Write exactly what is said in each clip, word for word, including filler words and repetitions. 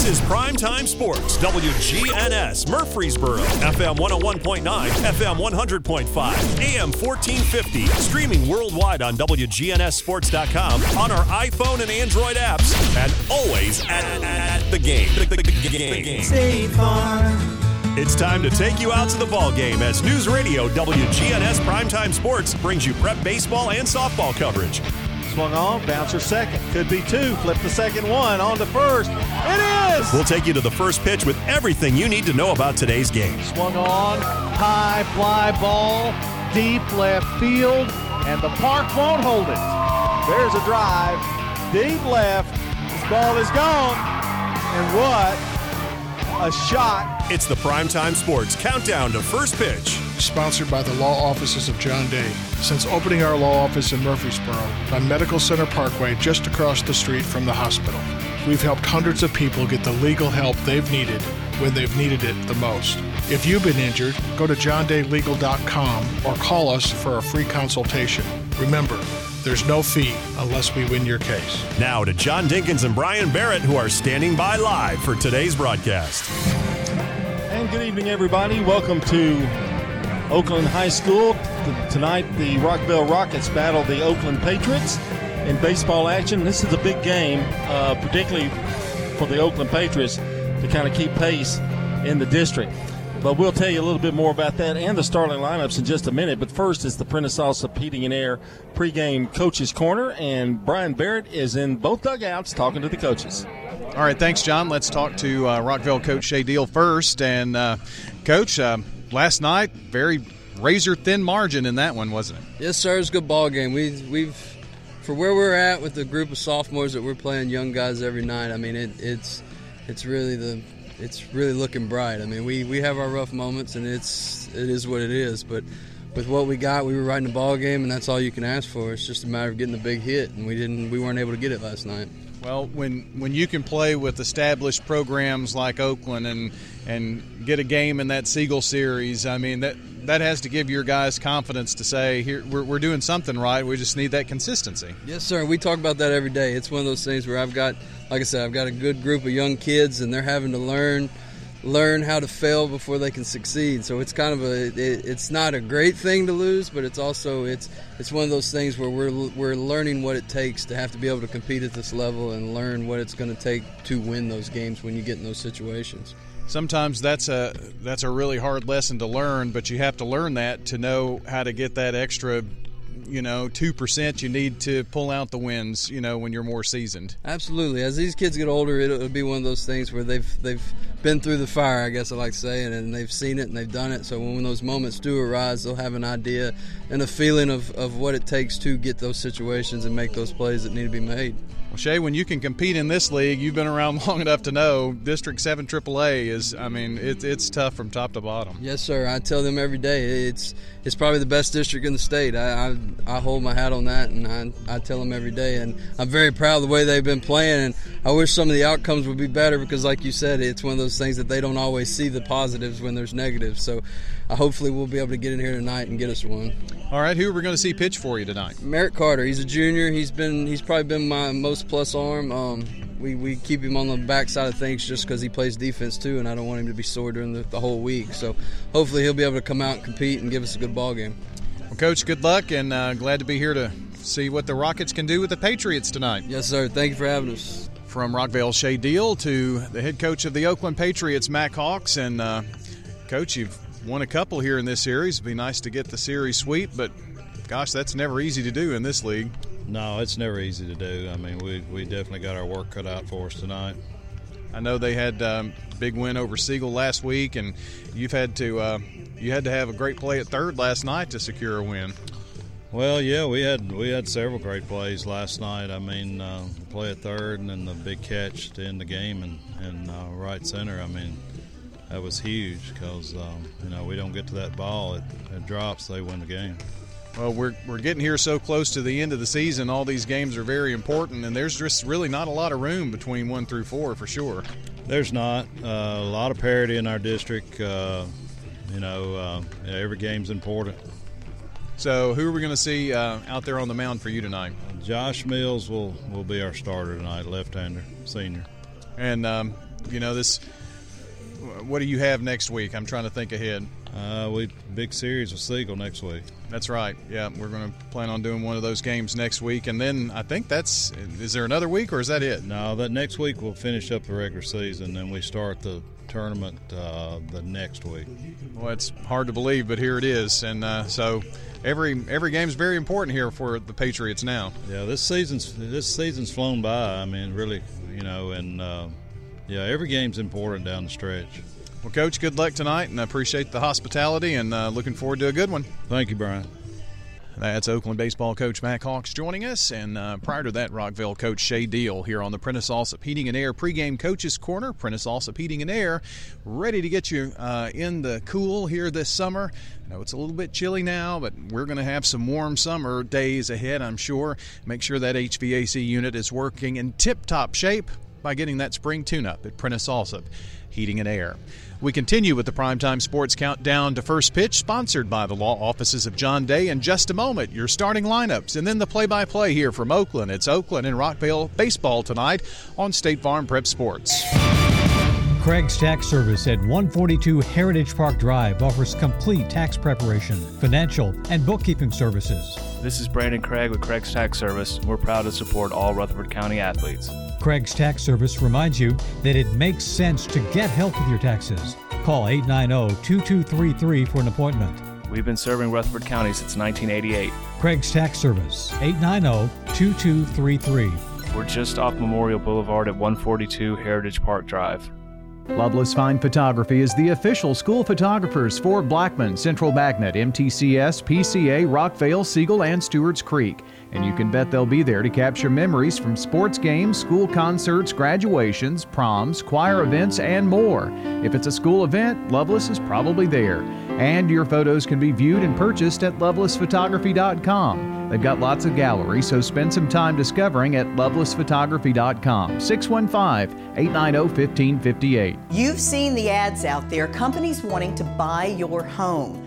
This is Primetime Sports, W G N S, Murfreesboro, F M one oh one point nine, F M one hundred point five, A M fourteen fifty, streaming worldwide on W G N S sports dot com, on our iPhone and Android apps, and always at, at, at the game. The, the, the, the game. State Farm. It's time to take you out to the ball game as News Radio W G N S Primetime Sports brings you prep baseball and softball coverage. Swung on, bouncer second. Could be two. Flip the second one. On to first. It is! We'll take you to the first pitch with everything you need to know about today's game. Swung on, high fly ball, deep left field, and the park won't hold it. There's a drive. Deep left. This ball is gone. And what a shot. It's the Primetime Sports Countdown to First Pitch. Sponsored by the Law Offices of John Day. Since opening our law office in Murfreesboro on Medical Center Parkway just across the street from the hospital, we've helped hundreds of people get the legal help they've needed when they've needed it the most. If you've been injured, go to john day legal dot com or call us for a free consultation. Remember, there's no fee unless we win your case. Now to John Dinkins and Brian Barrett, who are standing by live for today's broadcast. And good evening, everybody. Welcome to Oakland High School. Tonight, the Rockville Rockets battle the Oakland Patriots in baseball action. This is a big game, uh, particularly for the Oakland Patriots to kind of keep pace in the district. But we'll tell you a little bit more about that and the starting lineups in just a minute. But first, it's the Prentice Allsup Heating and Air pregame Coach's Corner, and Brian Barrett is in both dugouts talking to the coaches. All right, thanks, John. Let's talk to uh, Rockville Coach Shay Deal first. And, uh, Coach, uh, last night, very razor-thin margin in that one, wasn't it? Yes, sir. It was a good ball game. We, we've, for where we're at with the group of sophomores that we're playing, young guys every night. I mean, it, it's it's really the it's really looking bright. I mean, we, we have our rough moments, and it's it is what it is. But with what we got, we were right in the ball game, and that's all you can ask for. It's just a matter of getting a big hit, and we didn't. We weren't able to get it last night. Well, when when you can play with established programs like Oakland and and get a game in that Siegel series, I mean, that that has to give your guys confidence to say, here we're, we're doing something right. We just need that consistency. Yes, sir. We talk about that every day. It's one of those things where I've got, like I said, I've got a good group of young kids, and they're having to learn learn how to fail before they can succeed. So it's kind of a it, it's not a great thing to lose, but it's also it's it's one of those things where we're we're learning what it takes to have to be able to compete at this level and learn what it's going to take to win those games when you get in those situations. Sometimes that's a that's a really hard lesson to learn, but you have to learn that to know how to get that extra, you know, two percent you need to pull out the wins, you know, when you're more seasoned. Absolutely. As these kids get older, it'll be one of those things where they've they've been through the fire, I guess I like to say, and, and they've seen it and they've done it. So when those moments do arise, they'll have an idea and a feeling of, of what it takes to get those situations and make those plays that need to be made. Well, Shay, when you can compete in this league, you've been around long enough to know District seven triple A is, I mean, it, it's tough from top to bottom. Yes, sir. I tell them every day it's it's probably the best district in the state. I I, I hold my hat on that, and I, I tell them every day. And I'm very proud of the way they've been playing, and I wish some of the outcomes would be better because, like you said, it's one of those things that they don't always see the positives when there's negatives. So uh, hopefully we'll be able to get in here tonight and get us one. All right, who are we going to see pitch for you tonight? Merrick Carter. He's a junior. He's been he's probably been my most plus arm. Um, we, we keep him on the backside of things just because he plays defense too, and I don't want him to be sore during the, the whole week. So hopefully he'll be able to come out and compete and give us a good ball game. Well, Coach, good luck, and uh, glad to be here to see what the Rockets can do with the Patriots tonight. Yes, sir. Thank you for having us. From Rockville, Shay Deal to the head coach of the Oakland Patriots, Mac Hawks. And, uh, Coach, you've won a couple here in this series. It'd be nice to get the series sweep, but, gosh, that's never easy to do in this league. No, it's never easy to do. I mean, we we definitely got our work cut out for us tonight. I know they had a um, big win over Siegel last week, and you've had to uh, you had to have a great play at third last night to secure a win. Well, yeah, we had we had several great plays last night. I mean, uh, the play at third and then the big catch to end the game and and uh, right center. I mean, that was huge because um, you know we don't get to that ball, it, it drops, they win the game. Well, we're we're getting here so close to the end of the season. All these games are very important, and there's just really not a lot of room between one through four for sure. There's not. Uh, a lot of parity in our district. Uh, you know, uh, every game's important. So who are we going to see uh, out there on the mound for you tonight? Josh Mills will, will be our starter tonight, left-hander, senior. And um, you know, this, what do you have next week? I'm trying to think ahead. Uh, we big series with Siegel next week. That's right. Yeah, we're going to plan on doing one of those games next week, and then I think that's. Is there another week, or is that it? No, that next week we'll finish up the regular season, and we start the tournament uh, the next week. Well, it's hard to believe, but here it is, and uh, so every every game is very important here for the Patriots now. Yeah, this season's this season's flown by. I mean, really, you know, and uh, yeah, every game's important down the stretch. Well, Coach, good luck tonight, and I appreciate the hospitality, and uh, looking forward to a good one. Thank you, Brian. That's Oakland baseball coach Mac Hawks joining us, and uh, prior to that, Rockville coach Shay Deal here on the Prentice Allsup Heating and Air pregame coaches corner. Prentice Allsup Heating and Air, ready to get you uh, in the cool here this summer. I know it's a little bit chilly now, but we're going to have some warm summer days ahead, I'm sure. Make sure that H V A C unit is working in tip-top shape by getting that spring tune-up at Prentice Allsup Heating and Air. We continue with the Primetime Sports Countdown to First Pitch, sponsored by the law offices of John Day. In just a moment, your starting lineups, and then the play-by-play here from Oakland. It's Oakland and Rockville baseball tonight on State Farm Prep Sports. Craig's Tax Service at one forty-two Heritage Park Drive offers complete tax preparation, financial, and bookkeeping services. This is Brandon Craig with Craig's Tax Service. We're proud to support all Rutherford County athletes. Craig's Tax Service reminds you that it makes sense to get help with your taxes. Call eight nine zero, two two three three for an appointment. We've been serving Rutherford County since nineteen eighty-eight. Craig's Tax Service, eight nine zero, two two three three. We're just off Memorial Boulevard at one forty-two Heritage Park Drive. Loveless Fine Photography is the official school photographers for Blackman, Central Magnet, M T C S, P C A, Rockvale, Siegel, and Stewart's Creek. And you can bet they'll be there to capture memories from sports games, school concerts, graduations, proms, choir events, and more. If it's a school event, Loveless is probably there. And your photos can be viewed and purchased at loveless photography dot com. They've got lots of galleries, so spend some time discovering at loveless photography dot com. six one five, eight nine zero, one five five eight. You've seen the ads out there, companies wanting to buy your home.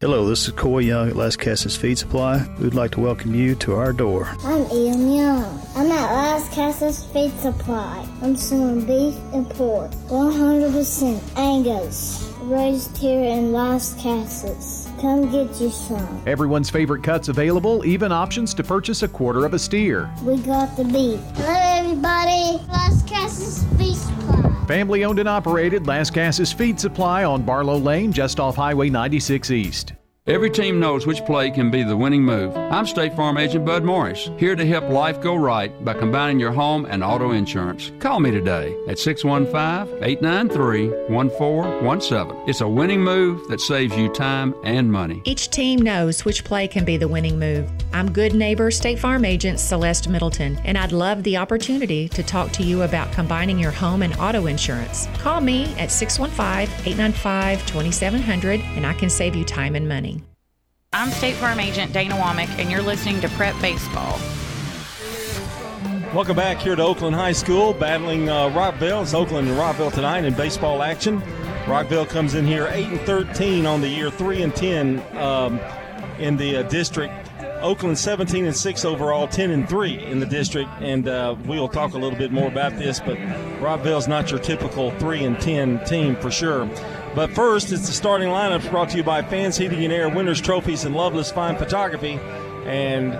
Hello, this is Coy Young at Las Cassas Feed Supply. We'd like to welcome you to our door. I'm Ian Young. I'm at Las Cassas Feed Supply. I'm selling beef and pork, one hundred percent Angus, raised here in Las Cassas. Come get you some. Everyone's favorite cuts available, even options to purchase a quarter of a steer. We got the beef. Hello, everybody. Las Cassas Feed Supply. Family owned and operated, Las Cassas Feed Supply on Barlow Lane, just off Highway ninety-six East. Every team knows which play can be the winning move. I'm State Farm Agent Bud Morris, here to help life go right by combining your home and auto insurance. Call me today at six one five, eight nine three, one four one seven. It's a winning move that saves you time and money. Each team knows which play can be the winning move. I'm good neighbor State Farm Agent Celeste Middleton, and I'd love the opportunity to talk to you about combining your home and auto insurance. Call me at six one five, eight nine five, two seven zero zero, and I can save you time and money. I'm State Farm Agent Dana Womack, and you're listening to Prep Baseball. Welcome back here to Oakland High School, battling uh, Rockville. It's Oakland and Rockville tonight in baseball action. Rockville comes in here eight and thirteen on the year, three and ten um, in the uh, district. Oakland seventeen and six overall, ten and three in the district, and uh, we'll talk a little bit more about this, but Rockville's not your typical three and ten team for sure. But first, it's the starting lineups brought to you by Fans Heating and Air, Winner's Trophies, and Loveless Fine Photography. And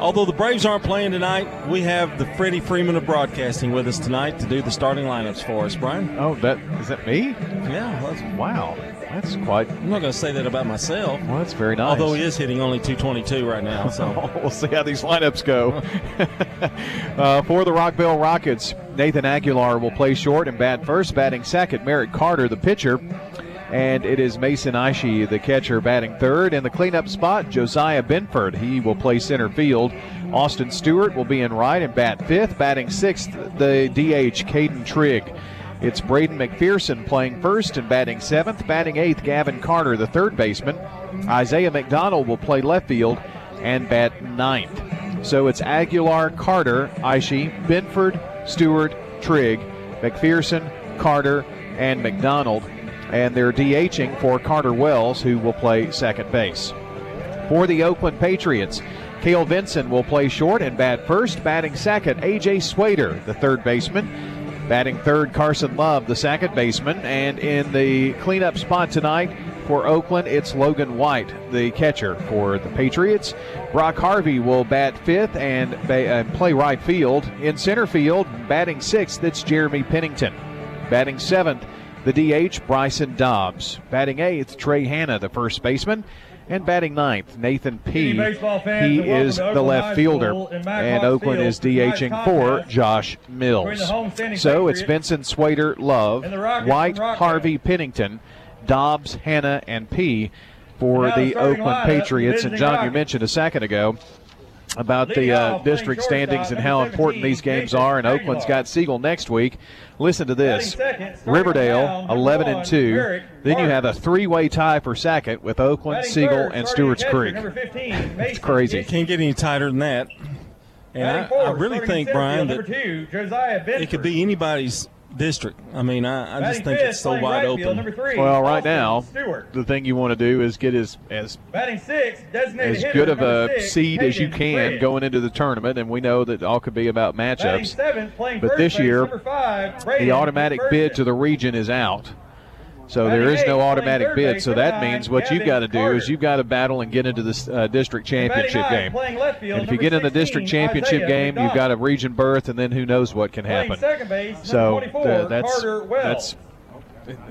although the Braves aren't playing tonight, we have the Freddie Freeman of broadcasting with us tonight to do the starting lineups for us, Brian. Oh, that is that me? Yeah. That's, wow. That's quite. I'm not going to say that about myself. Well, that's very nice. Although he is hitting only two twenty-two right now. So we'll see how these lineups go. uh, for the Rockville Rockets, Nathan Aguilar will play short and bat first. Batting second, Merrick Carter, the pitcher. And it is Mason Ishii, the catcher, batting third. In the cleanup spot, Josiah Benford. He will play center field. Austin Stewart will be in right and bat fifth. Batting sixth, the D H, Caden Trigg. It's Braden McPherson playing first and batting seventh. Batting eighth, Gavin Carter, the third baseman. Isaiah McDonald will play left field and bat ninth. So it's Aguilar, Carter, Aishi, Benford, Stewart, Trigg, McPherson, Carter, and McDonald. And they're D H ing for Carter Wells, who will play second base. For the Oakland Patriots, Cale Vinson will play short and bat first. Batting second, A J Swader, the third baseman. Batting third, Carson Love, the second baseman. And in the cleanup spot tonight for Oakland, it's Logan White, the catcher for the Patriots. Brock Harvey will bat fifth and play right field. In center field, batting sixth, it's Jeremy Pennington. Batting seventh, the D H, Bryson Dobbs. Batting eighth, Trey Hanna, the first baseman. And batting ninth, Nathan P. He is the left fielder. And Oakland is D H ing for Josh Mills. So it's Benson, Swader, Love, White, Harvey, Pennington, Dobbs, Hanna, and P for the Oakland Patriots. And John, you mentioned a second ago about the uh, district standings and how important these games are, and Oakland's got Siegel next week. Listen to this. Riverdale, eleven and two. Then you have a three-way tie for second with Oakland, Siegel, and Stewart's Creek. It's crazy. Can't get any tighter than that. And I, I really think, Brian, that it could be anybody's district. I mean, I, I just think it's so wide open. Well, right now, the thing you want to do is get as as, as good of a seed as you can going into the tournament, and we know that all could be about matchups. But this year, the automatic bid to the region is out. So there is no automatic bid, so that means what you've got to do is you've got to battle and get into this uh, district championship game. And if you get in the district championship game, you've got a region berth, and then who knows what can happen. So uh, that's, that's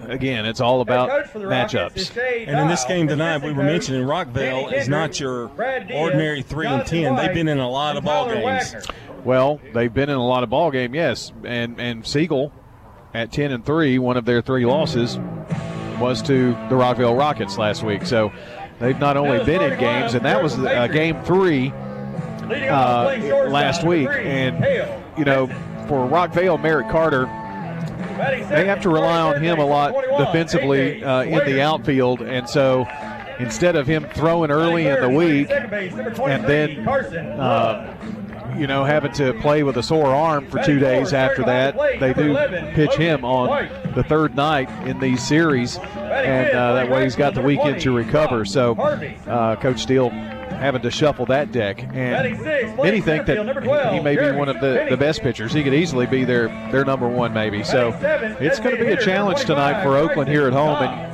again, it's all about matchups. And in this game tonight, we were mentioning Rockville is not your ordinary three and ten. They've been in a lot of ball games. Well, they've been in a lot of ball games, yes, and, and Siegel, at ten and three, one of their three losses was to the Rockville Rockets last week. So they've not only been in games, and that was uh, game three uh, last week. And, you know, for Rockville, Merrick Carter, they have to rely on him a lot defensively uh, in the outfield. And so instead of him throwing early in the week and then uh, – you know, having to play with a sore arm for two days after that, they do pitch him on the third night in these series, and uh, that way he's got the weekend to recover. So uh, Coach Steele having to shuffle that deck, and many think that he may be one of the, the best pitchers. He could easily be their, their number one maybe. So it's going to be a challenge tonight for Oakland here at home, and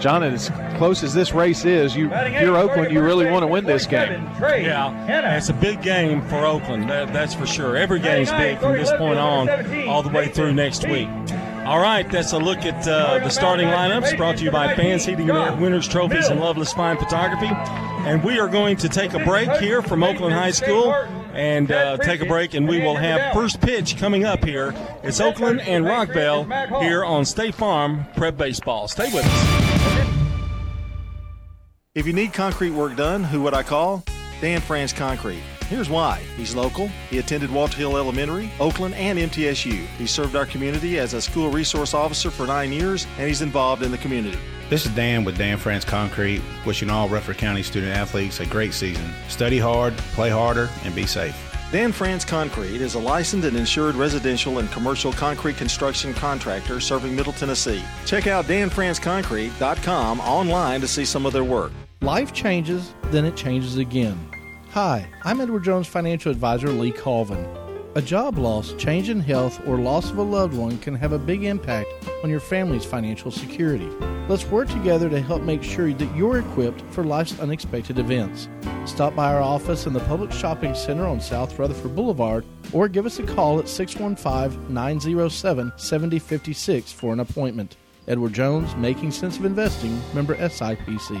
John, as close as this race is, you, you're Oakland, you really want to win this game. Yeah, it's a big game for Oakland, that, that's for sure. Every game's big from this point on all the way through next week. All right, that's a look at uh, the starting lineups brought to you by Fans Heating and Air, Winner's Trophies, and Loveless Fine Photography. And we are going to take a break here from Oakland High School and uh, take a break, and we will have first pitch coming up here. It's Oakland and Rockville here on State Farm Prep Baseball. Stay with us. If you need concrete work done, who would I call? Dan France Concrete. Here's why. He's local. He attended Walter Hill Elementary, Oakland, and M T S U. He served our community as a school resource officer for nine years, and he's involved in the community. This is Dan with Dan France Concrete, wishing all Rufford County student-athletes a great season. Study hard, play harder, and be safe. Dan France Concrete is a licensed and insured residential and commercial concrete construction contractor serving Middle Tennessee. Check out dan france concrete dot com online to see some of their work. Life changes, then it changes again. Hi, I'm Edward Jones financial advisor Lee Colvin. A job loss, change in health, or loss of a loved one can have a big impact on your family's financial security. Let's work together to help make sure that you're equipped for life's unexpected events. Stop by our office in the Public Shopping Center on South Rutherford Boulevard, or give us a call at six one five, nine zero seven, seven zero five six for an appointment. Edward Jones, Making Sense of Investing, member S I P C.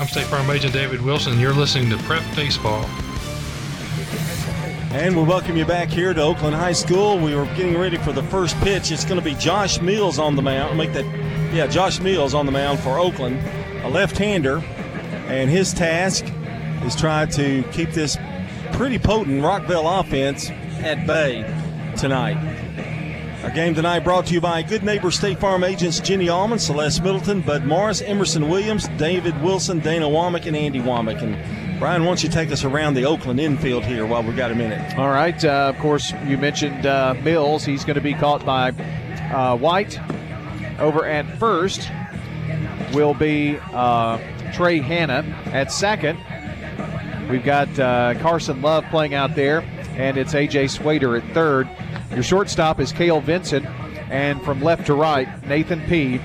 I'm State Farm Agent David Wilson, and you're listening to Prep Baseball. And we welcome you back here to Oakland High School. We were getting ready for the first pitch. It's going to be Josh Mills on the mound. Make that, yeah, Josh Mills on the mound for Oakland, a left-hander, and his task is try to keep this pretty potent Rockville offense at bay tonight. Our game tonight brought to you by Good Neighbor State Farm agents Jenny Allman, Celeste Middleton, Bud Morris, Emerson Williams, David Wilson, Dana Womack, and Andy Womack. And Brian, why don't you take us around the Oakland infield here while we've got a minute? All right. Uh, of course, you mentioned uh, Mills. He's going to be caught by uh, White. Over at first will be uh, Trey Hanna. At second, we've got uh, Carson Love playing out there, and it's A J Swader at third. Your shortstop is Cale Vincent, and from left to right, Nathan P.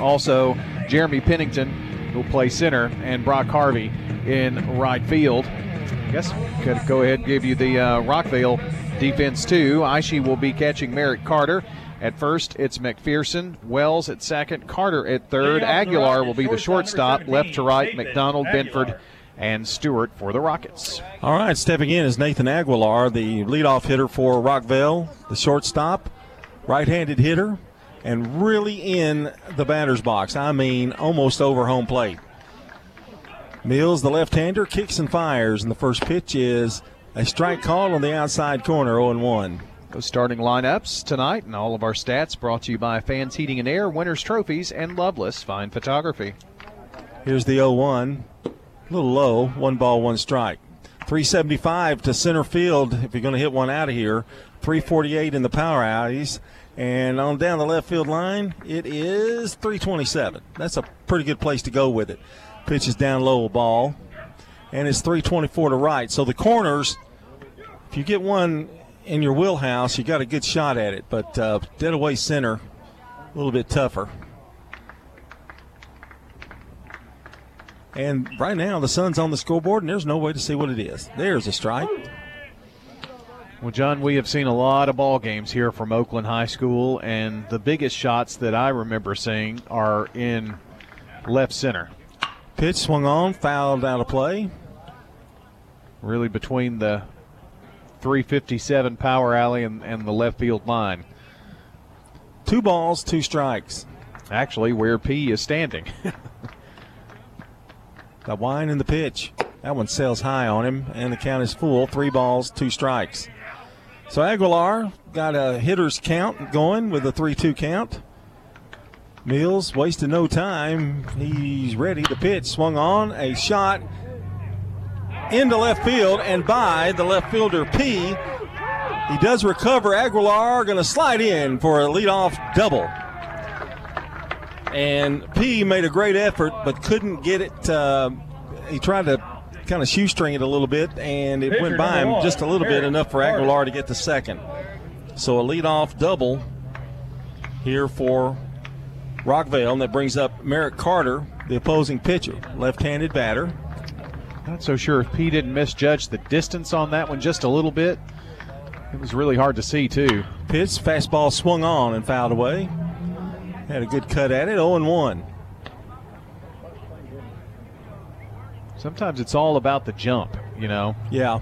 Also, Jeremy Pennington will play center, and Brock Harvey in right field. I guess I could go ahead and give you the uh, Rockville defense, too. Aishi will be catching Merrick Carter. At first, it's McPherson, Wells at second, Carter at third. Aguilar will be the shortstop, left to right, McDonald, Benford, and Stewart for the Rockets. All right, stepping in is Nathan Aguilar, the leadoff hitter for Rockville, the shortstop, right-handed hitter, and really in the batter's box. I mean, almost over home plate. Mills, the left-hander, kicks and fires, and the first pitch is a strike call on the outside corner, oh and one. Those starting lineups tonight and all of our stats brought to you by Fans Heating and Air, Winner's Trophies, and Loveless Fine Photography. Here's the oh one. A little low, one ball, one strike. three seventy-five to center field if you're going to hit one out of here. three forty-eight in the power alleys. And on down the left field line, it is three twenty-seven. That's a pretty good place to go with it. Pitch is down low, ball. And it's three twenty-four to right. So the corners, if you get one in your wheelhouse, you got a good shot at it. But uh, dead away center, a little bit tougher. And right now, the sun's on the scoreboard, and there's no way to see what it is. There's a strike. Well, John, we have seen a lot of ball games here from Oakland High School, and the biggest shots that I remember seeing are in left center. Pitch swung on, fouled out of play. Really between the three fifty-seven power alley and, and the left field line. Two balls, two strikes. Actually, where P is standing. The wine and the pitch. That one sails high on him, and the count is full. Three balls, two strikes. So Aguilar got a hitter's count going with a three two count. Mills wasted no time. He's ready. The pitch swung on. A shot into left field and by the left fielder P. He does recover. Aguilar going to slide in for a leadoff double. And P made a great effort, but couldn't get it. Uh, he tried to kind of shoestring it a little bit, and it Pitcher went by him one. just a little Merrick bit, enough for Aguilar Carter to get the second. So a leadoff double here for Rockville, and that brings up Merrick Carter, the opposing pitcher, left-handed batter. Not so sure if P didn't misjudge the distance on that one just a little bit. It was really hard to see, too. Pitch, fastball swung on and fouled away. Had a good cut at it, oh and one. Sometimes it's all about the jump, you know. Yeah.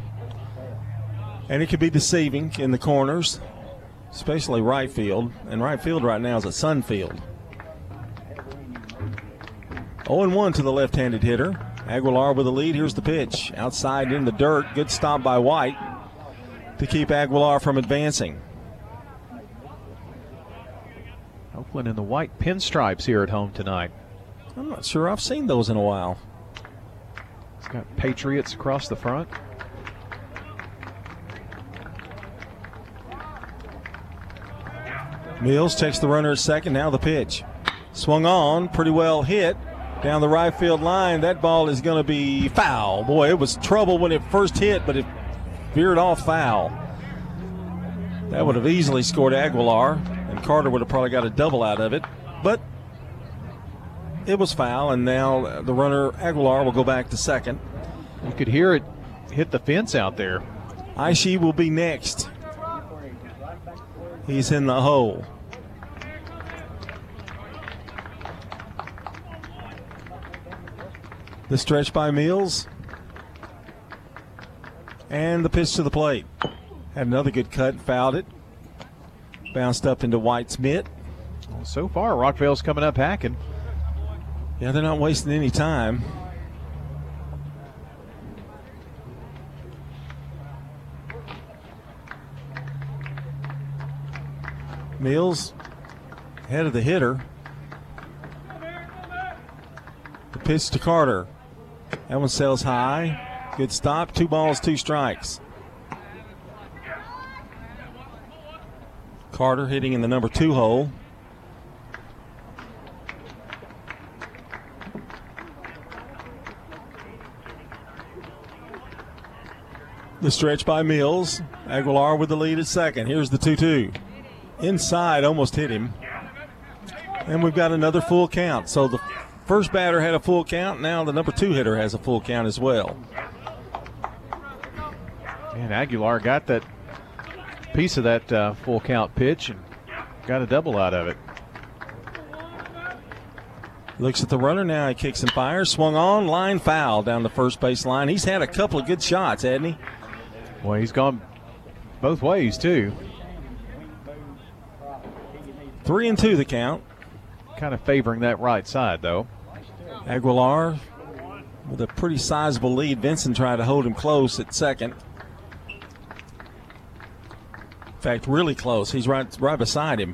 And it could be deceiving in the corners, especially right field. And right field right now is a sun field. oh and one to the left-handed hitter. Aguilar with the lead. Here's the pitch. Outside in the dirt. Good stop by White to keep Aguilar from advancing. Oakland in the white pinstripes here at home tonight. I'm not sure I've seen those in a while. It's got Patriots across the front. Mills takes the runner at second. Now the pitch. Swung on. Pretty well hit. Down the right field line. That ball is going to be foul. Boy, it was trouble when it first hit, but it veered off foul. That would have easily scored Aguilar, and Carter would have probably got a double out of it. But it was foul, and now the runner, Aguilar, will go back to second. You could hear it hit the fence out there. Ishii will be next. He's in the hole. The stretch by Mills. And the pitch to the plate. Had another good cut, fouled it. Bounced up into White's mitt. Well, so far, Rockville's coming up hacking. Yeah, they're not wasting any time. Mills, head of the hitter. The pitch to Carter. That one sails high. Good stop. Two balls, two strikes. Carter hitting in the number two hole. The stretch by Mills. Aguilar with the lead at second. Here's the two two. Inside, almost hit him. And we've got another full count. So the first batter had a full count. Now the number two hitter has a full count as well. And Aguilar got that piece of that uh, full count pitch and got a double out of it. Looks at the runner now. He kicks and fires. Swung on. Line foul down the first base line. He's had a couple of good shots, hasn't he? Well, he's gone both ways, too. Three and two the count. Kind of favoring that right side, though. Aguilar with a pretty sizable lead. Vincent tried to hold him close at second. In fact, really close. He's right, right beside him.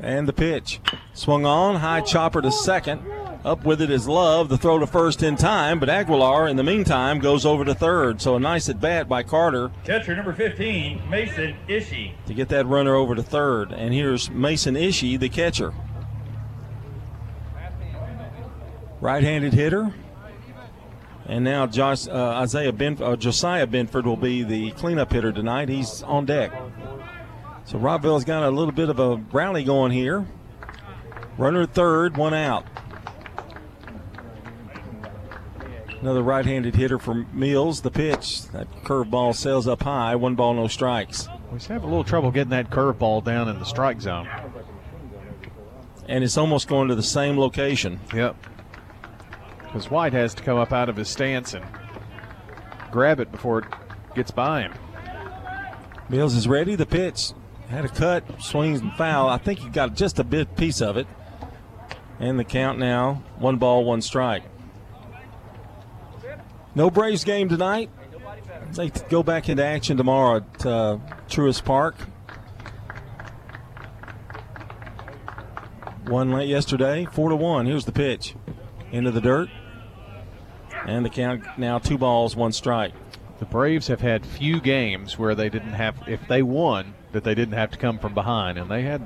And the pitch. Swung on. High chopper to second. Up with it is Love. The throw to first in time, but Aguilar, in the meantime, goes over to third. So a nice at-bat by Carter. Catcher number fifteen, Mason Ishii. To get that runner over to third. And here's Mason Ishii, the catcher. Right-handed hitter. And now Josh, uh, Isaiah Benf- uh, Josiah Benford will be the cleanup hitter tonight. He's on deck. So Rockville's got a little bit of a rally going here. Runner third, one out. Another right-handed hitter for Mills. The pitch, that curveball sails up high. One ball, no strikes. We have a little trouble getting that curveball down in the strike zone. And it's almost going to the same location. Yep. Because White has to come up out of his stance and grab it before it gets by him. Mills is ready. The pitch had a cut, swings and foul. I think he got just a bit piece of it. And the count now, one ball, one strike. No Braves game tonight. They go back into action tomorrow at uh, Truist Park. One late yesterday, four to one. Here's the pitch, into the dirt. And the count now two balls, one strike. The Braves have had few games where they didn't have, if they won, that they didn't have to come from behind. And they had,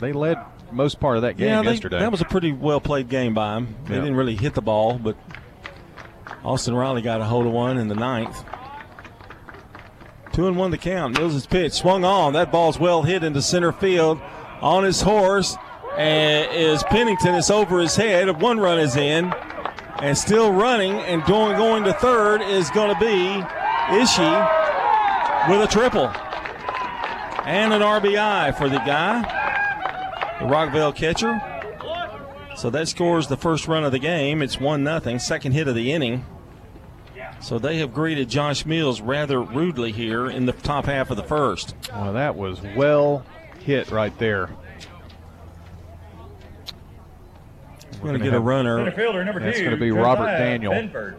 they led most part of that game yeah, they, yesterday. That was a pretty well-played game by them. They yeah. didn't really hit the ball, but Austin Riley got a hold of one in the ninth. Two and one to count. Mills' pitch swung on. That ball's well hit into center field. On his horse and is Pennington. It's over his head. One run is in. And still running and going, going to third is going to be Ishii with a triple. And an R B I for the guy, the Rockville catcher. So that scores the first run of the game. It's one nothing, second hit of the inning. So they have greeted Josh Mills rather rudely here in the top half of the first. Well, that was well hit right there. We're, We're going to get a runner. Center fielder number two. It's going to be Robert Daniel. Benford.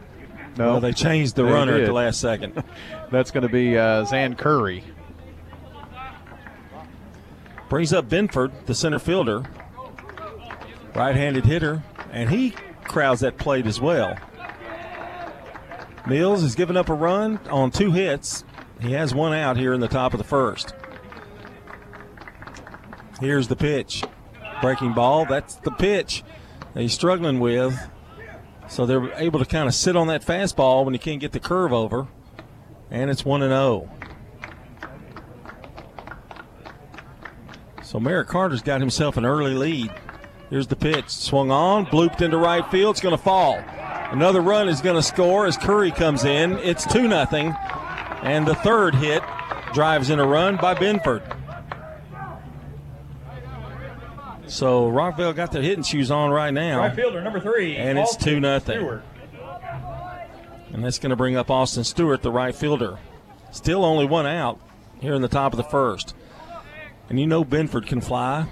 No, well, they changed the they runner did. at the last second. That's going to be uh, Zan Curry. Brings up Benford, the center fielder, right-handed hitter, and he crowds that plate as well. Mills has given up a run on two hits. He has one out here in the top of the first. Here's the pitch. Breaking ball, that's the pitch that he's struggling with. So they're able to kind of sit on that fastball when he can't get the curve over, and it's one and oh. So Merrick Carter's got himself an early lead. Here's the pitch. Swung on, blooped into right field. It's going to fall. Another run is going to score as Curry comes in. It's two nothing. And the third hit drives in a run by Benford. So Rockville got their hitting shoes on right now. Right fielder, number three. And it's two nothing. And that's going to bring up Austin Stewart, the right fielder. Still only one out here in the top of the first. And you know Benford can fly.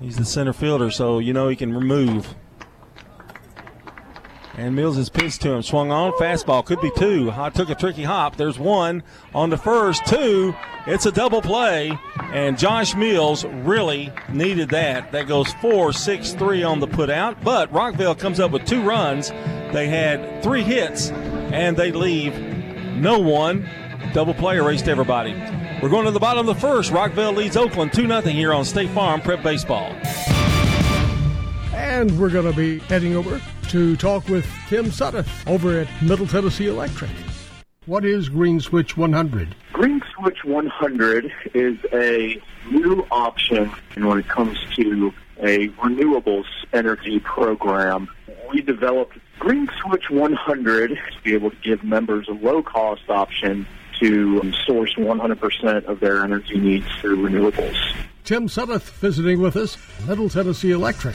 He's the center fielder, so you know he can move. And Mills has pitched to him. Swung on, fastball. Could be two. I took a tricky hop. There's one on the first. Two. It's a double play. And Josh Mills really needed that. That goes four six three on the putout. But Rockville comes up with two runs. They had three hits, and they leave no one. Double play erased everybody. We're going to the bottom of the first. Rockville leads Oakland two nothing here on State Farm Prep Baseball. And we're going to be heading over to talk with Tim Sutter over at Middle Tennessee Electric. What is Green Switch one hundred? Green Switch one hundred is a new option when it comes to a renewables energy program. We developed Green Switch one hundred to be able to give members a low-cost option to source one hundred percent of their energy needs through renewables. Tim Sutteth visiting with us, Middle Tennessee Electric.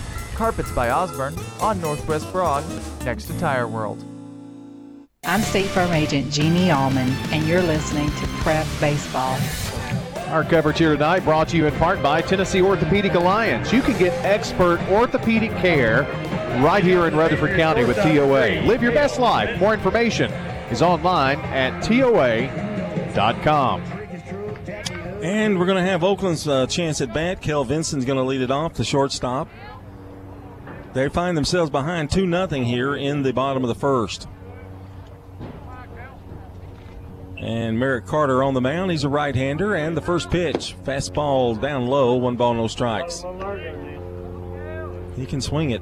Carpets by Osborne on Northwest Broad, next to Tire World. I'm State Farm Agent Jeannie Allman, and you're listening to Prep Baseball. Our coverage here tonight brought to you in part by Tennessee Orthopedic Alliance. You can get expert orthopedic care right here in Rutherford County with T O A. Live your best life. More information is online at T O A dot com. And we're going to have Oakland's uh, chance at bat. Kel Vinson's going to lead it off, the shortstop. They find themselves behind two nothing here in the bottom of the first. And Merrick Carter on the mound. He's a right-hander. And the first pitch, fastball down low, one ball, no strikes. He can swing it.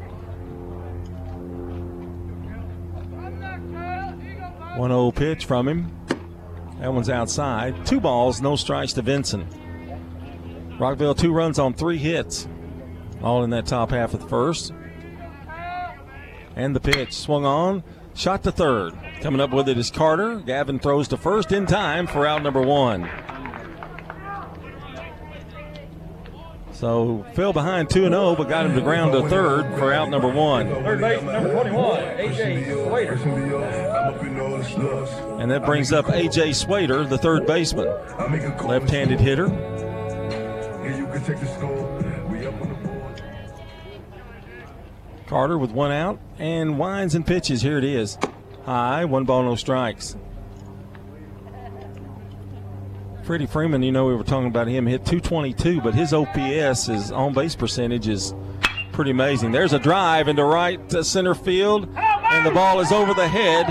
one oh pitch from him. That one's outside. Two balls, no strikes to Vincent. Rockville two runs on three hits, all in that top half of the first. And the pitch swung on, shot to third. Coming up with it is Carter. Gavin throws to first in time for out number one. So fell behind two and oh, but got him to ground to third for out number one. Third base, number twenty-one, A J. Swader. And that brings up A J. Swader, the third baseman. Left-handed hitter. Carter with one out and winds and pitches. Here it is. High, one ball, no strikes. Freddie Freeman, you know we were talking about him, hit two twenty-two, but his O P S, his on-base percentage, is pretty amazing. There's a drive into right center field, and the ball is over the head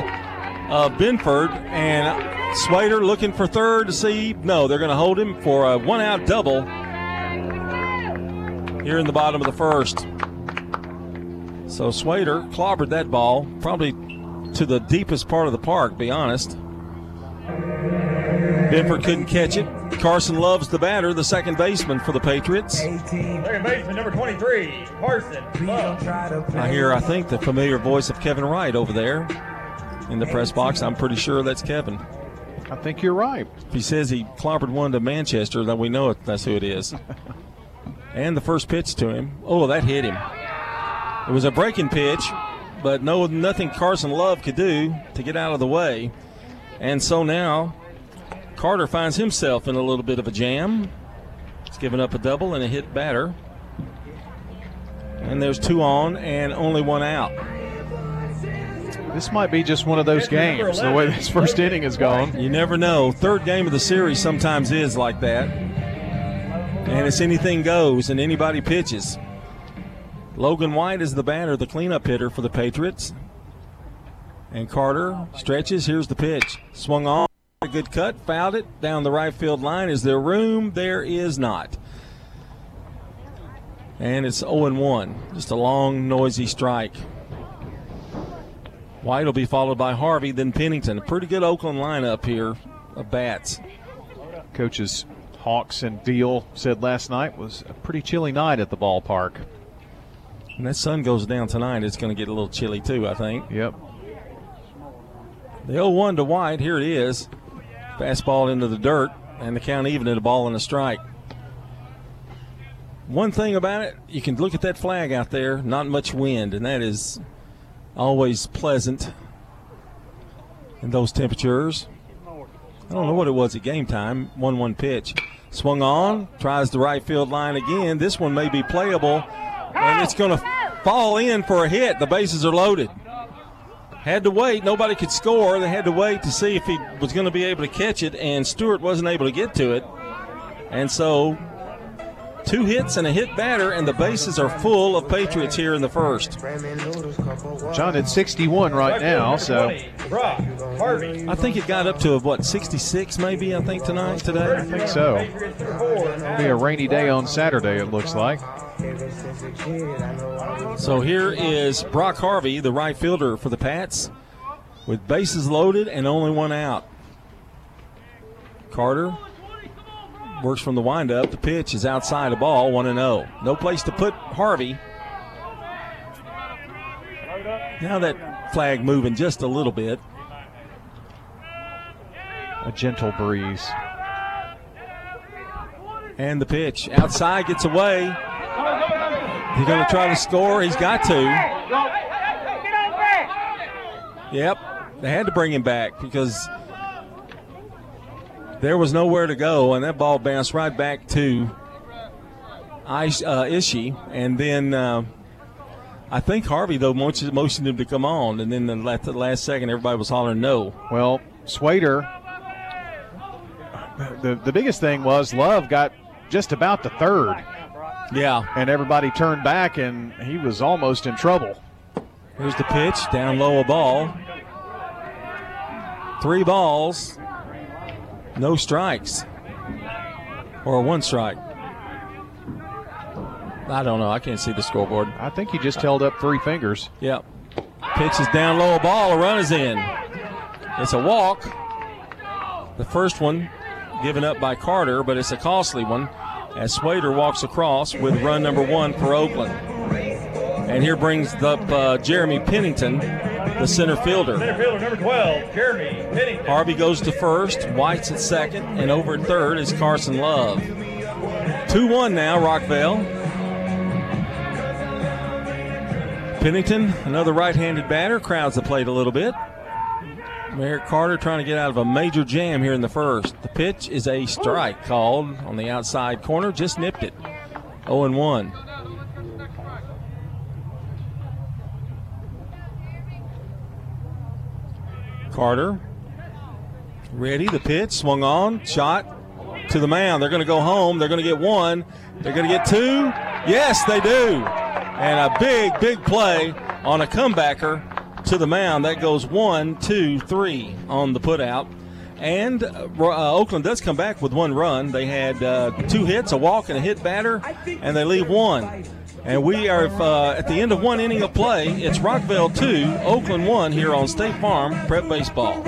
of Benford. And Swader looking for third to see. No, they're going to hold him for a one-out double here in the bottom of the first. So Swader clobbered that ball, probably to the deepest part of the park, to be honest. Benford couldn't catch it. Carson Loves, the batter, the second baseman for the Patriots. Second baseman, number twenty-three, Carson Loves. I hear, I think, the familiar voice of Kevin Wright over there in the press box. I'm pretty sure that's Kevin. I think you're right. If he says he clobbered one to Manchester, then we know it. That's who it is. And the first pitch to him. Oh, that hit him. It was a breaking pitch, but no, nothing Carson Love could do to get out of the way. And so now Carter finds himself in a little bit of a jam. He's given up a double and a hit batter. And there's two on and only one out. This might be just one of those games, the way this first inning has gone. You never know. Third game of the series sometimes is like that. And it's anything goes and anybody pitches. Logan White is the batter, the cleanup hitter for the Patriots. And Carter stretches. Here's the pitch. Swung on. A good cut. Fouled it. Down the right field line. Is there room? There is not. And it's oh and one. Just a long, noisy strike. White will be followed by Harvey, then Pennington. A pretty good Oakland lineup here of bats. Coaches Hawks and Deal said last night was a pretty chilly night at the ballpark. When that sun goes down tonight, it's going to get a little chilly too, I think. Yep. The oh one to White. Here it is. Fastball into the dirt, and the count even at a ball and a strike. One thing about it, you can look at that flag out there, not much wind, and that is always pleasant in those temperatures. I don't know what it was at game time. one one pitch. Swung on, tries the right field line again. This one may be playable, and it's going to fall in for a hit. The bases are loaded. Had to wait. Nobody could score. They had to wait to see if he was going to be able to catch it, and Stewart wasn't able to get to it. And so two hits and a hit batter, and the bases are full of Patriots here in the first. John at sixty-one right now, so I think it got up to, what, sixty-six maybe, I think, tonight, today? I think so. It'll be a rainy day on Saturday, it looks like. So here is Brock Harvey, the right fielder for the Pats, with bases loaded and only one out. Carter works from the windup. The pitch is outside a ball, one and oh. No place to put Harvey. Now that flag moving just a little bit. A gentle breeze. And the pitch outside gets away. He's going to try to score. He's got to. Yep. They had to bring him back because there was nowhere to go, and that ball bounced right back to Ish, uh, Ishii. And then uh, I think Harvey, though, motioned him to come on. And then at the last second, everybody was hollering no. Well, Swader, the, the biggest thing was Love got just about to third. Yeah. And everybody turned back, and he was almost in trouble. Here's the pitch. Down low a ball. Three balls. No strikes. Or one strike. I don't know. I can't see the scoreboard. I think he just held up three fingers. Yep. Pitch is down low a ball. A run is in. It's a walk. The first one given up by Carter, but it's a costly one, as Swader walks across with run number one for Oakland. And here brings up uh, Jeremy Pennington, the center fielder. Center fielder number twelve, Jeremy Pennington. Harvey goes to first, White's at second, and over at third is Carson Love. two one now, Rockville. Pennington, another right-handed batter, crowds the plate a little bit. Merrick Carter trying to get out of a major jam here in the first. The pitch is a strike called on the outside corner. Just nipped it. oh and one. Carter ready. The pitch swung on. Shot to the mound. They're going to go home. They're going to get one. They're going to get two. Yes, they do. And a big, big play on a comebacker to the mound. That goes one, two, three on the putout. And uh, Oakland does come back with one run. They had uh, two hits, a walk, and a hit batter, and they leave one. And we are uh, at the end of one inning of play. It's Rockville two, Oakland one here on State Farm Prep Baseball.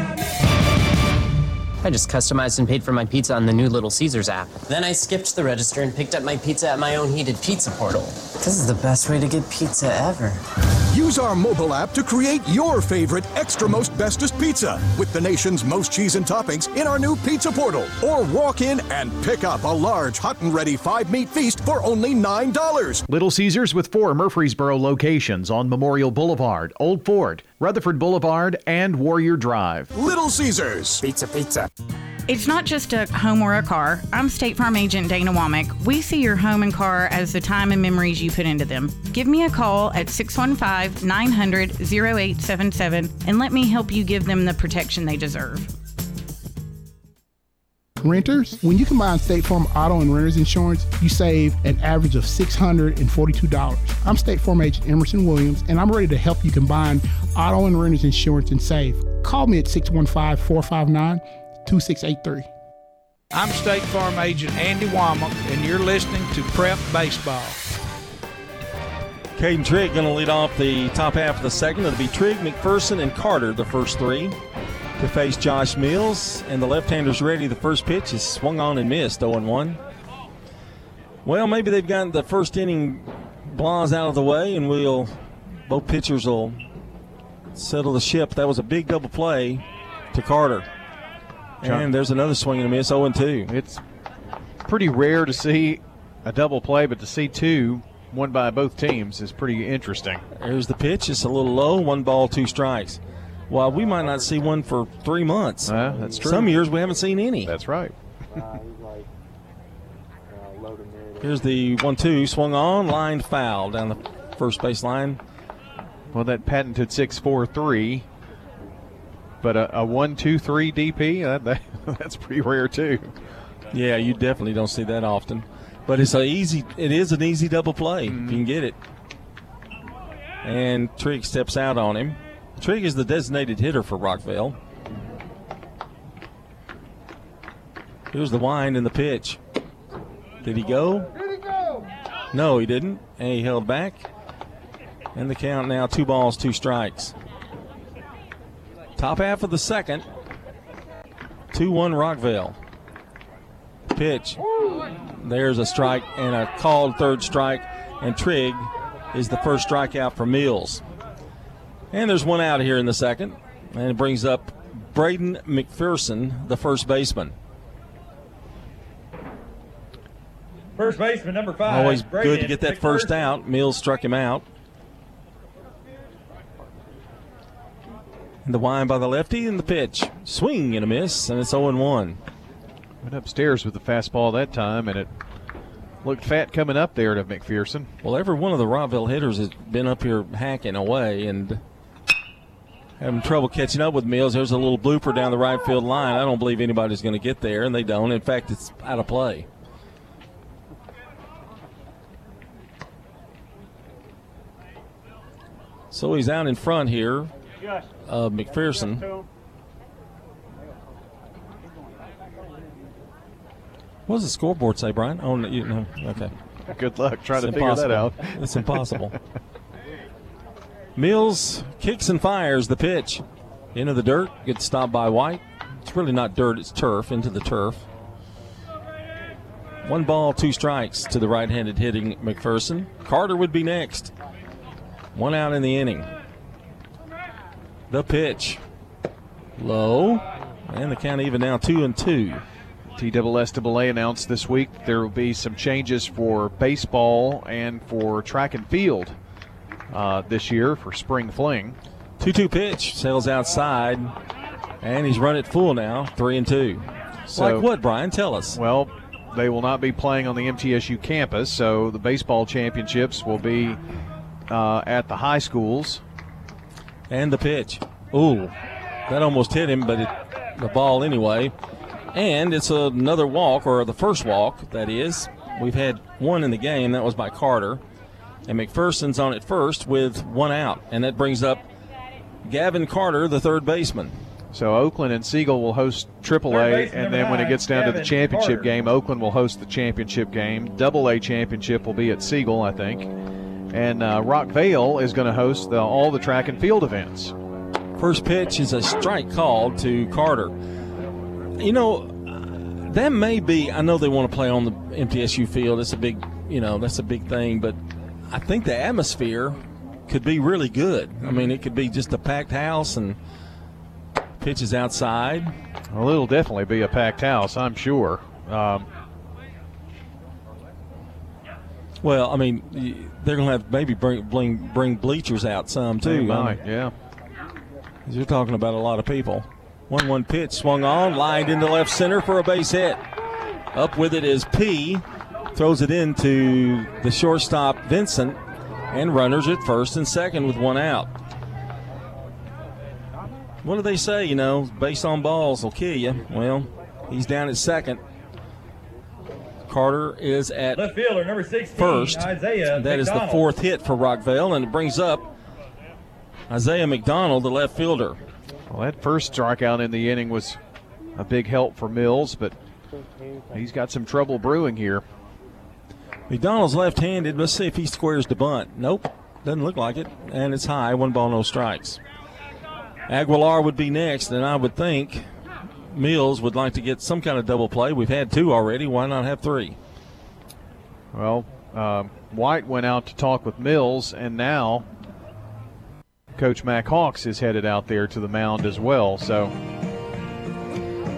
I just customized and paid for my pizza on the new Little Caesars app. Then I skipped the register and picked up my pizza at my own heated pizza portal. This is the best way to get pizza ever. Use our mobile app to create your favorite extra most bestest pizza with the nation's most cheese and toppings in our new pizza portal. Or walk in and pick up a large hot and ready five-meat feast for only nine dollars. Little Caesars with four Murfreesboro locations on Memorial Boulevard, Old Fort, Rutherford Boulevard, and Warrior Drive. Little Caesars. Pizza, pizza. It's not just a home or a car. I'm State Farm Agent Dana Womack. We see your home and car as the time and memories you put into them. Give me a call at six one five, nine hundred, oh eight seven seven and let me help you give them the protection they deserve. Renters, when you combine State Farm auto and renter's insurance, you save an average of six hundred forty-two dollars. I'm State Farm Agent Emerson Williams, and I'm ready to help you combine auto and renter's insurance and save. Call me at six one five, four five nine, two six eight three. I'm State Farm Agent Andy Womack, and you're listening to Prep Baseball. Caden Trigg going to lead off the top half of the second. It'll be Trigg, McPherson, and Carter, the first three, to face Josh Mills, and the left-hander's ready. The first pitch is swung on and missed, oh and one. Well, maybe they've gotten the first inning blahs out of the way, and we'll both pitchers will settle the ship. That was a big double play to Carter. And there's another swing and a miss, oh and two. It's pretty rare to see a double play, but to see two, one by both teams, is pretty interesting. Here's the pitch. It's a little low, one ball, two strikes. Well, we might not see one for three months. Uh, that's true. Some years we haven't seen any. That's right. Here's the one two, swung on, lined foul down the first baseline. Well, that patented six four three, but a, a one two three D P, uh, that, that's pretty rare too. Yeah, you definitely don't see that often. But it's a easy. It is an easy double play mm. if you can get it. And Trigg steps out on him. Trigg is the designated hitter for Rockville. Here's the wind in the pitch. Did he go? Did he go? No, he didn't. And he held back. And the count now two balls, two strikes. Top half of the second. two one Rockville. Pitch. There's a strike and a called third strike. And Trigg is the first strikeout for Mills. And there's one out here in the second. And it brings up Braden McPherson, the first baseman. First baseman, number five. Always Braden good to get that McPherson. First out. Mills struck him out. And the wind by the lefty and the pitch. Swing and a miss, and it's oh and one. Went upstairs with the fastball that time, and it looked fat coming up there to McPherson. Well, every one of the Rockville hitters has been up here hacking away and having trouble catching up with Mills. There's a little blooper down the right field line. I don't believe anybody's going to get there, and they don't. In fact, it's out of play. So he's out in front here of McPherson. What does the scoreboard say, Brian? Oh, no, you know. Okay. Good luck trying to figure that out. It's impossible. Mills kicks and fires the pitch. Into the dirt. Gets stopped by White. It's really not dirt. It's turf. Into the turf. One ball, two strikes to the right-handed hitting McPherson. Carter would be next. One out in the inning. The pitch. Low. And the count even now two and two. T S S A A announced this week there will be some changes for baseball and for track and field uh, this year for spring fling. two two pitch, sails outside, and he's run it full now, three and two. So, like what, Brian? Tell us. Well, they will not be playing on the M T S U campus, so the baseball championships will be uh, at the high schools. And the pitch. Ooh, that almost hit him, but it, the ball anyway. And it's another walk, or the first walk, that is. We've had one in the game. That was by Carter. And McPherson's on it first with one out. And that brings up Gavin Carter, the third baseman. So Oakland and Siegel will host triple A, and then when it gets down to the championship game, Oakland will host the championship game. double A championship will be at Siegel, I think. And uh, Rockvale is going to host the, all the track and field events. First pitch is a strike called to Carter. you know, that may be. I know they want to play on the M T S U field. It's a big, you know, that's a big thing. But I think the atmosphere could be really good. I mean, it could be just a packed house and pitches outside. Well, it'll definitely be a packed house, I'm sure. Um, well, I mean, they're going to have maybe bring bring, bring bleachers out some too. Might, yeah. You're talking about a lot of people. one one pitch swung on, lined into left center for a base hit. Up with it is P. Throws it into the shortstop, Vincent, and runners at first and second with one out. What do they say, you know, base on balls will kill you. Well, he's down at second. Carter is at left fielder, number sixteen, first. Isaiah that McDonald. Is the fourth hit for Rockville, and it brings up Isaiah McDonald, the left fielder. Well, that first strikeout in the inning was a big help for Mills, but he's got some trouble brewing here. McDonald's left-handed. Let's see if he squares the bunt. Nope, doesn't look like it, and it's high. One ball, no strikes. Aguilar would be next, and I would think Mills would like to get some kind of double play. We've had two already. Why not have three? Well, uh, White went out to talk with Mills, and now Coach Mac Hawks is headed out there to the mound as well. So,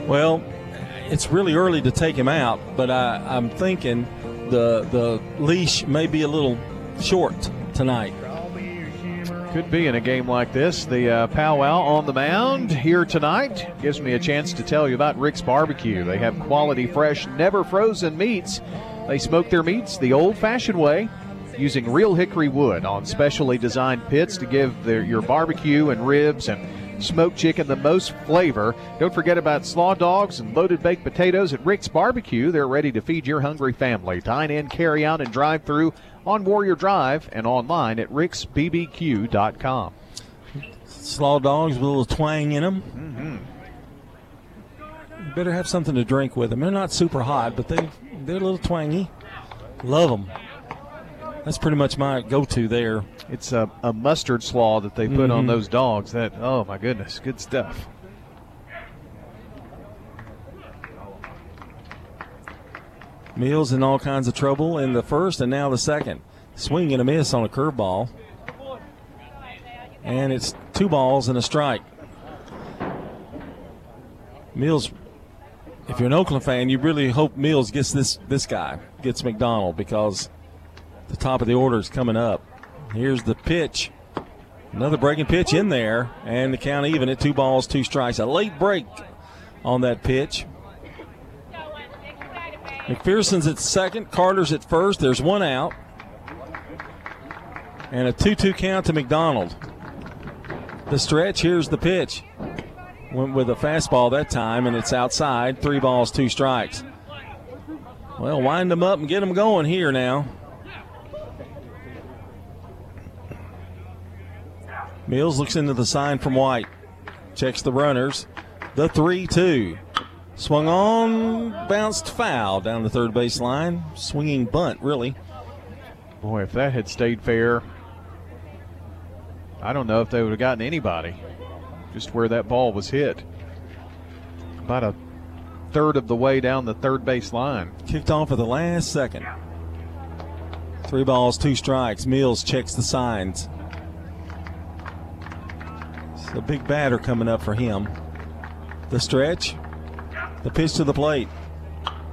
well, it's really early to take him out, but I, I'm thinking the the leash may be a little short tonight. Could be in a game like this. The uh, powwow on the mound here tonight gives me a chance to tell you about Rick's Barbecue. They have quality, fresh, never frozen meats. They smoke their meats the old-fashioned way using real hickory wood on specially designed pits to give their, your barbecue and ribs and smoked chicken the most flavor. Don't forget about slaw dogs and loaded baked potatoes at Rick's Barbecue. They're ready to feed your hungry family. Dine in, carry out, and drive through on Warrior Drive and online at ricks b b q dot com. Slaw dogs with a little twang in them. Mm-hmm. You better have something to drink with them. They're not super hot, but they, they're a little twangy. Love them. That's pretty much my go-to there. It's a, a mustard slaw that they put mm-hmm. on those dogs. That, oh, my goodness, good stuff. Mills in all kinds of trouble in the first and now the second. Swing and a miss on a curveball. And it's two balls and a strike. Mills, if you're an Oakland fan, you really hope Mills gets this, this guy, gets McDonald, because the top of the order is coming up. Here's the pitch. Another breaking pitch in there, and the count even at two balls, two strikes. A late break on that pitch. McPherson's at second. Carter's at first. There's one out. And a two two count to McDonald. The stretch. Here's the pitch. Went with a fastball that time, and it's outside. Three balls, two strikes. Well, wind them up and get them going here now. Mills looks into the sign from White. Checks the runners. The three two. Swung on, bounced foul down the third baseline. Swinging bunt, really. Boy, if that had stayed fair, I don't know if they would have gotten anybody. Just where that ball was hit. About a third of the way down the third baseline. Kicked off at the last second. Three balls, two strikes. Mills checks the signs. It's a big batter coming up for him. The stretch. The pitch to the plate.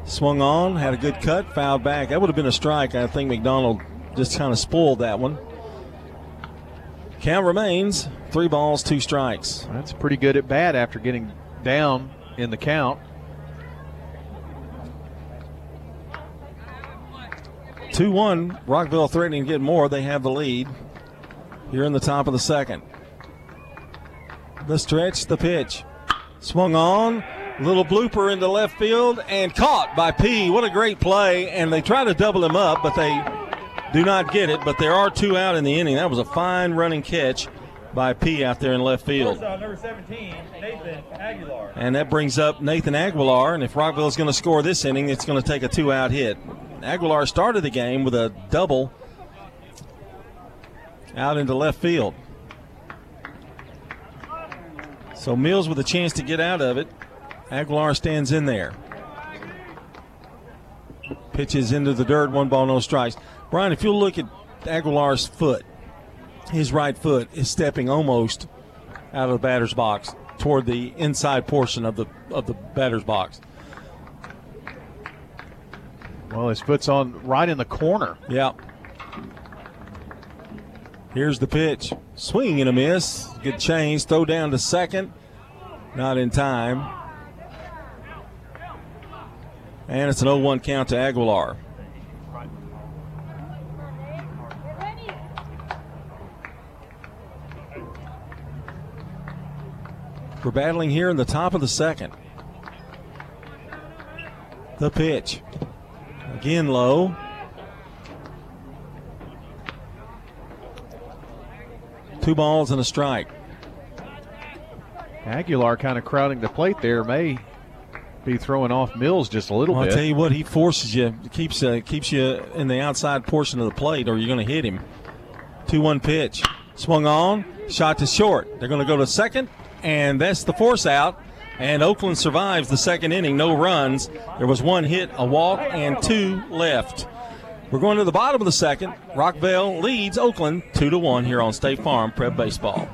Swung on, had a good cut, fouled back. That would have been a strike. I think McDonald just kind of spoiled that one. Count remains. Three balls, two strikes. That's pretty good at bat after getting down in the count. two one. Rockville threatening to get more. They have the lead here in the top of the second. The stretch, the pitch. Swung on. Little blooper into left field and caught by P. What a great play. And they try to double him up, but they do not get it. But there are two out in the inning. That was a fine running catch by P out there in left field. Number seventeen, Nathan Aguilar. And that brings up Nathan Aguilar. And if Rockville is going to score this inning, it's going to take a two-out hit. Aguilar started the game with a double out into left field. So Mills with a chance to get out of it. Aguilar stands in there. Pitches into the dirt, one ball, no strikes. Brian, if you look at Aguilar's foot, his right foot is stepping almost out of the batter's box toward the inside portion of the of the batter's box. Well, his foot's on right in the corner. Yeah. Here's the pitch. Swing and a miss. Good change. Throw down to second. Not in time. And it's an oh one count to Aguilar. We're battling here in the top of the second. The pitch. Again low. Two balls and a strike. Aguilar kind of crowding the plate there. May be throwing off Mills just a little well, bit. I'll tell you what, he forces you, keeps uh, keeps you in the outside portion of the plate, or you're going to hit him. two one pitch. Swung on, shot to short. They're going to go to second, and that's the force out. And Oakland survives the second inning, no runs. There was one hit, a walk, and two left. We're going to the bottom of the second. Rockville leads Oakland two to one here on State Farm Prep Baseball.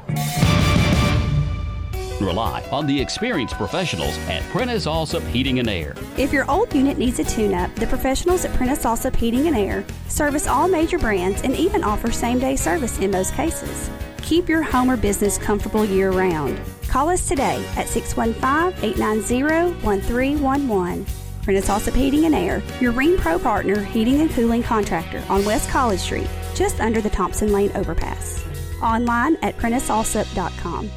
Rely on the experienced professionals at Prentice Allsup Heating and Air. If your old unit needs a tune-up, the professionals at Prentice Allsup Heating and Air service all major brands and even offer same-day service in most cases. Keep your home or business comfortable year-round. Call us today at six one five, eight nine zero, one three one one. Prentice Allsup Heating and Air, your Ring Pro partner heating and cooling contractor on West College Street, just under the Thompson Lane overpass. Online at Prentice Allsup dot com.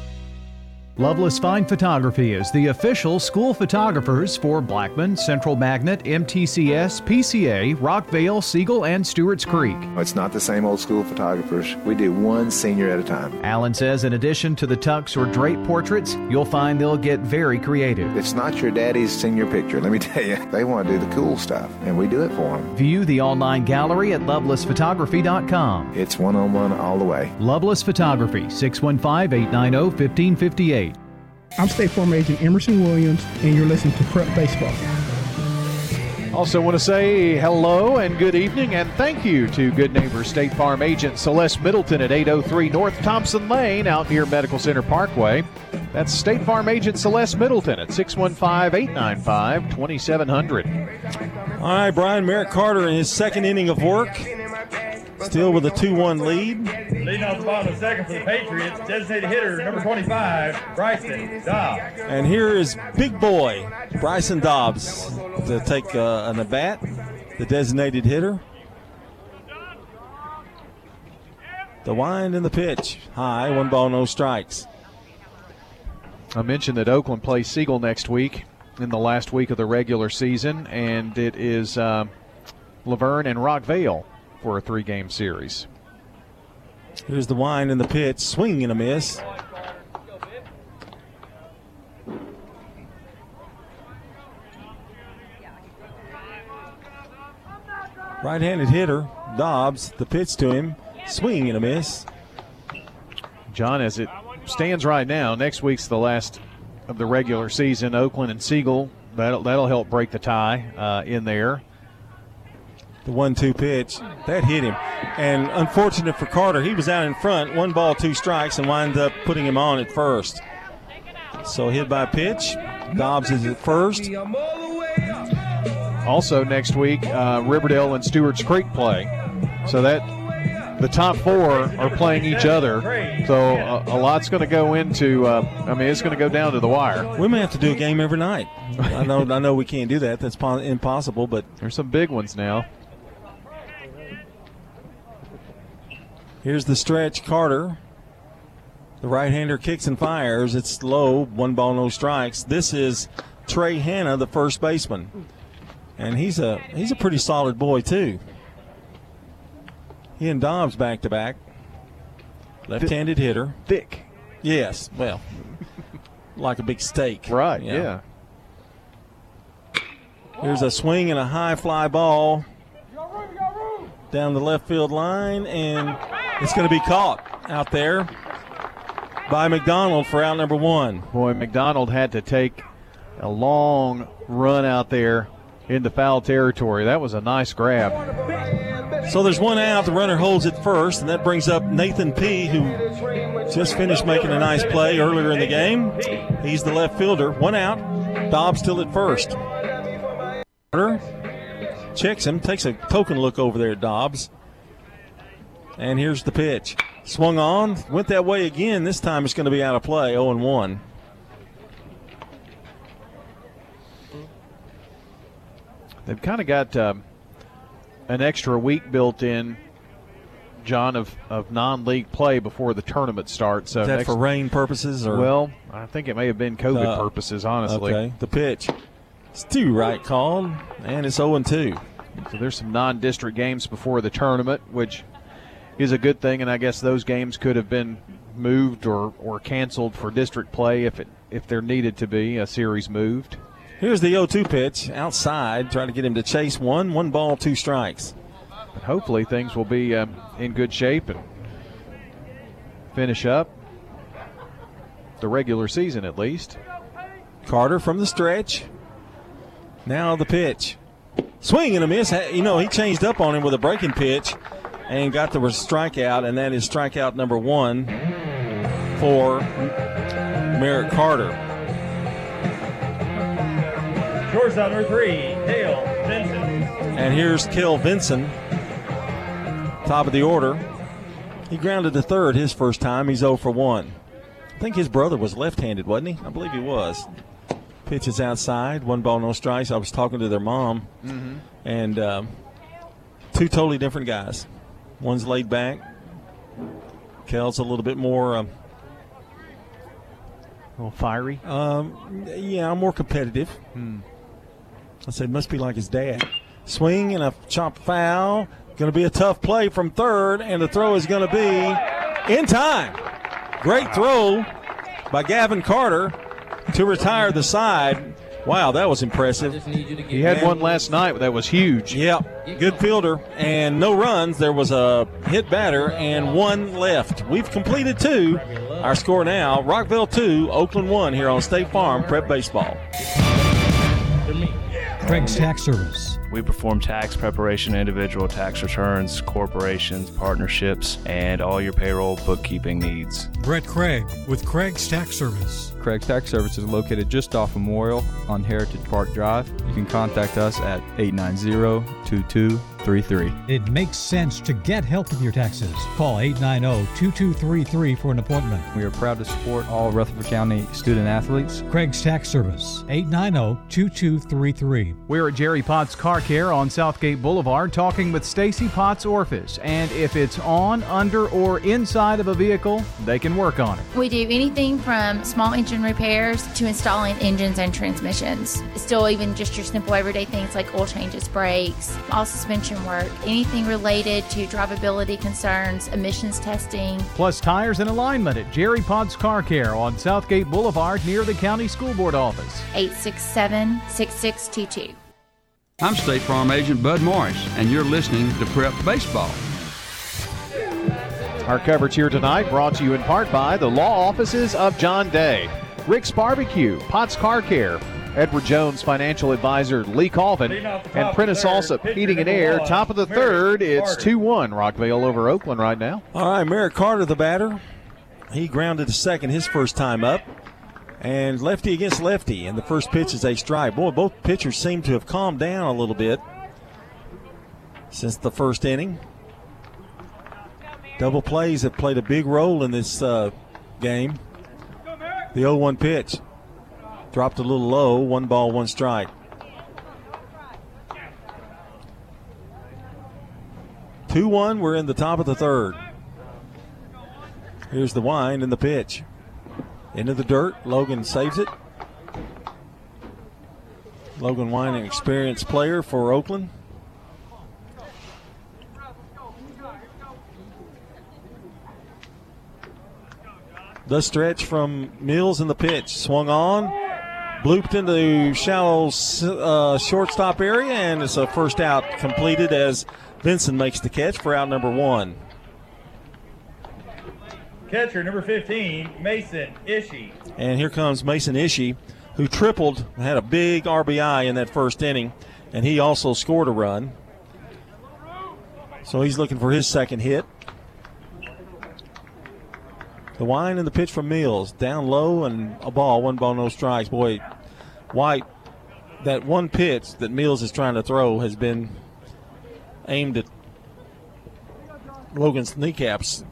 Loveless Fine Photography is the official school photographers for Blackman, Central Magnet, M T C S, P C A, Rockville, Siegel, and Stewart's Creek. It's not the same old school photographers. We do one senior at a time. Alan says in addition to the tucks or drape portraits, you'll find they'll get very creative. It's not your daddy's senior picture, let me tell you. They want to do the cool stuff, and we do it for them. View the online gallery at Loveless Photography dot com. It's one-on-one all the way. Loveless Photography, six one five, eight nine zero, one five five eight. I'm State Farm Agent Emerson Williams, and you're listening to Prep Baseball. Also want to say hello and good evening and thank you to good neighbor State Farm Agent Celeste Middleton at eight oh three North Thompson Lane out near Medical Center Parkway. That's State Farm Agent Celeste Middleton at six one five, eight nine five, two seven zero zero. All right, Brian, Merrick Carter in his second inning of work. Still with a two one lead. Leading off the bottom of the second for the Patriots, designated hitter number twenty-five, Bryson Dobbs. And here is big boy Bryson Dobbs to take uh, an at-bat, the designated hitter. The wind and the pitch. High, one ball, no strikes. I mentioned that Oakland plays Siegel next week in the last week of the regular season, and it is uh, Laverne and Rockville for a three-game series. Here's the wind and the pitch. Swing and a miss. Right-handed hitter, Dobbs, the pitch to him. Swing and a miss. John, as it stands right now, next week's the last of the regular season. Oakland and Siegel, that'll, that'll help break the tie uh, in there. The one two pitch, that hit him. And unfortunate for Carter, he was out in front, one ball, two strikes, and wound up putting him on at first. So hit by pitch, Dobbs is at first. Also next week, uh, Riverdale and Stewart's Creek play. So that the top four are playing each other. So a, a lot's going to go into, uh, I mean, it's going to go down to the wire. We may have to do a game every night. I know, I know we can't do that. That's impossible. But there's some big ones now. Here's the stretch, Carter. The right-hander kicks and fires. It's low, one ball, no strikes. This is Trey Hanna, the first baseman. And he's a he's a pretty solid boy, too. He and Dobbs back-to-back. Left-handed Th- hitter. Thick. Yes, well, like a big steak. Right, you know. Yeah. Here's a swing and a high fly ball down the left field line, and it's going to be caught out there by McDonald for out number one. Boy, McDonald had to take a long run out there in the foul territory. That was a nice grab. So there's one out. The runner holds it first, and that brings up Nathan P., who just finished making a nice play earlier in the game. He's the left fielder. One out. Dobbs still at first. Checks him, takes a token look over there at Dobbs. And here's the pitch. Swung on, went that way again. This time it's going to be out of play, oh and one. They've kind of got uh, an extra week built in, John, of, of non-league play before the tournament starts. So Is that next, for rain purposes? Or? Well, I think it may have been COVID uh, purposes, honestly. Okay, the pitch. It's two right call, and it's oh and two. So there's some non-district games before the tournament, which – is a good thing, and I guess those games could have been moved or, or canceled for district play if it if there needed to be a series moved. Here's the oh two pitch outside, trying to get him to chase one. One ball, two strikes. But hopefully things will be um, in good shape and finish up the regular season at least. Carter from the stretch. Now the pitch. Swing and a miss. You know, he changed up on him with a breaking pitch. And got the strikeout, and that is strikeout number one for Merrick Carter. Shortstop number three, Cale Vinson. And here's Cale Vinson, top of the order. He grounded to third his first time. He's oh for one. I think his brother was left-handed, wasn't he? I believe he was. Pitches outside, one ball, no strikes. I was talking to their mom, mm-hmm. and um, two totally different guys. One's laid back. Kel's a little bit more. Um, a little fiery? Um, yeah, more competitive. Hmm. I said, must be like his dad. Swing and a chop foul. Going to be a tough play from third, and the throw is going to be in time. Great throw by Gavin Carter to retire the side. Wow, that was impressive. He had one last night that was huge. Yep, good fielder. And no runs. There was a hit batter and one left. We've completed two. Our score now, Rockville two, Oakland one here on State Farm Prep Baseball. Craig's Tax Service. We perform tax preparation, individual tax returns, corporations, partnerships, and all your payroll bookkeeping needs. Brett Craig with Craig's Tax Service. Craig's Tax Service is located just off Memorial on Heritage Park Drive. You can contact us at eight nine zero, two two three three. It makes sense to get help with your taxes. Call eight nine zero, two two three three for an appointment. We are proud to support all Rutherford County student athletes. Craig's Tax Service, eight nine zero, two two three three. We're at Jerry Potts Car Care on Southgate Boulevard talking with Stacy Potts Orphis, and if it's on, under, or inside of a vehicle, they can work on it. We do anything from small engine repairs to installing engines and transmissions. Still even just your simple everyday things like oil changes, brakes, all suspension work, anything related to drivability concerns, emissions testing. Plus tires and alignment at Jerry Potts Car Care on Southgate Boulevard near the County School Board office. eight six seven, six six two two. I'm State Farm Agent Bud Morris, and you're listening to Prep Baseball. Our coverage here tonight brought to you in part by the law offices of John Day, Rick's Barbecue, Potts Car Care, Edward Jones Financial Advisor Lee Colvin, and Prentice Allsup Heating and Air. Top of the third, it's two one, Rockville over Oakland right now. All right, Merrick Carter, the batter. He grounded to second his first time up. And lefty against lefty, and the first pitch is a strike. Boy, both pitchers seem to have calmed down a little bit since the first inning. Double plays have played a big role in this uh, game. The oh one pitch. Dropped a little low, one ball, one strike. two one, we're in the top of the third. Here's the wind and the pitch. Into the dirt, Logan saves it. Logan Wine, an experienced player for Oakland. The stretch from Mills and the pitch. Swung on, blooped into shallow uh, shortstop area, and it's a first out completed as Vinson makes the catch for out number one. Catcher, number fifteen, Mason Ishii. And here comes Mason Ishii, who tripled, had a big R B I in that first inning, and he also scored a run. So he's looking for his second hit. The wind and the pitch from Mills, down low and a ball, one ball, no strikes. Boy, White, that one pitch that Mills is trying to throw has been aimed at Logan's kneecaps.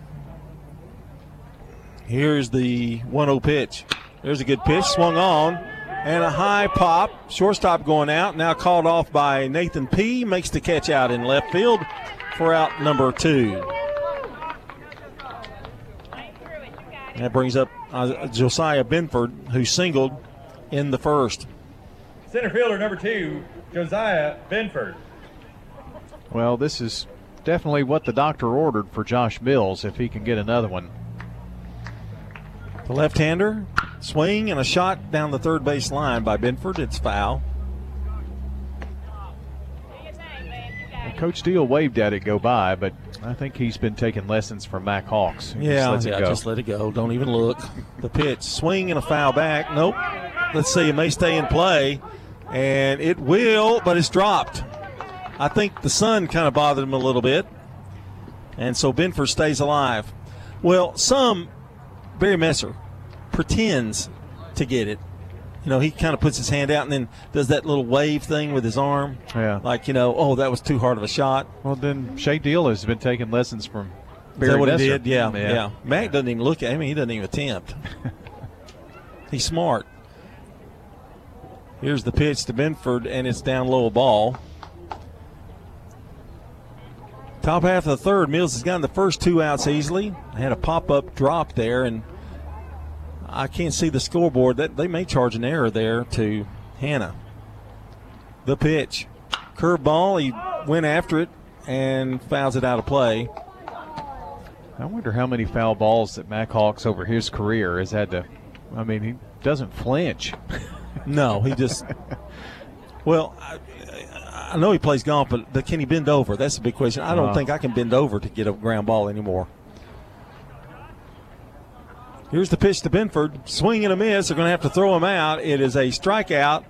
Here's the one oh pitch. There's a good pitch, swung on, and a high pop. Shortstop going out, now called off by Nathan P. Makes the catch out in left field for out number two. That brings up uh, Josiah Benford, who singled in the first. Center fielder number two, Josiah Benford. Well, this is definitely what the doctor ordered for Josh Mills if he can get another one. The left-hander, swing and a shot down the third base line by Benford. It's foul. Coach Steele waved at it go by, but I think he's been taking lessons from Mac Hawks. He yeah, just, yeah just let it go. Don't even look. The pitch, swing and a foul back. Nope. Let's see. It may stay in play, and it will, but it's dropped. I think the sun kind of bothered him a little bit, and so Benford stays alive. Well, some, Barry Messer, pretends to get it. You know, he kind of puts his hand out and then does that little wave thing with his arm. Yeah. Like, you know, oh, that was too hard of a shot. Well, then Shay Deal has been taking lessons from Barry Messer. Is that what Messer? He did? Yeah, yeah. yeah. Mac yeah. doesn't even look at him. He doesn't even attempt. He's smart. Here's the pitch to Benford, and it's down low a ball. Top half of the third. Mills has gotten the first two outs easily. Had a pop-up drop there, and I can't see the scoreboard. That they may charge an error there to Hannah. The pitch. Curveball. He went after it and fouls it out of play. I wonder how many foul balls that Mac Hawks over his career has had to – I mean, he doesn't flinch. No, he just – well, I, I know he plays golf, but, but can he bend over? That's the big question. I don't uh, think I can bend over to get a ground ball anymore. Here's the pitch to Benford. Swing and a miss. They're going to have to throw him out. It is a strikeout.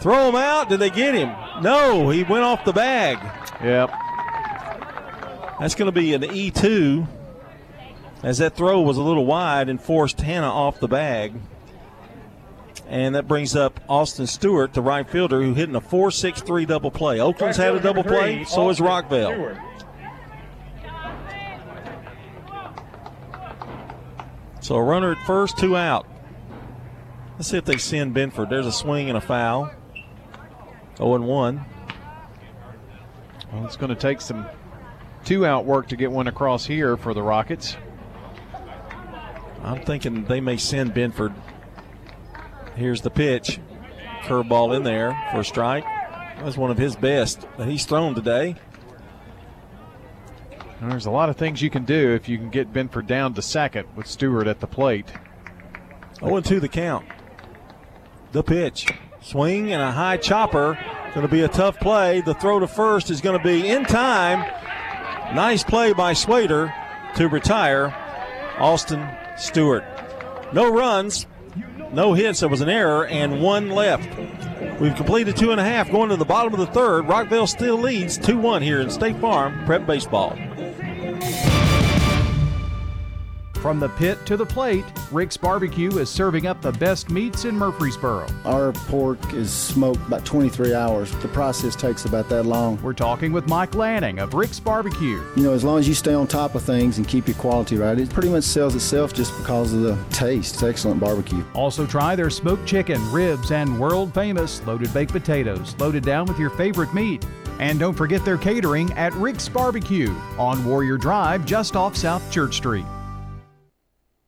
Throw him out. Did they get him? No, he went off the bag. Yep. That's going to be an E two, as that throw was a little wide and forced Hannah off the bag. And that brings up Austin Stewart, the right fielder, who hit in a four six three double play. Oakland's had a double play. So is Rockville. So a runner at first, two out. Let's see if they send Benford. There's a swing and a foul. oh and one. Well, it's going to take some two-out work to get one across here for the Rockets. I'm thinking they may send Benford. Here's the pitch. Curveball in there for a strike. That was one of his best that he's thrown today. There's a lot of things you can do if you can get Benford down to second with Stewart at the plate. oh and two the count. The pitch. Swing and a high chopper. Going to be a tough play. The throw to first is going to be in time. Nice play by Swader to retire Austin Stewart. No runs, no hits. There was an error and one left. We've completed two and a half going to the bottom of the third. Rockville still leads two one here in State Farm Prep Baseball. From the pit to the plate, Rick's Barbecue is serving up the best meats in Murfreesboro. Our pork is smoked about twenty-three hours. The process takes about that long. We're talking with Mike Lanning of Rick's Barbecue. You know, as long as you stay on top of things and keep your quality right, it pretty much sells itself just because of the taste. It's excellent barbecue. Also try their smoked chicken, ribs, and world-famous loaded baked potatoes, loaded down with your favorite meat. And don't forget their catering at Rick's Barbecue on Warrior Drive just off South Church Street.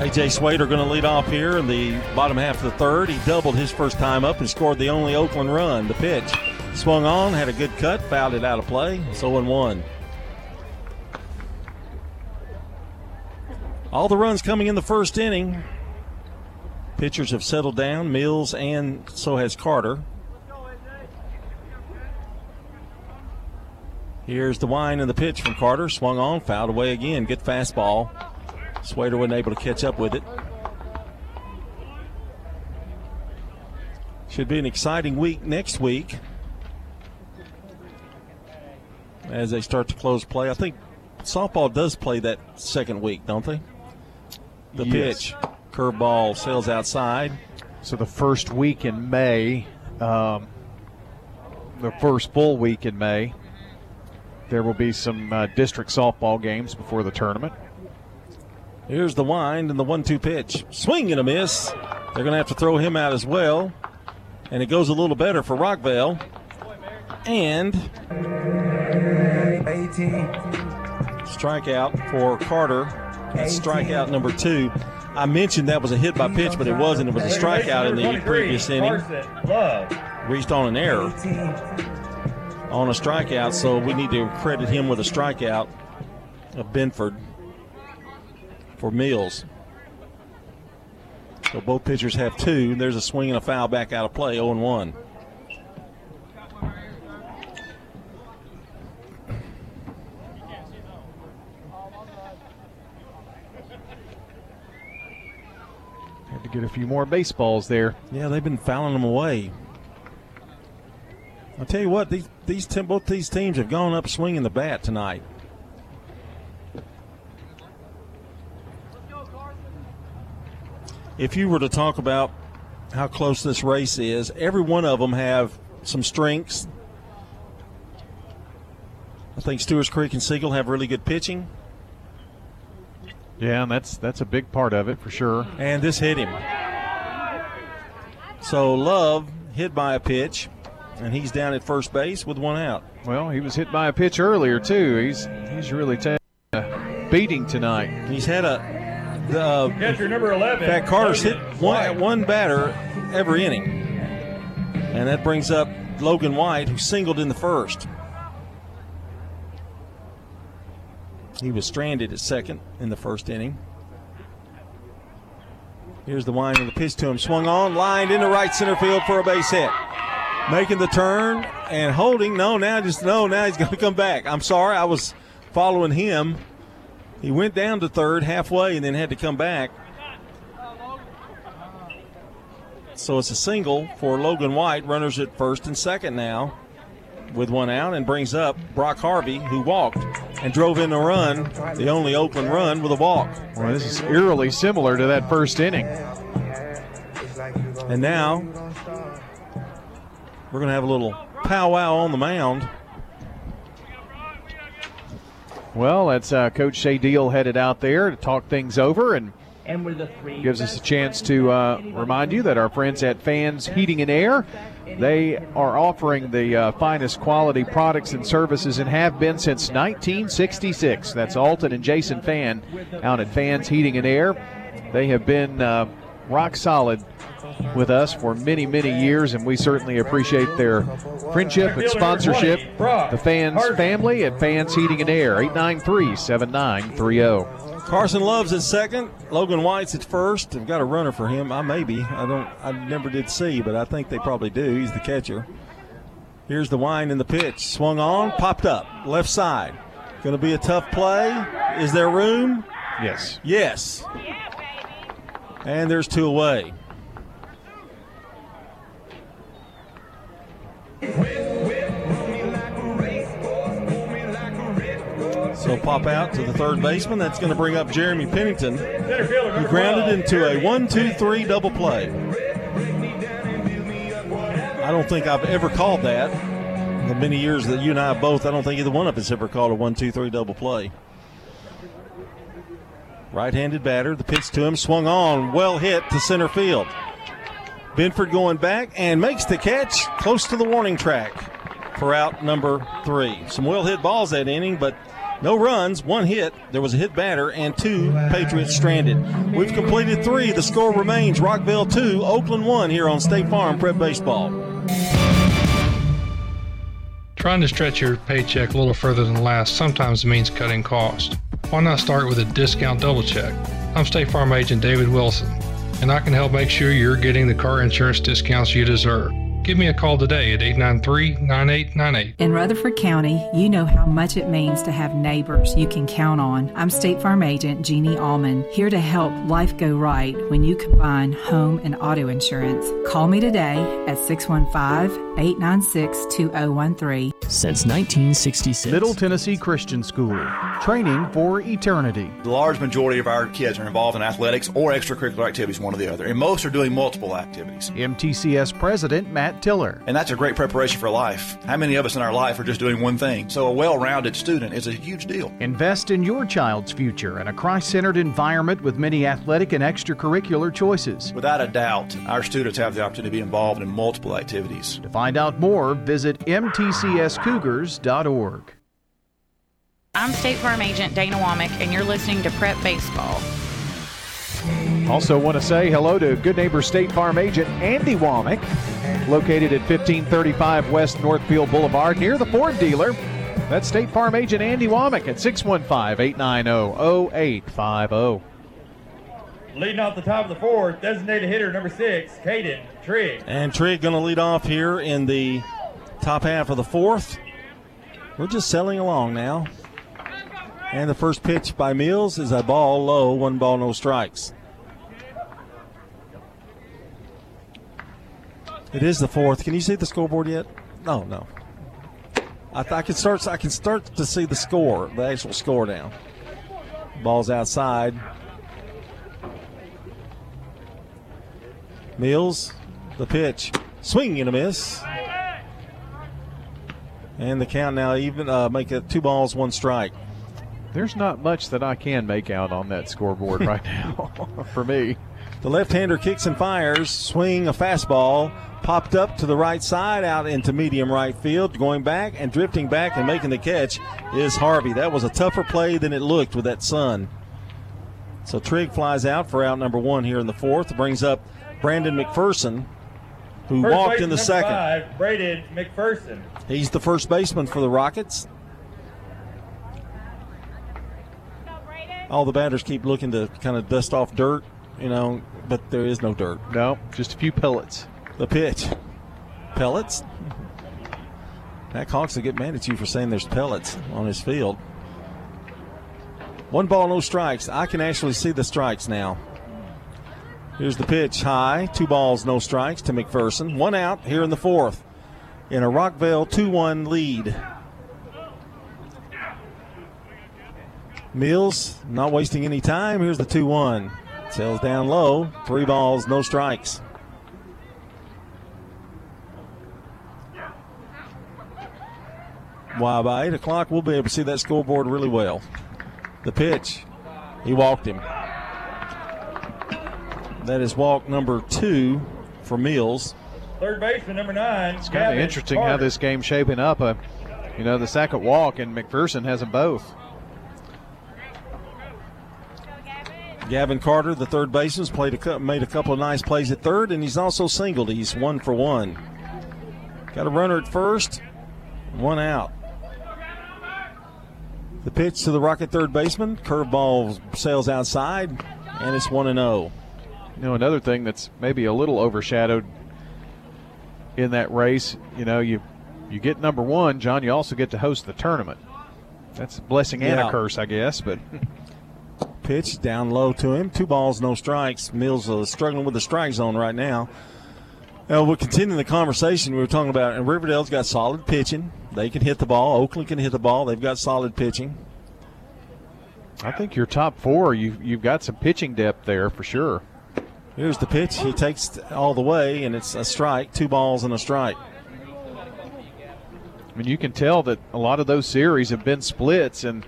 A J. Swader going to lead off here in the bottom half of the third. He doubled his first time up and scored the only Oakland run. The pitch swung on, had a good cut, fouled it out of play. It's oh and one. All the runs coming in the first inning. Pitchers have settled down, Mills and so has Carter. Here's the wind and the pitch from Carter. Swung on, fouled away again. Good fastball. Swader wasn't able to catch up with it. Should be an exciting week next week as they start to close play. I think softball does play that second week, don't they? The yes. Pitch. Curveball sails outside. So the first week in May, um, the first full week in May, there will be some uh, district softball games before the tournament. Here's the wind and the one two pitch. Swing and a miss. They're going to have to throw him out as well. And it goes a little better for Rockville. And strikeout for Carter. That's strikeout number two. I mentioned that was a hit by pitch, but it wasn't. It was a strikeout in the previous inning. Reached on an error. On a strikeout, so we need to credit him with a strikeout of Benford for Mills. So both pitchers have two. There's a swing and a foul back out of play, oh and one. Had to get a few more baseballs there. Yeah, they've been fouling them away. I'll tell you what, these these ten, both these teams have gone up swinging the bat tonight. If you were to talk about how close this race is, every one of them have some strengths. I think Stewart's Creek and Siegel have really good pitching. Yeah, and that's that's a big part of it for sure. And this hit him. So Love hit by a pitch. And he's down at first base with one out. Well, he was hit by a pitch earlier, too. He's he's really taking a beating tonight. He's had a the uh, catcher number eleven. In fact, Carter's hit one, one batter every inning. And that brings up Logan White, who singled in the first. He was stranded at second in the first inning. Here's the wind of the pitch to him. Swung on, lined into right center field for a base hit. Making the turn and holding. No, now just no. Now he's going to come back. I'm sorry, I was following him. He went down to third halfway and then had to come back. So it's a single for Logan White. Runners at first and second now with one out, and brings up Brock Harvey, who walked and drove in a run, the only Oakland run, with a walk. Well, this is eerily similar to that first inning. And now we're going to have a little powwow on the mound. Well, that's uh, Coach Shay Deal headed out there to talk things over, and, and we're the three gives us a chance to uh, remind you that our friends at Fans Heating and Air, they are offering the uh, finest quality products and services and have been since nineteen sixty-six. That's Alton and Jason Fan out at Fans Heating and Air. They have been uh, rock solid with us for many, many years, and we certainly appreciate their friendship and sponsorship. The Fans family at Fans Heating and Air, eight nine three, seven nine three zero. Carson Love's at second. Logan White's at first. I've got a runner for him. I maybe. I don't. I never did see, but I think they probably do. He's the catcher. Here's the wind and the pitch. Swung on, popped up, left side. Going to be a tough play. Is there room? Yes. Yes. And there's two away. So pop out to the third baseman. That's going to bring up Jeremy Pennington, who grounded into a one two three double play. I don't think I've ever called that. In the many years that you and I both, I don't think either one of us ever called a one two three double play. Right-handed batter, the pitch to him, swung on, well hit to center field. Benford going back and makes the catch close to the warning track. for out number three. Some well-hit balls that inning, but no runs, one hit. There was a hit batter and two Patriots stranded. We've completed three. The score remains Rockville two, Oakland one here on State Farm Prep Baseball. Trying to stretch your paycheck a little further than last sometimes means cutting costs. Why not start with a discount double check? I'm State Farm agent David Wilson, and I can help make sure you're getting the car insurance discounts you deserve. Give me a call today at eight nine three, nine eight nine eight. In Rutherford County, you know how much it means to have neighbors you can count on. I'm State Farm agent Jeannie Allman, here to help life go right when you combine home and auto insurance. Call me today at six one five, eight nine six, two zero one three. Since nineteen sixty-six. Middle Tennessee Christian School, training for eternity. The large majority of our kids are involved in athletics or extracurricular activities, one or the other, and most are doing multiple activities. M T C S President Matt Tiller. And that's a great preparation for life. How many of us in our life are just doing one thing? So a well-rounded student is a huge deal. Invest in your child's future in a Christ-centered environment with many athletic and extracurricular choices. Without a doubt, our students have the opportunity to be involved in multiple activities. To find out more, visit M T C S cougars dot org. I'm State Farm agent Dana Womack, and you're listening to Prep Baseball. Also want to say hello to Good Neighbor State Farm agent Andy Womack, located at fifteen thirty-five West Northfield Boulevard near the Ford dealer. That's State Farm agent Andy Womack at six one five, eight nine zero, zero eight five zero. Leading off the top of the fourth, designated hitter number six, Caden Trigg. And Trigg going to lead off here in the top half of the fourth. We're just sailing along now. And the first pitch by Mills is a ball low, one ball, no strikes. It is the fourth. Can you see the scoreboard yet? No, no. I, th- I can start. I can start to see the score, the actual score now. Ball's outside. Mills, the pitch, swing and a miss. And the count now even uh, make it two balls, one strike. There's not much that I can make out on that scoreboard right now for me. The left-hander kicks and fires. Swing, a fastball. Popped up to the right side, out into medium right field. Going back and drifting back and making the catch is Harvey. That was a tougher play than it looked with that sun. So Trigg flies out for out number one here in the fourth. Brings up Brandon McPherson, who first walked in the second. Five, Braden McPherson. He's the first baseman for the Rockets. All the batters keep looking to kind of dust off dirt, you know, but there is no dirt. No, just a few pellets. The pitch. Pellets? Mac Hawks will get mad at you for saying there's pellets on his field. One ball, no strikes. I can actually see the strikes now. Here's the pitch high. Two balls, no strikes to McPherson. One out here in the fourth in a Rockville two one lead. Mills not wasting any time. Here's the two one. Sails down low. Three balls, no strikes. Why, by eight o'clock, we'll be able to see that scoreboard really well. The pitch. He walked him. That is walk number two for Mills. Third baseman, number nine. It's kind of interesting Carter. How this game's shaping up. Uh, you know, the second walk, and McPherson has them both. Gavin Carter, the third baseman, played a, made a couple of nice plays at third, and he's also singled. He's one for one. Got a runner at first, one out. The pitch to the Rocket third baseman. Curveball sails outside, and it's one and oh. You know, another thing that's maybe a little overshadowed in that race, you know, you, you get number one, John, you also get to host the tournament. That's a blessing and yeah. a curse, I guess, but... Pitch down low to him. Two balls, no strikes. Mills uh, struggling with the strike zone right now. Now we'll continue the conversation we were talking about. And Riverdale's got solid pitching. They can hit the ball. Oakland can hit the ball. They've got solid pitching. I think your top four, you, you've got some pitching depth there for sure. Here's the pitch. He takes all the way, and it's a strike. Two balls and a strike. I mean, you can tell that a lot of those series have been splits, and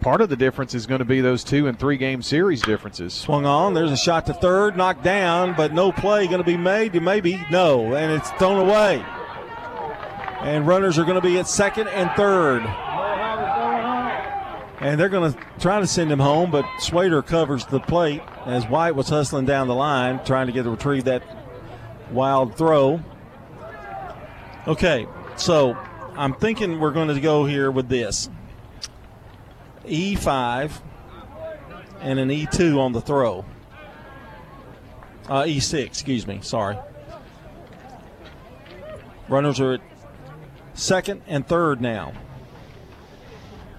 part of the difference is going to be those two- and three-game series differences. Swung on. There's a shot to third. Knocked down, but no play going to be made. Maybe. No. And it's thrown away. And runners are going to be at second and third. And they're going to try to send him home, but Swader covers the plate as White was hustling down the line, trying to get to retrieve that wild throw. Okay, so I'm thinking we're going to go here with this. E five and an E two on the throw. Uh, E six, excuse me, sorry. Runners are at second and third now.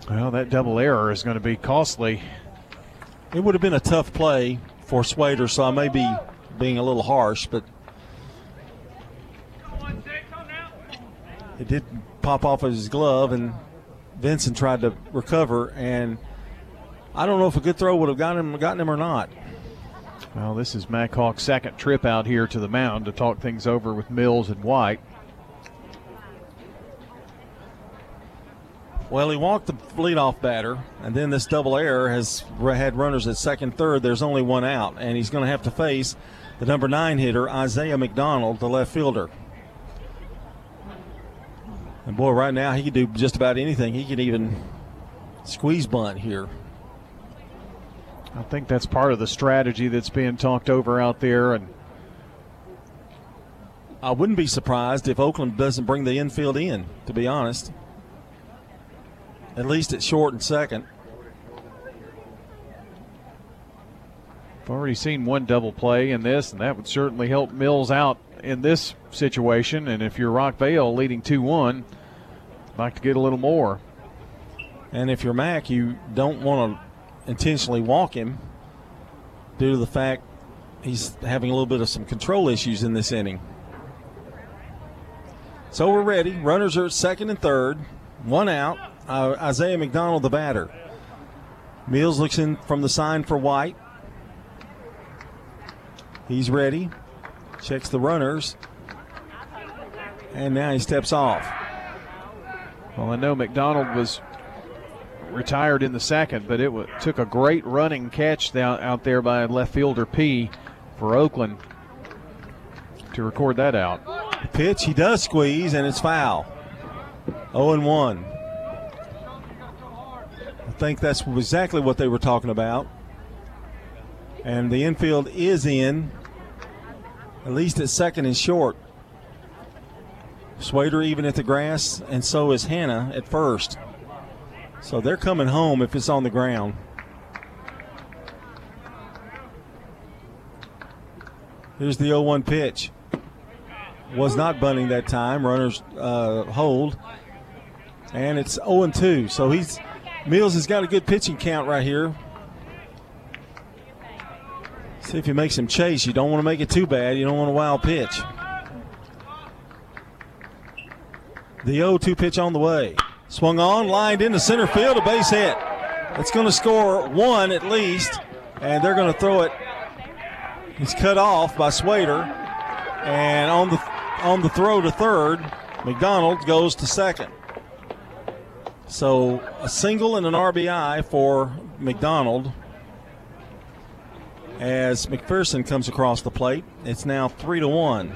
Well, that double error is going to be costly. It would have been a tough play for Swader, so I may be being a little harsh, but it did pop off of his glove, and Vincent tried to recover, and I don't know if a good throw would have gotten him, gotten him or not. Well, this is Mack Hawk's second trip out here to the mound to talk things over with Mills and White. Well, he walked the leadoff batter, and then this double error has had runners at second, third. There's only one out, and he's going to have to face the number nine hitter, Isaiah McDonald, the left fielder. And, boy, right now he could do just about anything. He could even squeeze bunt here. I think that's part of the strategy that's being talked over out there. And I wouldn't be surprised if Oakland doesn't bring the infield in, to be honest. At least at short and second. I've already seen one double play in this, and that would certainly help Mills out in this situation. And if you're Rockvale leading two one, I'd like to get a little more. And if you're Mac, you don't want to intentionally walk him due to the fact he's having a little bit of some control issues in this inning. So we're ready. Runners are at second and third. One out. Uh, Isaiah McDonald, the batter. Mills looks in from the sign for White. He's ready. Checks the runners. And now he steps off. Well, I know McDonald was retired in the second, but it w- took a great running catch down, out there by left fielder P for Oakland to record that out. The pitch, he does squeeze, and it's foul. oh and one. I think that's exactly what they were talking about. And the infield is in, at least at second and short. Swader even at the grass, and so is Hannah at first. So they're coming home if it's on the ground. Here's the oh one pitch. Was not bunting that time. Runners uh, hold. And it's oh and two, so he's... Mills has got a good pitching count right here. See if he makes him chase. You don't want to make it too bad. You don't want a wild pitch. The oh two pitch on the way. Swung on, lined into center field, a base hit. It's going to score one at least, and they're going to throw it. It's cut off by Swader, and on the on the throw to third, McDonald goes to second. So a single and an R B I for McDonald as McPherson comes across the plate. It's now three to one.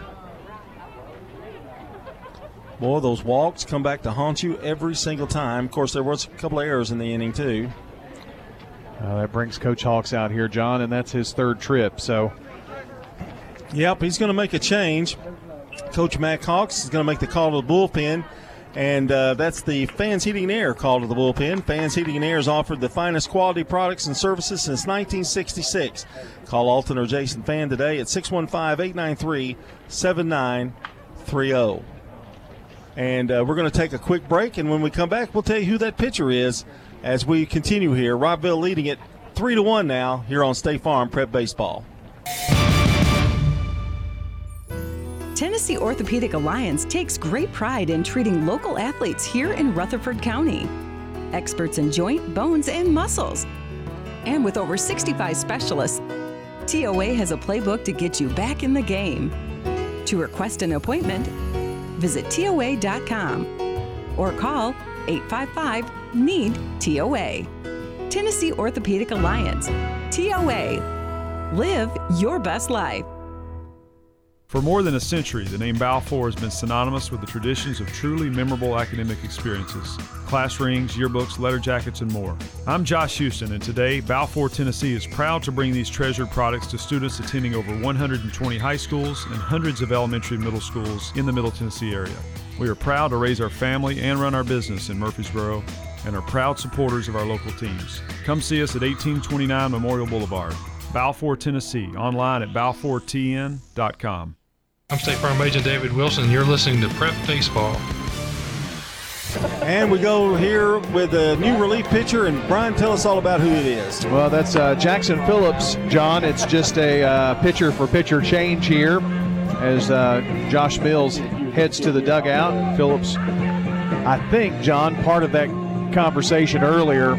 Boy, those walks come back to haunt you every single time. Of course, there was a couple of errors in the inning too. Uh, that brings Coach Hawks out here, John, and that's his third trip. So, yep, he's going to make a change. Coach Mac Hawks is going to make the call to the bullpen. And uh, that's the Fans Heating and Air call to the bullpen. Fans Heating and Air has offered the finest quality products and services since nineteen sixty-six. Call Alton or Jason Fan today at six one five, eight nine three, seven nine three zero. And uh, we're going to take a quick break, and when we come back, we'll tell you who that pitcher is as we continue here. Rockville leading it three to one now here on State Farm Prep Baseball. Tennessee Orthopedic Alliance takes great pride in treating local athletes here in Rutherford County. Experts in joint, bones, and muscles. And with over sixty-five specialists, T O A has a playbook to get you back in the game. To request an appointment, visit T O A dot com or call eight five five, N E E D, T O A. Tennessee Orthopedic Alliance, T O A. Live your best life. For more than a century, the name Balfour has been synonymous with the traditions of truly memorable academic experiences, class rings, yearbooks, letter jackets, and more. I'm Josh Houston, and today, Balfour Tennessee is proud to bring these treasured products to students attending over one hundred twenty high schools and hundreds of elementary and middle schools in the Middle Tennessee area. We are proud to raise our family and run our business in Murfreesboro and are proud supporters of our local teams. Come see us at eighteen twenty-nine Memorial Boulevard, Balfour, Tennessee, online at balfour t n dot com. I'm State Farm Agent David Wilson, and you're listening to Prep Baseball. And we go here with a new relief pitcher, and Brian, tell us all about who it is. Well, that's uh, Jackson Phillips, John. It's just a uh, pitcher-for-pitcher change here as uh, Josh Mills heads to the dugout. Phillips, I think, John, part of that conversation earlier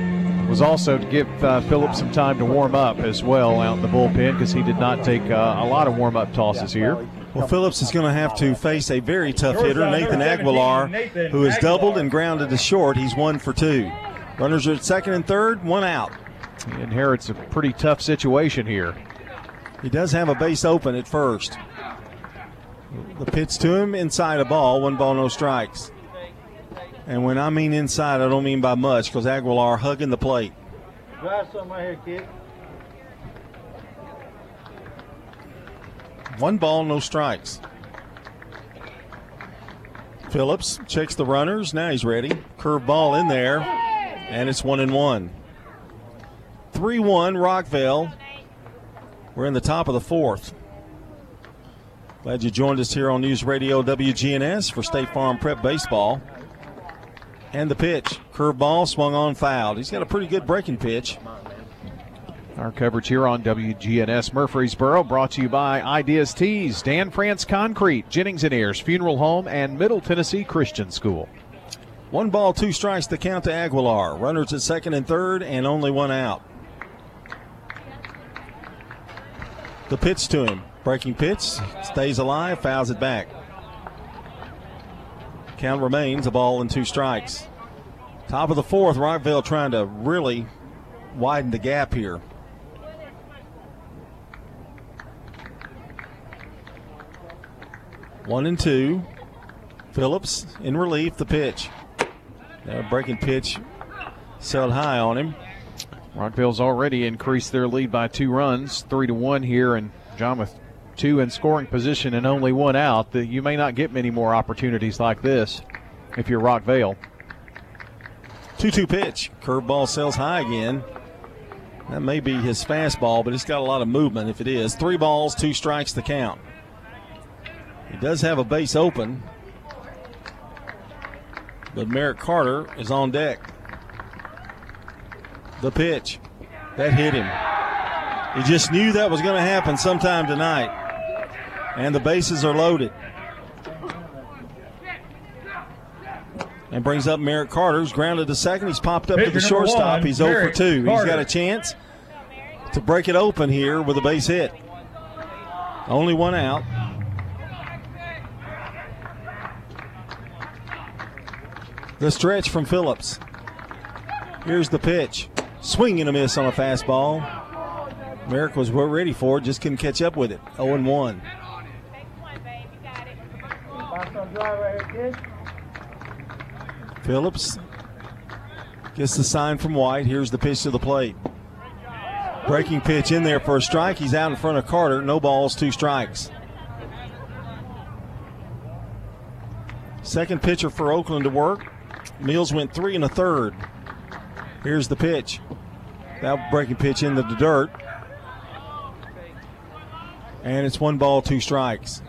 was also to give uh, Phillips some time to warm up as well out in the bullpen, because he did not take uh, a lot of warm-up tosses here. Well, Phillips is going to have to face a very tough hitter, Nathan Aguilar, who has doubled and grounded to short. He's one for two. Runners are at second and third, one out. He inherits a pretty tough situation here. He does have a base open at first. The pitch to him inside a ball, one ball, no strikes. And when I mean inside, I don't mean by much, because Aguilar hugging the plate. Drive something right here, kid. One ball, no strikes. Phillips checks the runners. Now he's ready. Curve ball in there, and it's one and one. three one Rockville. We're in the top of the fourth. Glad you joined us here on News Radio W G N S for State Farm Prep Baseball. And the pitch. Curve ball swung on, fouled. He's got a pretty good breaking pitch. Our coverage here on W G N S Murfreesboro brought to you by Ideas Tees, Dan France Concrete, Jennings and Ayers Funeral Home, and Middle Tennessee Christian School. One ball, two strikes to count to Aguilar. Runners at second and third, and only one out. The pitch to him. Breaking pitch, stays alive, fouls it back. Count remains, a ball and two strikes. Top of the fourth, Rockville trying to really widen the gap here. One and two. Phillips in relief, the pitch. Now breaking pitch sailed high on him. Rockville's already increased their lead by two runs, three to one here, and John with two in scoring position and only one out. That you may not get many more opportunities like this if you're Rockville. two two pitch. Curveball sails high again. That may be his fastball, but it's got a lot of movement if it is. Three balls, two strikes the count. He does have a base open, but Merrick Carter is on deck. The pitch. That hit him. He just knew that was going to happen sometime tonight. And the bases are loaded. And brings up Merrick Carter, who's grounded to second. He's popped up Pitcher to the shortstop. One, he's Merrick oh for two. Carter. He's got a chance to break it open here with a base hit. Only one out. The stretch from Phillips. Here's the pitch. Swing and a miss on a fastball. Merrick was well ready for it, just couldn't catch up with it. oh and one. Phillips gets the sign from White. Here's the pitch to the plate. Breaking pitch in there for a strike. He's out in front of Carter. No balls, two strikes. Second pitcher for Oakland to work. Mills went three and a third. Here's the pitch. That breaking pitch into the dirt. And it's one ball, two strikes.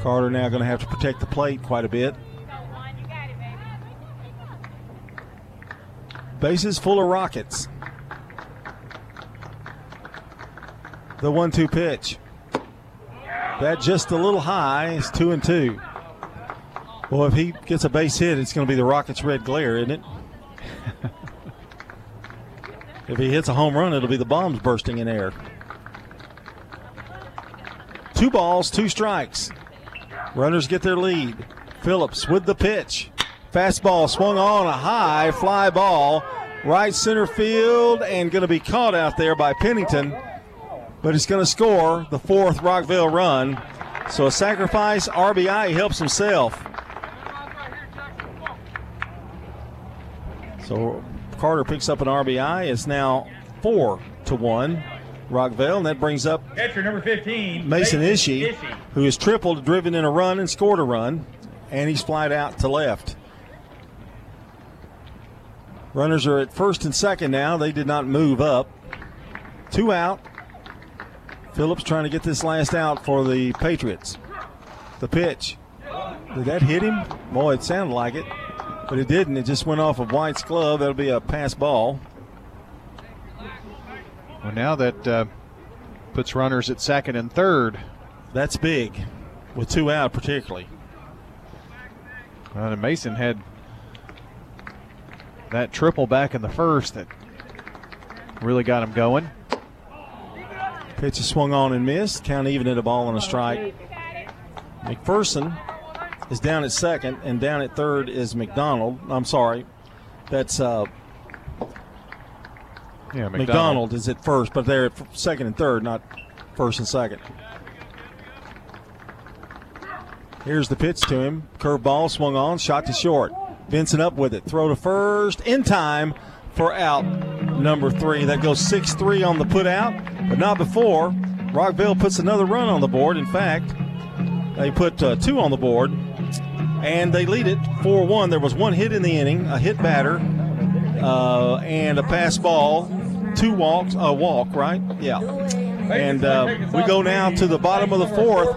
Carter now going to have to protect the plate quite a bit. Bases full of Rockets. The one two pitch. That just a little high. It's two and two. Well, if he gets a base hit, it's going to be the Rockets' red glare, isn't it? If he hits a home run, it'll be the bombs bursting in air. Two balls, two strikes. Runners get their lead. Phillips with the pitch. Fastball swung on, a high fly ball, right center field, and going to be caught out there by Pennington, but it's going to score the fourth Rockville run. So a sacrifice, R B I, he helps himself. So Carter picks up an R B I. It's now four to one, Rockville, and that brings up catcher number fifteen, Mason Ishii, who has tripled, driven in a run, and scored a run, and he's flied out to left. Runners are at first and second now. They did not move up. Two out. Phillips trying to get this last out for the Patriots. The pitch. Did that hit him? Boy, it sounded like it, but it didn't. It just went off of White's glove. That'll be a pass ball. Well, now that uh, puts runners at second and third. That's big, with two out particularly. Uh, Mason had that triple back in the first that really got him going. Pitch is swung on and missed. Count even at a ball and a strike. McPherson is down at second, and down at third is McDonald. I'm sorry, that's uh, yeah, McDonald. McDonald is at first, but they're at second and third, not first and second. Here's the pitch to him. Curve ball swung on, shot to short. Vincent up with it. Throw to first in time for out number three. That goes six three on the put out, but not before Rockville puts another run on the board. In fact, they put uh, two on the board, and they lead it four one. There was one hit in the inning, a hit batter, uh, and a pass ball, two walks, a walk, right? Yeah. And uh, we go now to the bottom of the fourth.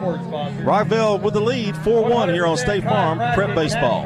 Rockville with the lead, four one here on State Farm Prep Baseball.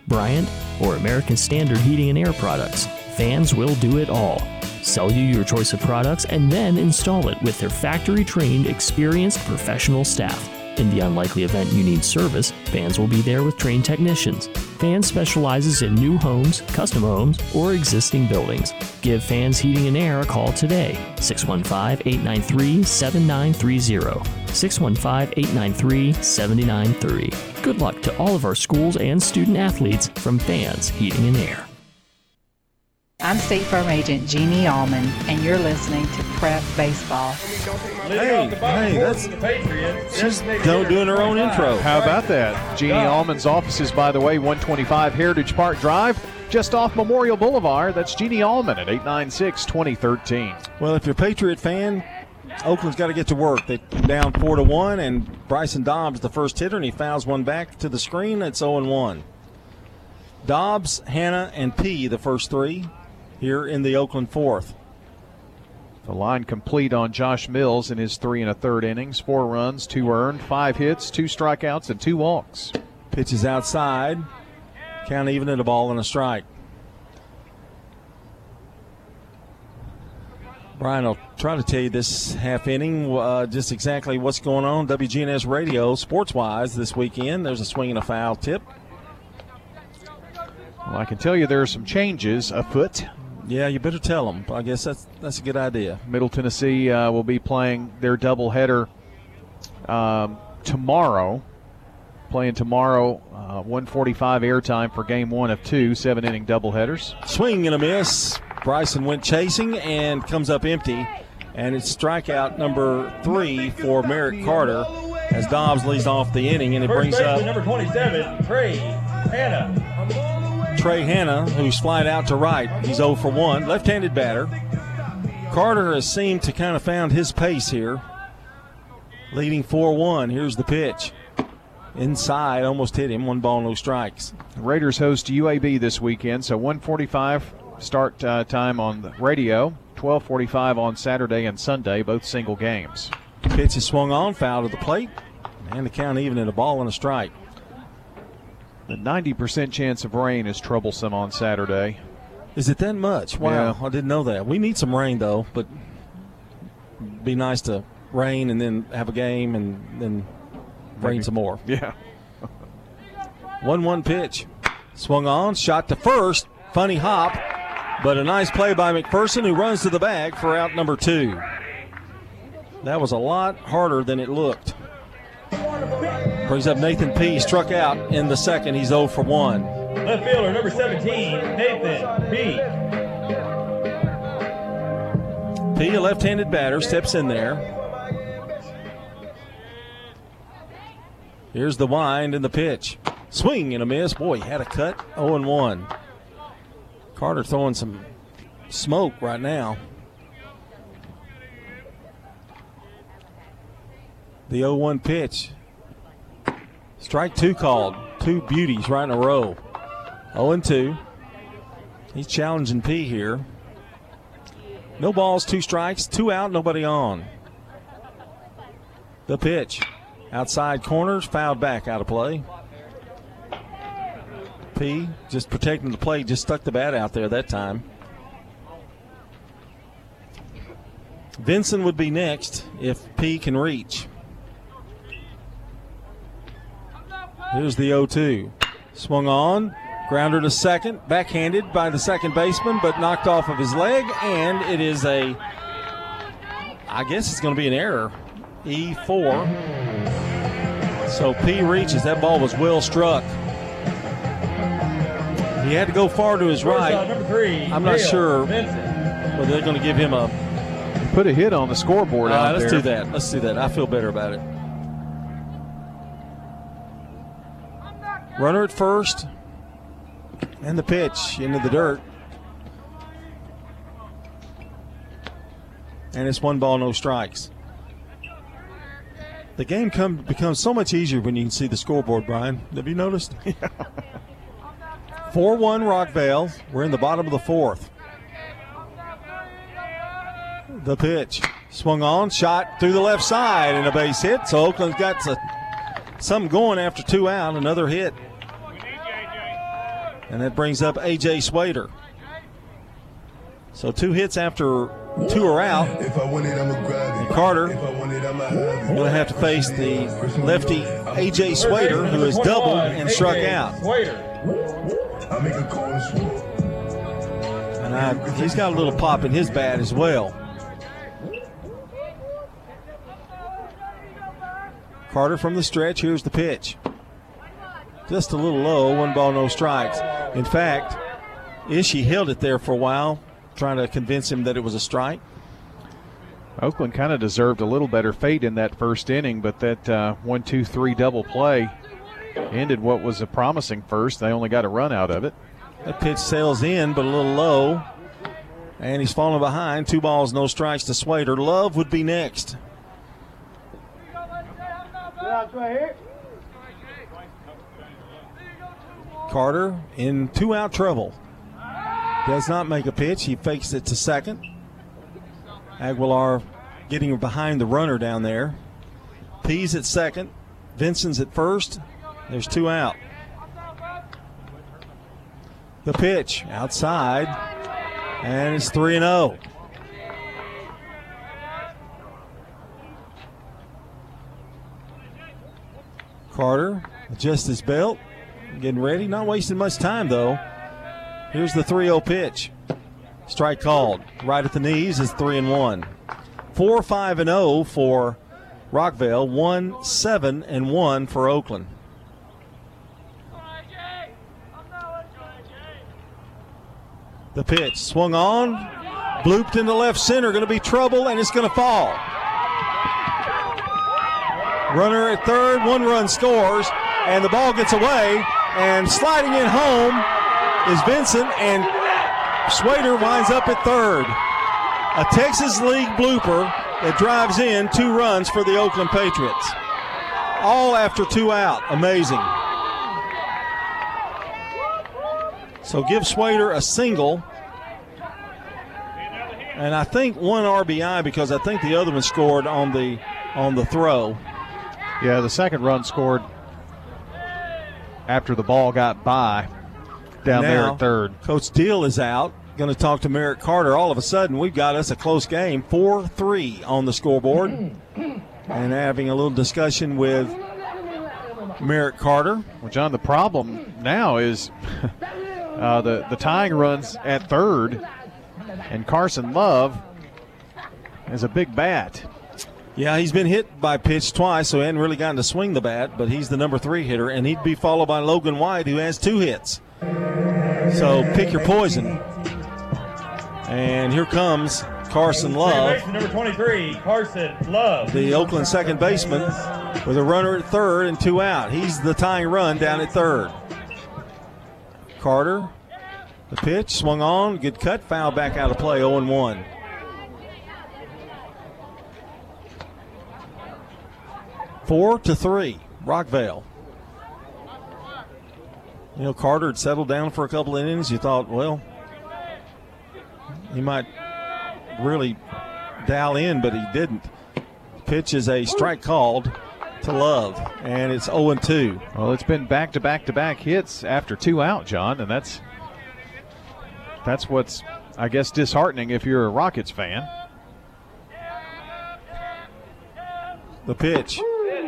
Bryant, or American Standard Heating and Air products. Fans will do it all. Sell you your choice of products and then install it with their factory-trained, experienced professional staff. In the unlikely event you need service, Fans will be there with trained technicians. Fans specializes in new homes, custom homes, or existing buildings. Give Fans Heating and Air a call today, six one five, eight nine three, seven nine three zero, six one five, eight nine three, seven nine three zero. Good luck to all of our schools and student athletes from Fans Heating and Air. I'm State Farm Agent Jeannie Allman, and you're listening to Prep Baseball. Hey, hey, that's she's doing her own intro. How about that? Jeannie Allman's office is, by the way, one twenty-five Heritage Park Drive, just off Memorial Boulevard. That's Jeannie Allman at eight nine six, two oh one three. Well, if you're a Patriot fan, Oakland's got to get to work. They're down four to one, and Bryson Dobbs, the first hitter, and he fouls one back to the screen. It's oh and one. Dobbs, Hannah, and P, the first three here in the Oakland fourth. The line complete on Josh Mills in his three and a third innings. Four runs, two earned, five hits, two strikeouts, and two walks. Pitches outside. Count even at a ball and a strike. Brian will try to tell you this half inning, uh, just exactly what's going on. W G N S Radio, sports-wise, this weekend. There's a swing and a foul tip. Well, I can tell you there are some changes afoot. Yeah, you better tell them. I guess that's that's a good idea. Middle Tennessee uh, will be playing their doubleheader um, tomorrow. Playing tomorrow, uh, one forty-five airtime for game one of two seven-inning doubleheaders. Swing and a miss. Bryson went chasing and comes up empty. And it's strikeout number three for Merrick Carter as Dobbs leads off the inning. And it brings up number twenty-seven, Trey Hannah. Trey Hannah, who's flied out to right. He's oh for one, left-handed batter. Carter has seemed to kind of found his pace here, leading four one. Here's the pitch. Inside, almost hit him. One ball, no strikes. The Raiders host U A B this weekend, so one forty-five start uh, time on the radio, twelve forty-five on Saturday and Sunday, both single games. Pitch is swung on, foul to the plate, and the count even at a ball and a strike. The ninety percent chance of rain is troublesome on Saturday. Is it that much? Wow, yeah. I didn't know that. We need some rain, though, but it'd be nice to rain and then have a game and then bring Maybe. some more. Yeah. one one pitch. Swung on, shot to first. Funny hop, but a nice play by McPherson, who runs to the bag for out number two. That was a lot harder than it looked. Brings up Nathan P. Struck out in the second. He's oh for one. Left fielder, number seventeen, Nathan P. P, a left-handed batter, steps in there. Here's the wind and the pitch. Swing and a miss. Boy, he had a cut. oh and one. Carter throwing some smoke right now. The oh one pitch. Strike two called. Two beauties right in a row. oh and two. He's challenging P here. No balls, two strikes, two out, nobody on. The pitch. Outside corners, fouled back out of play. P just protecting the plate, just stuck the bat out there that time. Vinson would be next if P can reach. Here's the oh two. Swung on, grounder to second, backhanded by the second baseman, but knocked off of his leg, and it is a, I guess it's going to be an error. E four. So P reaches. That ball was well struck. He had to go far to his right. I'm not sure whether they're going to give him a put a hit on the scoreboard. All right, out let's there. do that. Let's do that. I feel better about it. Runner at first, and the pitch into the dirt, and it's one ball, no strikes. The game come, becomes so much easier when you can see the scoreboard, Brian. Have you noticed? four one Rockville. We're in the bottom of the fourth. The pitch. Swung on, shot through the left side, and a base hit. So Oakland's got to, something going after two out, another hit. And that brings up A J Swader. So two hits after two are out. And Carter will have to face the lefty A J Swader, who is doubled and struck out. And I, he's got a little pop in his bat as well. Carter from the stretch. Here's the pitch. Just a little low. One ball, no strikes. In fact, Ishii held it there for a while, trying to convince him that it was a strike. Oakland kind of deserved a little better fate in that first inning, but that uh, one, two, three double play ended what was a promising first. They only got a run out of it. That pitch sails in, but a little low, and he's falling behind. Two balls, no strikes to Swader. Love would be next. Carter in two-out trouble. Does not make a pitch. He fakes it to second. Aguilar getting behind the runner down there. Pease at second. Vinson's at first. There's two out. The pitch outside. And it's three and oh. Carter adjusts his belt. Getting ready. Not wasting much time, though. Here's the three oh pitch. Strike called. Right at the knees is three and one. four, five, and oh for Rockville. one, seven, and one for Oakland. The pitch swung on, blooped into left center. Going to be trouble, and it's going to fall. Runner at third. One run scores, and the ball gets away, and sliding it home is Vincent, and Swader winds up at third. A Texas League blooper that drives in two runs for the Oakland Patriots. All after two out. Amazing. So give Swader a single. And I think one R B I, because I think the other one scored on the on the throw. Yeah, the second run scored after the ball got by. Down now, there at third. Coach Deal is out. Going to talk to Merrick Carter. All of a sudden, we've got us a close game. four three on the scoreboard. And having a little discussion with Merrick Carter. Well, John, the problem now is uh, the, the tying runs at third, and Carson Love is a big bat. Yeah, he's been hit by pitch twice, so he hadn't really gotten to swing the bat, but he's the number three hitter, and he'd be followed by Logan White, who has two hits. So pick your poison. And here comes Carson Love. Number twenty-three, Carson Love. The Oakland second baseman with a runner at third and two out. He's the tying run down at third. Carter, the pitch, swung on, good cut, foul back out of play, oh and one. Four to three, Rockville. You know, Carter had settled down for a couple of innings. You thought, well, he might really dial in, but he didn't. Pitch is a strike called to Love, and it's oh and two. Well, it's been back-to-back-to-back hits after two out, John, and that's that's what's, I guess, disheartening if you're a Rockets fan. The pitch.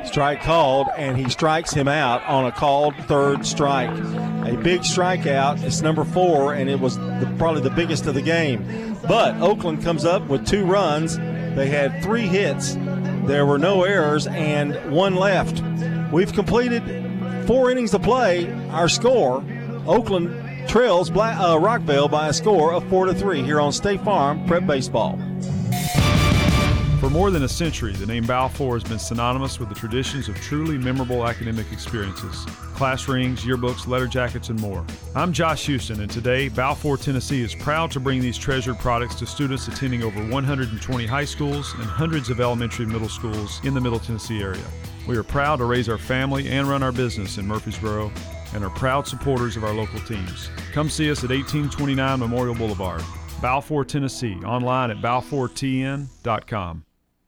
Strike called, and he strikes him out on a called third strike. A big strikeout. It's number four, and it was the, probably the biggest of the game. But Oakland comes up with two runs. They had three hits. There were no errors, and one left. We've completed four innings to play. Our score, Oakland trails Black, uh, Rockville by a score of four to three here on State Farm Prep Baseball. For more than a century, the name Balfour has been synonymous with the traditions of truly memorable academic experiences. Class rings, yearbooks, letter jackets, and more. I'm Josh Houston, and today, Balfour Tennessee is proud to bring these treasured products to students attending over one hundred twenty high schools and hundreds of elementary and middle schools in the Middle Tennessee area. We are proud to raise our family and run our business in Murfreesboro and are proud supporters of our local teams. Come see us at eighteen twenty-nine Memorial Boulevard, Balfour, Tennessee, online at balfour t n dot com.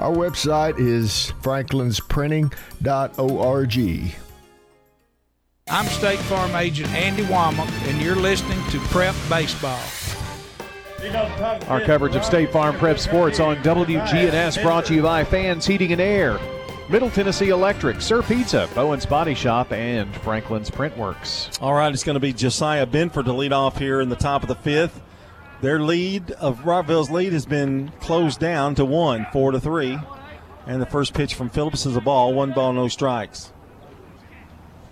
Our website is franklins printing dot org. I'm State Farm Agent Andy Womack, and you're listening to Prep Baseball. Our coverage of State Farm Prep Sports on W G N S brought to you by Fans Heating and Air, Middle Tennessee Electric, Sir Pizza, Bowen's Body Shop, and Franklin's Printworks. All right, it's going to be Josiah Benford to lead off here in the top of the fifth. Their lead of Rockville's lead has been closed down to one, four to three. And the first pitch from Phillips is a ball, one ball, no strikes.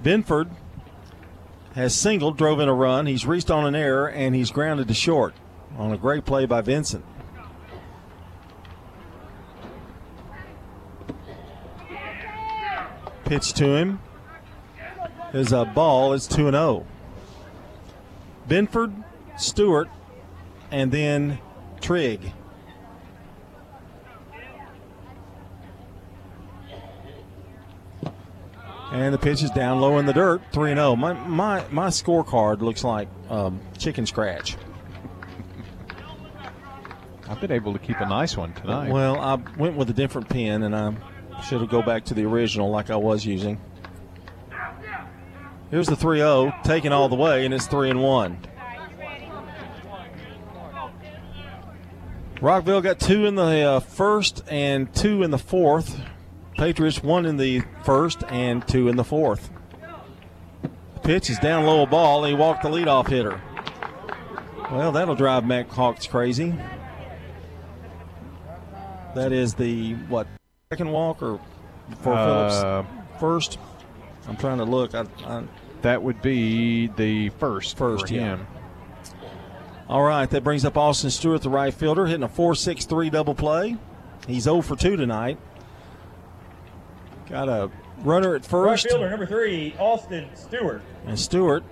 Benford has singled, drove in a run. He's reached on an error, and he's grounded to short on a great play by Vincent. Pitch to him is a ball. It's two and oh. Benford, Stewart, and then Trigg. And the pitch is down low in the dirt, three and oh. My my my scorecard looks like um, chicken scratch. I've been able to keep a nice one tonight. Well, I went with a different pen, and I should have go back to the original like I was using. Here's the three oh, taken all the way, and it's three and one. Rockville got two in the uh, first and two in the fourth. Patriots one in the first and two in the fourth. The pitch is down low, a ball, and he walked the leadoff hitter. Well, that'll drive Mac Hawks crazy. That is the, what, second walk or for uh, Phillips? First? I'm trying to look. I, I, that would be the first, first for him. Yeah. All right, that brings up Austin Stewart, the right fielder, hitting a four six three double play. He's oh for two tonight. Got a runner at first. Right fielder, number three, Austin Stewart. And Stewart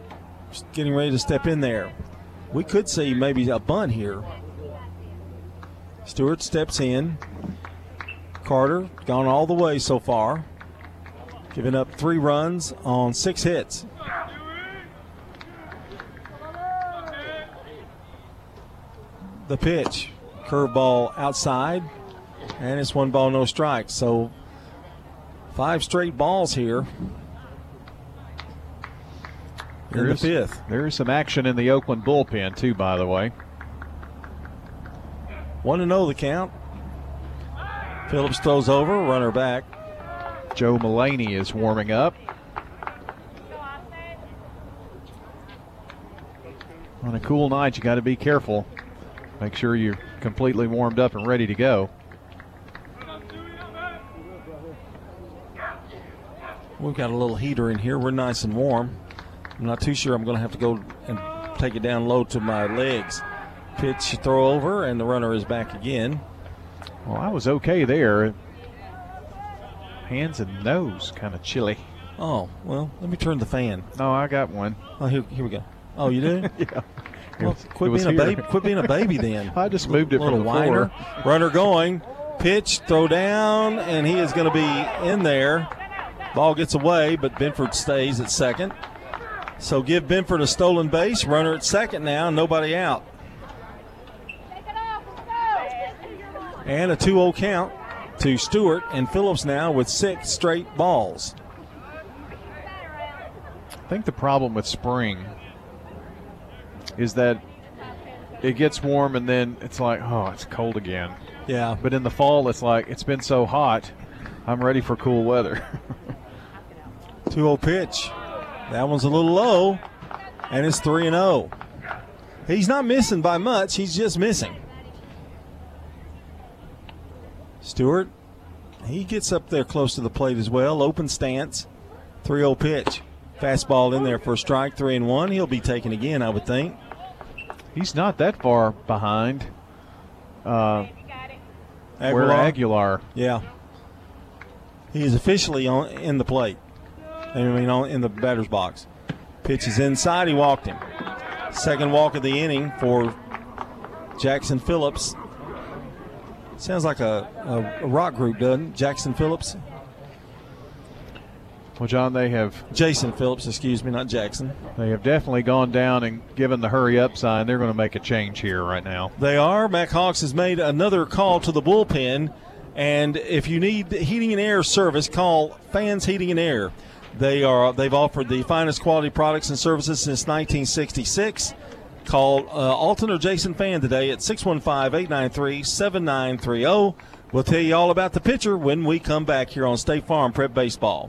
getting ready to step in there. We could see maybe a bunt here. Stewart steps in. Carter gone all the way so far. Giving up three runs on six hits. the pitch. Curveball outside, and it's one ball, no strike. So five straight balls here. There is, the fifth. There is some action in the Oakland bullpen, too, by the way. one and oh the count. Phillips throws over, runner back. Joe Mullaney is warming up. On a cool night, you got to be careful. Make sure you're completely warmed up and ready to go. We've got a little heater in here. We're nice and warm. I'm not too sure I'm going to have to go and take it down low to my legs. Pitch, throw over, and the runner is back again. Well, I was okay there. Hands and nose kind of chilly. Oh, well, let me turn the fan. No, I got one. Oh, here, here we go. Oh, you do? Yeah. Well, quit being a baby. Quit being a baby then. I just moved it from the floor. Runner going. Pitch, throw down, and he is going to be in there. Ball gets away, but Benford stays at second. So give Benford a stolen base. Runner at second now, nobody out. And a two oh count to Stewart and Phillips now with six straight balls. I think the problem with spring is that it gets warm and then it's like, oh, it's cold again. Yeah. But in the fall, it's like, it's been so hot, I'm ready for cool weather. two oh pitch. That one's a little low, and it's three and oh. He's not missing by much. He's just missing. Stewart, he gets up there close to the plate as well. Open stance, three oh pitch. Fastball in there for a strike, three and one. He'll be taken again, I would think. He's not that far behind. Uh, Aguilar. Where Aguilar. Yeah. He is officially on in the plate. I mean, in the batter's box. Pitch is inside. He walked him. Second walk of the inning for Jackson Phillips. Sounds like a, a, a rock group, doesn't it? Jackson Phillips. Well, John, they have... Jason Phillips, excuse me, not Jackson. They have definitely gone down and given the hurry-up sign. They're going to make a change here right now. They are. Mac Hawks has made another call to the bullpen. And if you need heating and air service, call Fans Heating and Air. They are, they've offered the finest quality products and services since nineteen sixty-six. Call uh, Alton or Jason Fan today at six one five, eight nine three, seven nine three zero. We'll tell you all about the pitcher when we come back here on State Farm Prep Baseball.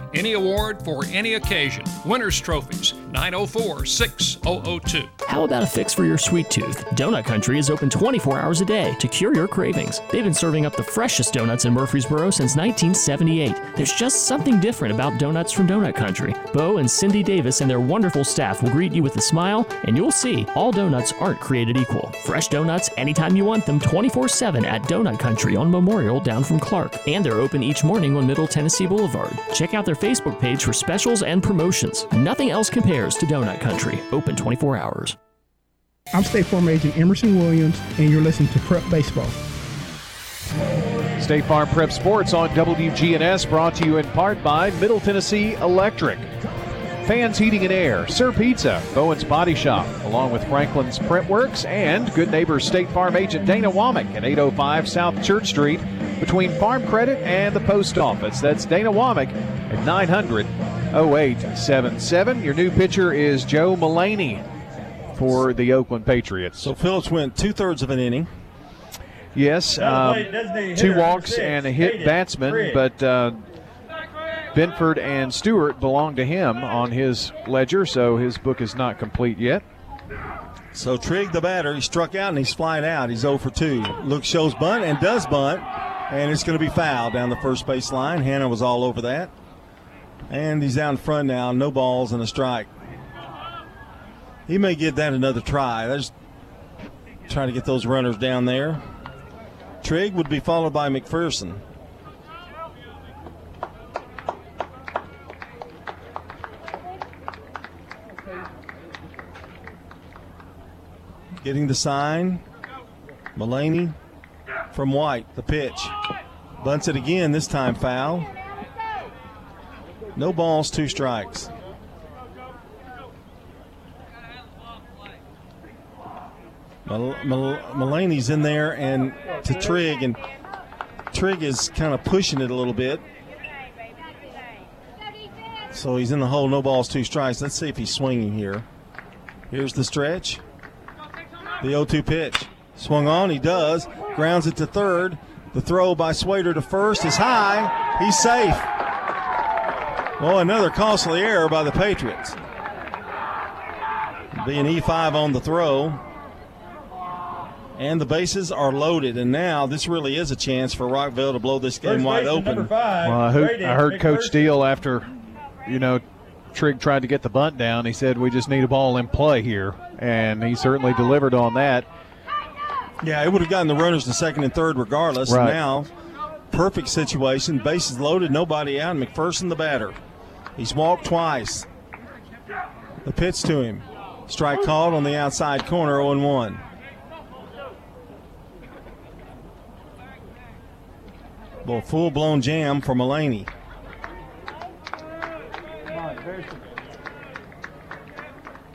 Any award for any occasion. Winner's Trophies, nine oh four, six oh oh two. How about a fix for your sweet tooth? Donut Country is open twenty-four hours a day to cure your cravings. They've been serving up the freshest donuts in Murfreesboro since nineteen seventy-eight. There's just something different about donuts from Donut Country. Bo and Cindy Davis and their wonderful staff will greet you with a smile, and you'll see all donuts aren't created equal. Fresh donuts anytime you want them, twenty-four seven at Donut Country on Memorial down from Clark. And they're open each morning on Middle Tennessee Boulevard. Check out their Facebook page for specials and promotions. Nothing else compares to Donut Country. Open twenty-four hours. I'm State Farm Agent Emerson Williams, and you're listening to Prep Baseball. State Farm Prep Sports on W G N S, brought to you in part by Middle Tennessee Electric, Fans Heating and Air, Sir Pizza, Bowen's Body Shop, along with Franklin's Print Works, and Good Neighbor State Farm Agent Dana Womack at eight oh five South Church Street, between Farm Credit and the Post Office. That's Dana Womack at nine hundred, oh eight seven seven. Your new pitcher is Joe Mullaney for the Oakland Patriots. So Phillips went two-thirds of an inning. Yes, um, two walks and a hit batsman, but uh, Benford and Stewart belong to him on his ledger, so his book is not complete yet. So Trigg, the batter, he struck out and he's flying out. He's oh for two. Luke shows bunt and does bunt. And it's going to be fouled down the first base line. Hannah was all over that. And he's out in front now. No balls and a strike. He may give that another try. They're just trying to get those runners down there. Trigg would be followed by McPherson. Getting the sign, Mullaney from White, the pitch. Bunts it again, this time foul. No balls, two strikes. Mul- Mul- Mullaney's in there and to Trigg, and Trigg is kind of pushing it a little bit. So he's in the hole, no balls, two strikes. Let's see if he's swinging here. Here's the stretch. The oh two pitch. Swung on, he does. Grounds it to third. The throw by Swader to first is high. He's safe. Well, another costly error by the Patriots. It'll be an E five on the throw. And the bases are loaded, and now this really is a chance for Rockville to blow this game wide open. Five, well, I heard, I heard Coach Deal after, you know, Trigg tried to get the bunt down. He said, we just need a ball in play here, and he certainly delivered on that. Yeah, it would have gotten the runners to second and third regardless. Right. Now, perfect situation. Bases loaded, nobody out. McPherson the batter. He's walked twice. The pitch to him. Strike called on the outside corner, oh and one. Well, full-blown jam for Mullaney.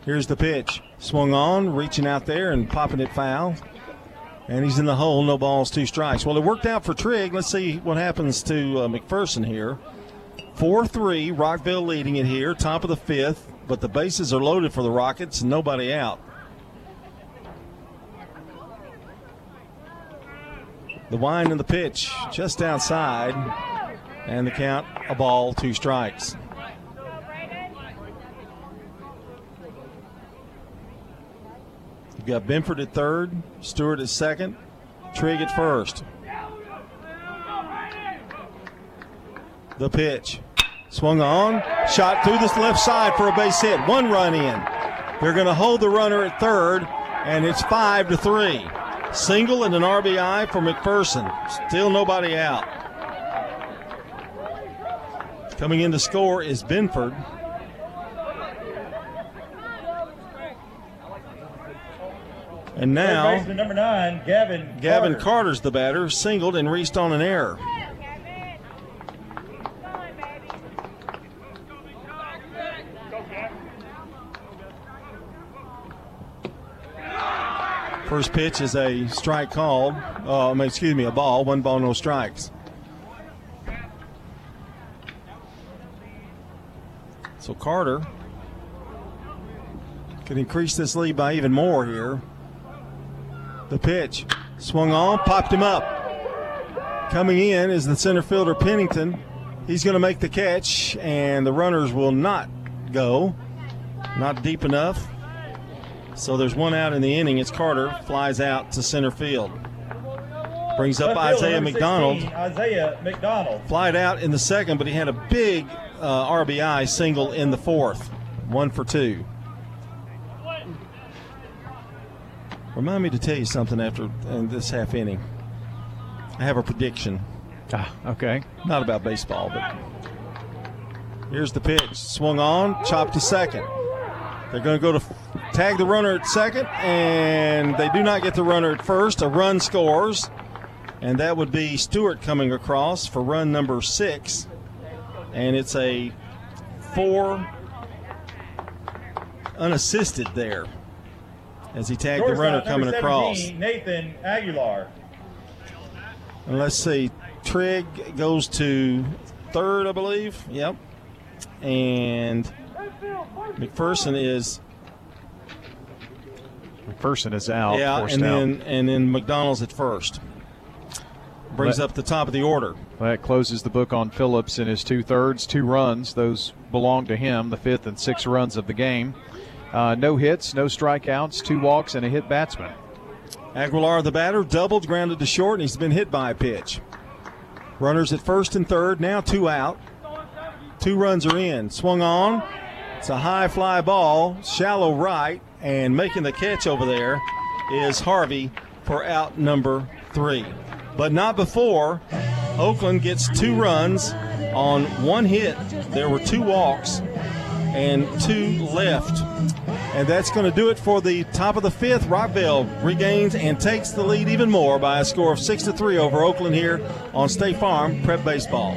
Here's the pitch. Swung on, reaching out there and popping it foul. And he's in the hole, no balls, two strikes. Well, it worked out for Trigg. Let's see what happens to uh, McPherson here. four three, Rockville leading it here, top of the fifth, but the bases are loaded for the Rockets and nobody out. The wind and the pitch just outside, and the count, a ball, two strikes. You've got Benford at third, Stewart at second, Trigg at first. The pitch, swung on, shot through this left side for a base hit, one run in. They're going to hold the runner at third, and it's five to three. Single and an R B I for McPherson. Still nobody out. Coming in to score is Benford. And now, number nine, Gavin, Gavin Carter. Carter's the batter, singled and reached on an error. First pitch is a strike called, uh, excuse me, a ball, one ball, no strikes. So Carter can increase this lead by even more here. The pitch swung on, popped him up. Coming in is the center fielder, Pennington. He's going to make the catch, and the runners will not go, not deep enough. So there's one out in the inning. It's Carter, flies out to center field. Brings up Isaiah McDonald. Isaiah McDonald. Flied out in the second, but he had a big uh, R B I single in the fourth. One for two. Remind me to tell you something after this half inning. I have a prediction. Ah, okay. Not about baseball, but here's the pitch. Swung on, chopped to second. They're going to go to tag the runner at second, and they do not get the runner at first. A run scores, and that would be Stewart coming across for run number six, and it's a four unassisted there as he tagged the runner coming across. Nathan Aguilar. And let's see, Trigg goes to third, I believe. Yep. And McPherson is McPherson is out. Yeah, and then, and then McDonald's at first. Brings that, up the top of the order. That closes the book on Phillips and his two-thirds, two runs. Those belong to him, the fifth and sixth runs of the game. Uh, no hits, no strikeouts, two walks, and a hit batsman. Aguilar, the batter, doubled, grounded to short, and he's been hit by a pitch. Runners at first and third, now two out. Two runs are in. Swung on. It's a high fly ball, shallow right, and making the catch over there is Harvey for out number three. but not before Oakland gets two runs on one hit. There were two walks and two left. And that's going to do it for the top of the fifth. Rockville regains and takes the lead even more by a score of six to three over Oakland here on State Farm Prep Baseball.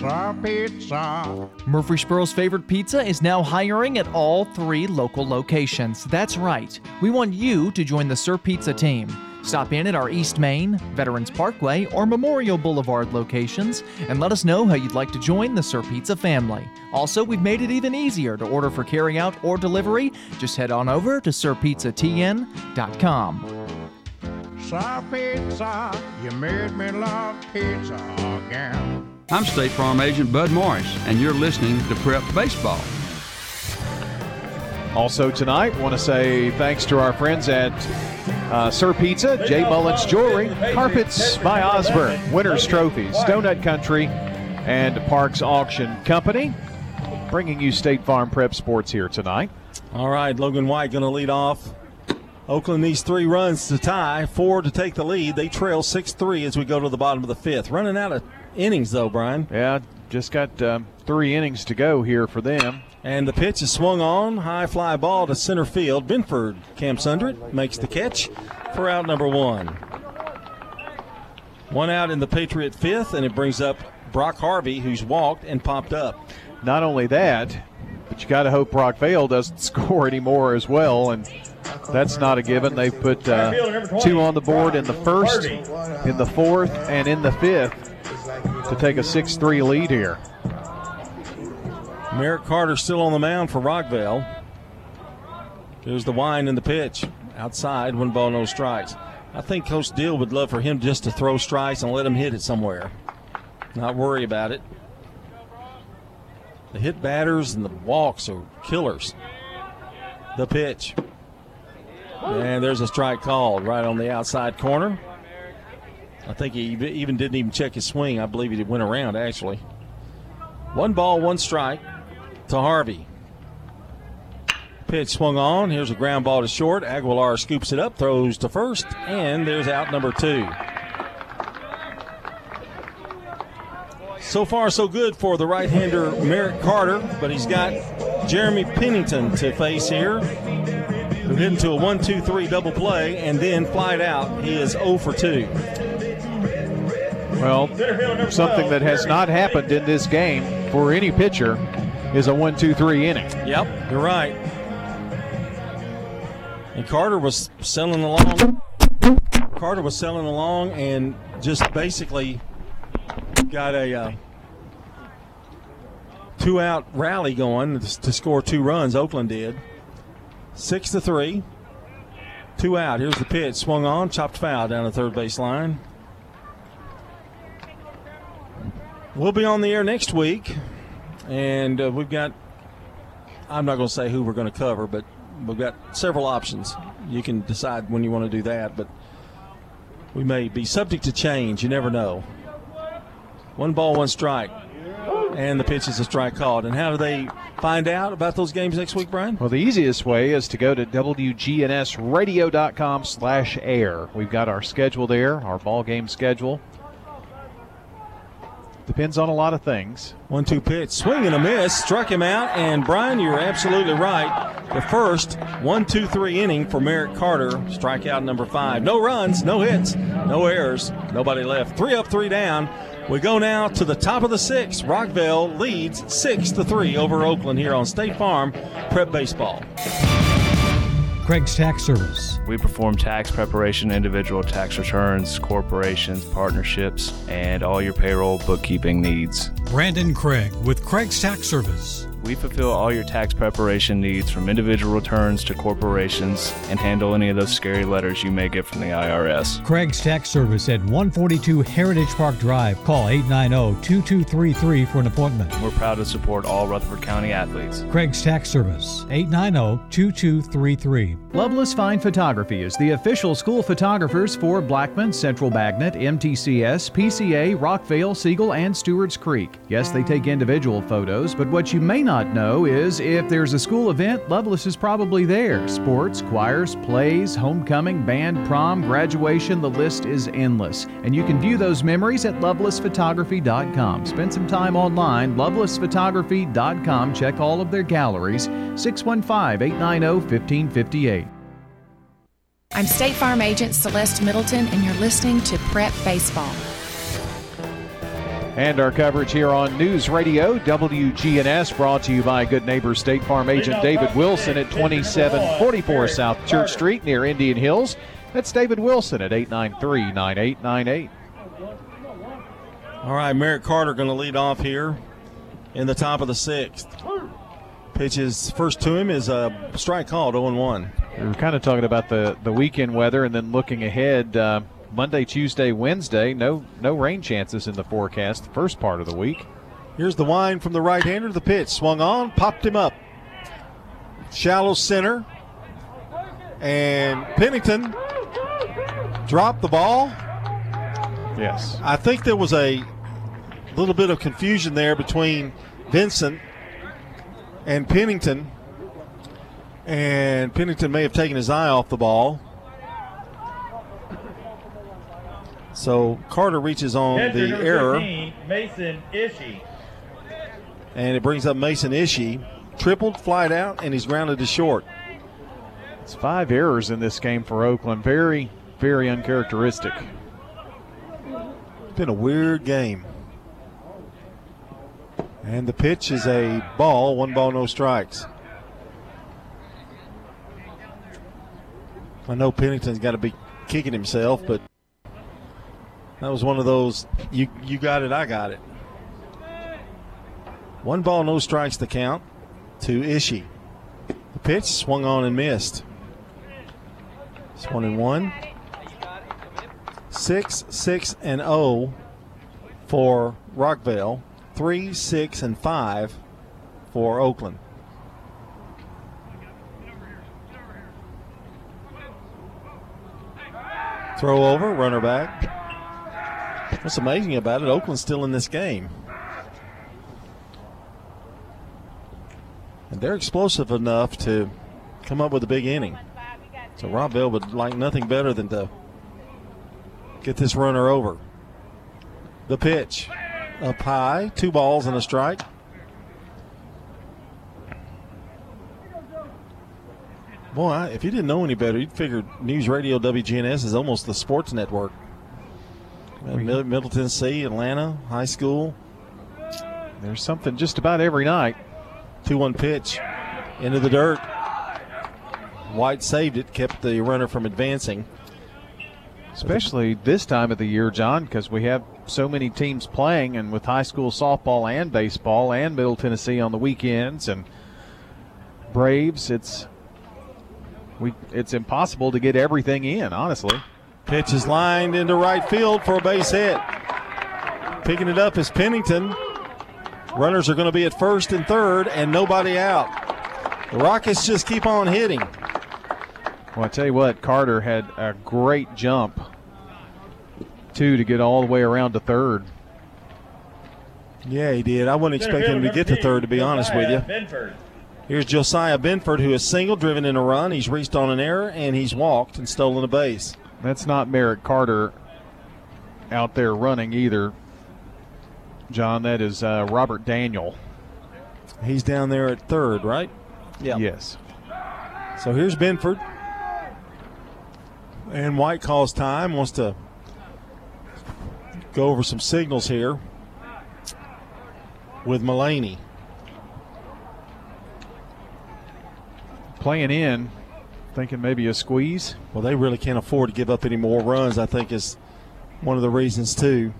Sir Pizza. Murfree Spurl's Favorite Pizza is now hiring at all three local locations. That's right. We want you to join the Sir Pizza team. Stop in at our East Main, Veterans Parkway, or Memorial Boulevard locations and let us know how you'd like to join the Sir Pizza family. Also, we've made it even easier to order for carryout or delivery. Just head on over to sir pizza t n dot com. Sir Pizza, you made me love pizza again. I'm State Farm Agent Bud Morris, and you're listening to Prep Baseball. Also tonight, want to say thanks to our friends at uh, Sir Pizza, Jay Mullins Jewelry, Carpets by Osborne, Winner's Trophies, Donut Country, and Parks Auction Company, bringing you State Farm Prep Sports here tonight. All right, Logan White going to lead off. Oakland needs three runs to tie, four to take the lead. They trail six three as we go to the bottom of the fifth. Running out of innings, though, Brian. Yeah, just got um, three innings to go here for them. And the pitch is swung on. High fly ball to center field. Benford camps under it, makes the catch for out number one. One out in the Patriot fifth, and it brings up Brock Harvey, who's walked and popped up. Not only that, but you got to hope Rockvale doesn't score anymore as well, and that's not a given. They put uh, two on the board in the first, in the fourth, and in the fifth to take a six three lead here. Merrick Carter still on the mound for Rockville. Here's the wind in the pitch. Outside, one ball, no strikes. I think Coach Deal would love for him just to throw strikes and let him hit it somewhere. Not worry about it. The hit batters and the walks are killers. The pitch. And there's a strike called right on the outside corner. I think he even didn't even check his swing. I believe he went around, actually. One ball, one strike to Harvey. Pitch swung on. Here's a ground ball to short. Aguilar scoops it up, throws to first, and there's out number two. So far, so good for the right-hander Merrick Carter, but he's got Jeremy Pennington to face here, who hit into a one two three double play and then flied out. He is oh for two. Well, something that has not happened in this game for any pitcher is a one two three inning. Yep, you're right. And Carter was selling along. Carter was selling along and just basically got a uh, two-out rally going to score two runs. Oakland did. Six to three. Two out. Here's the pitch. Swung on. Chopped foul down the third base line. We'll be on the air next week, and uh, we've got, I'm not going to say who we're going to cover, but we've got several options. You can decide when you want to do that, but we may be subject to change. You never know. One ball, one strike, and the pitch is a strike called. And how do they find out about those games next week, Brian? Well, the easiest way is to go to W G N S radio dot com slash air. We've got our schedule there, our ball game schedule. Depends on a lot of things. one two pitch, swing and a miss, struck him out, and Brian, you're absolutely right. The first one two three inning for Merrick Carter, strikeout number five. No runs, no hits, no errors, nobody left. Three up, three down. We go now to the top of the sixth. Rockville leads six to three over Oakland here on State Farm Prep Baseball. Craig's Tax Service. We perform tax preparation, individual tax returns, corporations, partnerships, and all your payroll bookkeeping needs. Brandon Craig with Craig's Tax Service. We fulfill all your tax preparation needs, from individual returns to corporations, and handle any of those scary letters you may get from the I R S. Craig's Tax Service at one forty-two Heritage Park Drive. Call eight nine zero, two two three three for an appointment. We're proud to support all Rutherford County athletes. Craig's Tax Service, eight nine zero, two two three three. Loveless Fine Photography is the official school photographers for Blackman, Central Bagnet, M T C S, P C A, Rockville, Siegel, and Stewart's Creek. Yes, they take individual photos, but what you may not know is if there's a school event, Loveless is probably there. Sports, choirs, plays, homecoming, band, prom, graduation, the list is endless. And you can view those memories at loveless photography dot com. Spend some time online, loveless photography dot com. Check all of their galleries, six one five, eight nine zero, one five five eight. I'm State Farm Agent Celeste Middleton, and you're listening to Prep Baseball. And our coverage here on News Radio W G N S, brought to you by good neighbor State Farm Agent David Wilson at twenty-seven forty-four South Church Street near Indian Hills. That's David Wilson at eight nine three, nine eight nine eight. All right, Merrick Carter going to lead off here in the top of the sixth. Pitches first to him is a strike called, oh and one. We were kind of talking about the, the weekend weather and then looking ahead. Uh, Monday, Tuesday, Wednesday, no no rain chances in the forecast the first part of the week. Here's the wind from the right-hander. The pitch swung on, popped him up. Shallow center. And Pennington dropped the ball. Yes. I think there was a little bit of confusion there between Vincent and Pennington. And Pennington may have taken his eye off the ball. So Carter reaches on Andrew the error. fifteen, Mason Ishii. And it brings up Mason Ishii. Tripled, flied out, and he's grounded to short. It's five errors in this game for Oakland. Very, very uncharacteristic. It's been a weird game. And the pitch is a ball, one ball, no strikes. I know Pennington's got to be kicking himself, but that was one of those, you you got it, I got it. One ball, no strikes the count to Ishii. The pitch swung on and missed. It's one and one. Six, six, and oh for Rockville. Three, six, and five for Oakland. Throw over, runner back. What's amazing about it, Oakland's still in this game. And they're explosive enough to come up with a big inning. So Rockville would like nothing better than to get this runner over. The pitch up high, two balls and a strike. Boy, if you didn't know any better, you'd figure News Radio W G N S is almost the sports network. Middle Tennessee, Atlanta, high school. There's something just about every night. two one pitch into the dirt. White saved it, kept the runner from advancing. Especially this time of the year, John, because we have so many teams playing, and with high school softball and baseball and Middle Tennessee on the weekends and Braves, it's we it's impossible to get everything in, honestly. Pitch is lined into right field for a base hit. Picking it up is Pennington. Runners are going to be at first and third, and nobody out. The Rockets just keep on hitting. Well, I tell you what, Carter had a great jump, too, to get all the way around to third. Yeah, he did. I wouldn't expect him to get to third, to be honest with you. Here's Josiah Benford, who is single, driven in a run. He's reached on an error, and he's walked and stolen a base. That's not Merrick Carter out there running either, John. That is uh, Robert Daniel. He's down there at third, right? Yeah. Yes. So here's Benford. And White calls time, wants to go over some signals here with Mullaney. Playing in. Thinking maybe a squeeze. Well, they really can't afford to give up any more runs, I think, is one of the reasons, too.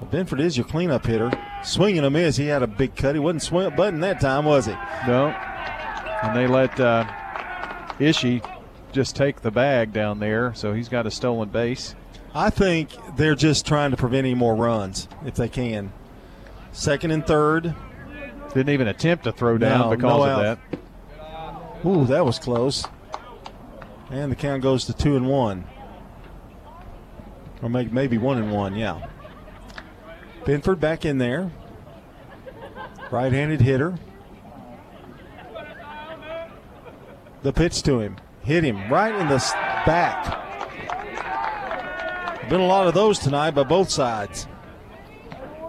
Well, Benford is your cleanup hitter. Swing and a miss. He had a big cut. He wasn't swing button that time, was he? No. And they let uh, Ishii just take the bag down there, so he's got a stolen base. I think they're just trying to prevent any more runs if they can. Second and third. Didn't even attempt to throw down no, because no of out. that. Ooh, that was close. And the count goes to two and one. Or maybe one and one, yeah. Benford back in there. Right-handed hitter. The pitch to him. Hit him right in the back. Been a lot of those tonight by both sides.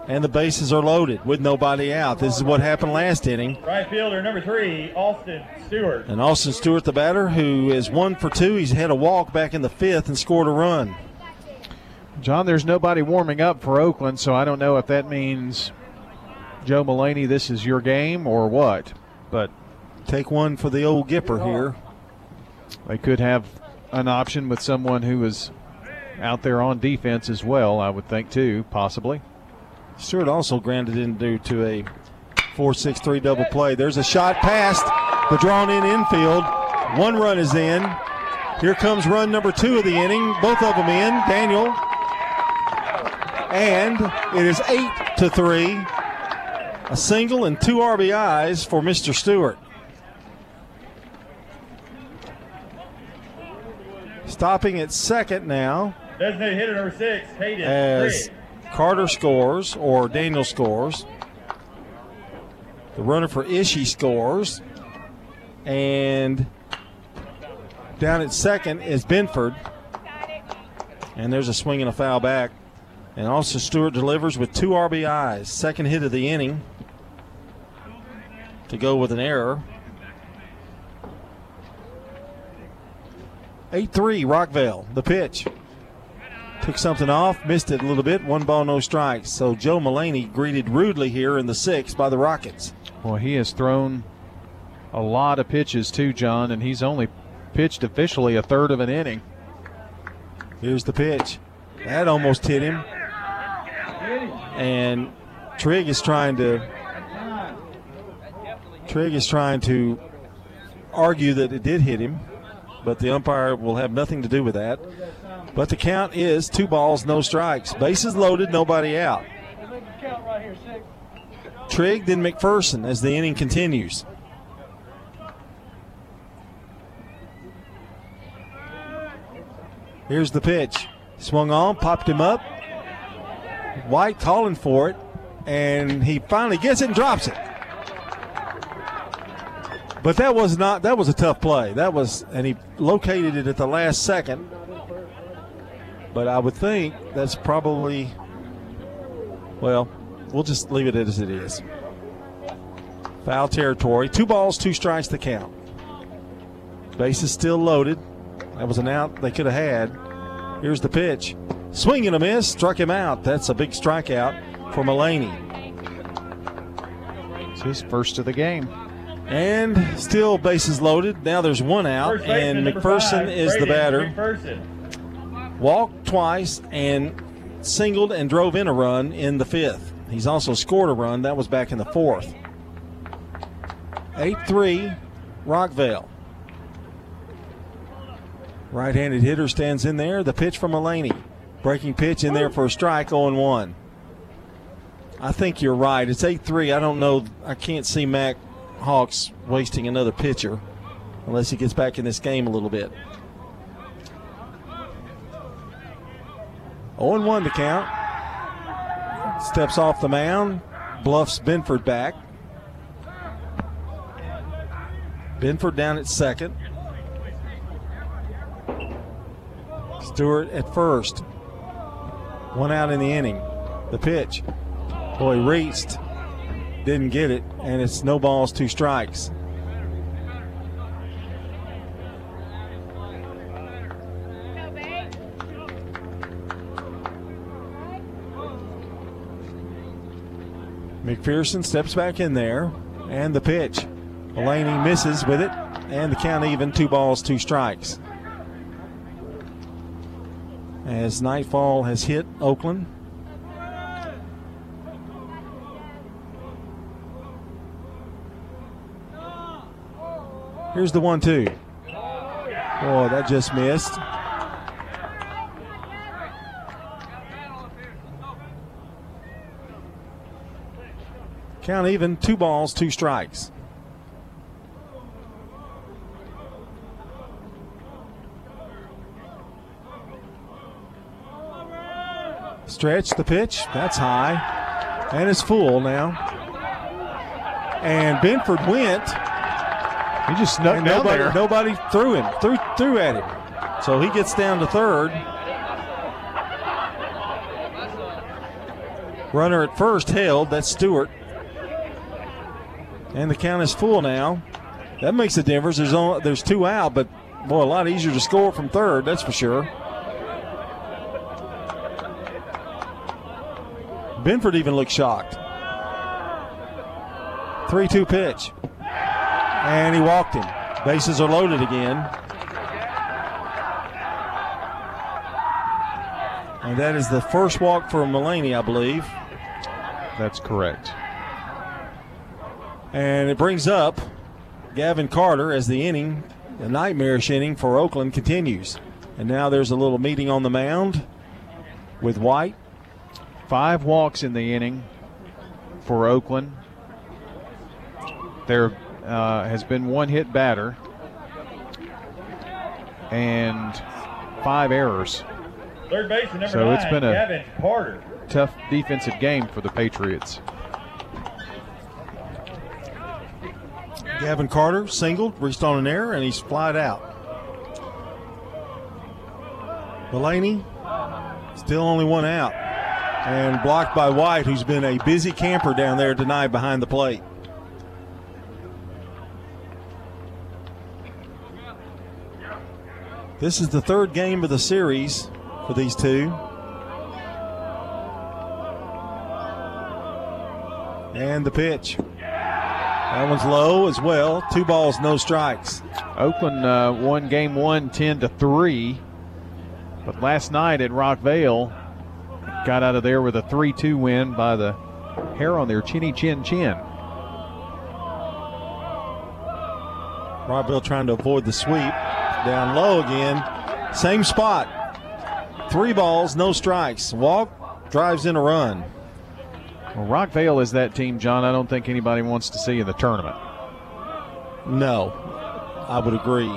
And the bases are loaded with nobody out. This is what happened last inning. Right fielder, number three, Austin Stewart. And Austin Stewart, the batter, who is one for two. He's had a walk back in the fifth and scored a run. John, there's nobody warming up for Oakland, so I don't know if that means, Joe Mullaney, this is your game or what. But take one for the old Gipper here. They could have an option with someone who is out there on defense as well, I would think, too, possibly. Stewart also grounded in due to a four six three double play. There's a shot past the drawn-in infield. One run is in. Here comes run number two of the inning. Both of them in. Daniel. And it is eight to three. A single and two R B Is for Mister Stewart. Stopping at second now. Designated hitter number six, Hayden. As Carter scores, or Daniel scores. The runner for Ishii scores. And down at second is Benford. And there's a swing and a foul back. And also Stewart delivers with two R B Is. Second hit of the inning to go with an error. eight three, Rockville. The pitch. Took something off, missed it a little bit. One ball, no strikes. So Joe Mullaney greeted rudely here in the sixth by the Rockets. Well, he has thrown a lot of pitches too, John, and he's only pitched officially a third of an inning. Here's the pitch. That almost hit him. And Trigg is trying to Trigg is trying to argue that it did hit him, but the umpire will have nothing to do with that. But the count is two balls, no strikes. Bases loaded, nobody out. Trigg, then McPherson as the inning continues. Here's the pitch. Swung on, popped him up. White calling for it, and he finally gets it and drops it. But that was not, that was a tough play. That was, and he located it at the last second. But I would think that's probably, well, we'll just leave it as it is. Foul territory. Two balls, two strikes to count. Base is still loaded. That was an out they could have had. Here's the pitch. Swing and a miss. Struck him out. That's a big strikeout for Mullaney. It's his first of the game. And still bases loaded. Now there's one out, and McPherson is the batter. Walked twice and singled and drove in a run in the fifth. He's also scored a run. That was back in the fourth. eight three, Rockville. Right-handed hitter stands in there. The pitch from Mullaney. Breaking pitch in there for a strike, oh and one. I think you're right. It's eight three. I don't know. I can't see Mac Hawks wasting another pitcher unless he gets back in this game a little bit. oh and one to count. Steps off the mound. Bluffs Benford back. Benford down at second. Stewart at first. One out in the inning. The pitch. Boy, reached. Didn't get it. And it's no balls, two strikes. McPherson steps back in there. And the pitch. Mullaney misses with it. And the count even, two balls, two strikes. As nightfall has hit Oakland. Here's the one, two. Oh, that just missed. Count even, two balls, two strikes. Stretch the pitch, that's high, and it's full now. And Benford went. He just snuck down nobody, there. Nobody threw him, threw, threw at him. So he gets down to third. Runner at first held, that's Stewart. And the count is full now. That makes the difference. There's only, there's two out, but boy, a lot easier to score from third, that's for sure. Benford even looked shocked. three two pitch. And he walked him. Bases are loaded again. And that is the first walk for Mullaney, I believe. That's correct. And it brings up Gavin Carter as the inning, the nightmarish inning for Oakland continues. And now there's a little meeting on the mound with White. Five walks in the inning for Oakland. There uh, has been one hit batter and five errors. Third base, number so nine, it's been a Gavin Carter. Tough defensive game for the Patriots. Gavin Carter singled, reached on an error, and he's flied out. Mullaney still only one out. And blocked by White, who's been a busy camper down there tonight behind the plate. This is the third game of the series for these two. And the pitch. That one's low as well. Two balls, no strikes. Oakland uh, won game one, ten to three. But last night at Rockville, got out of there with a three two win by the hair on their chinny chin chin. Rockville trying to avoid the sweep. Down low again. Same spot. Three balls, no strikes. Walk, drives in a run. Well, Rockville is that team, John, I don't think anybody wants to see in the tournament. No, I would agree.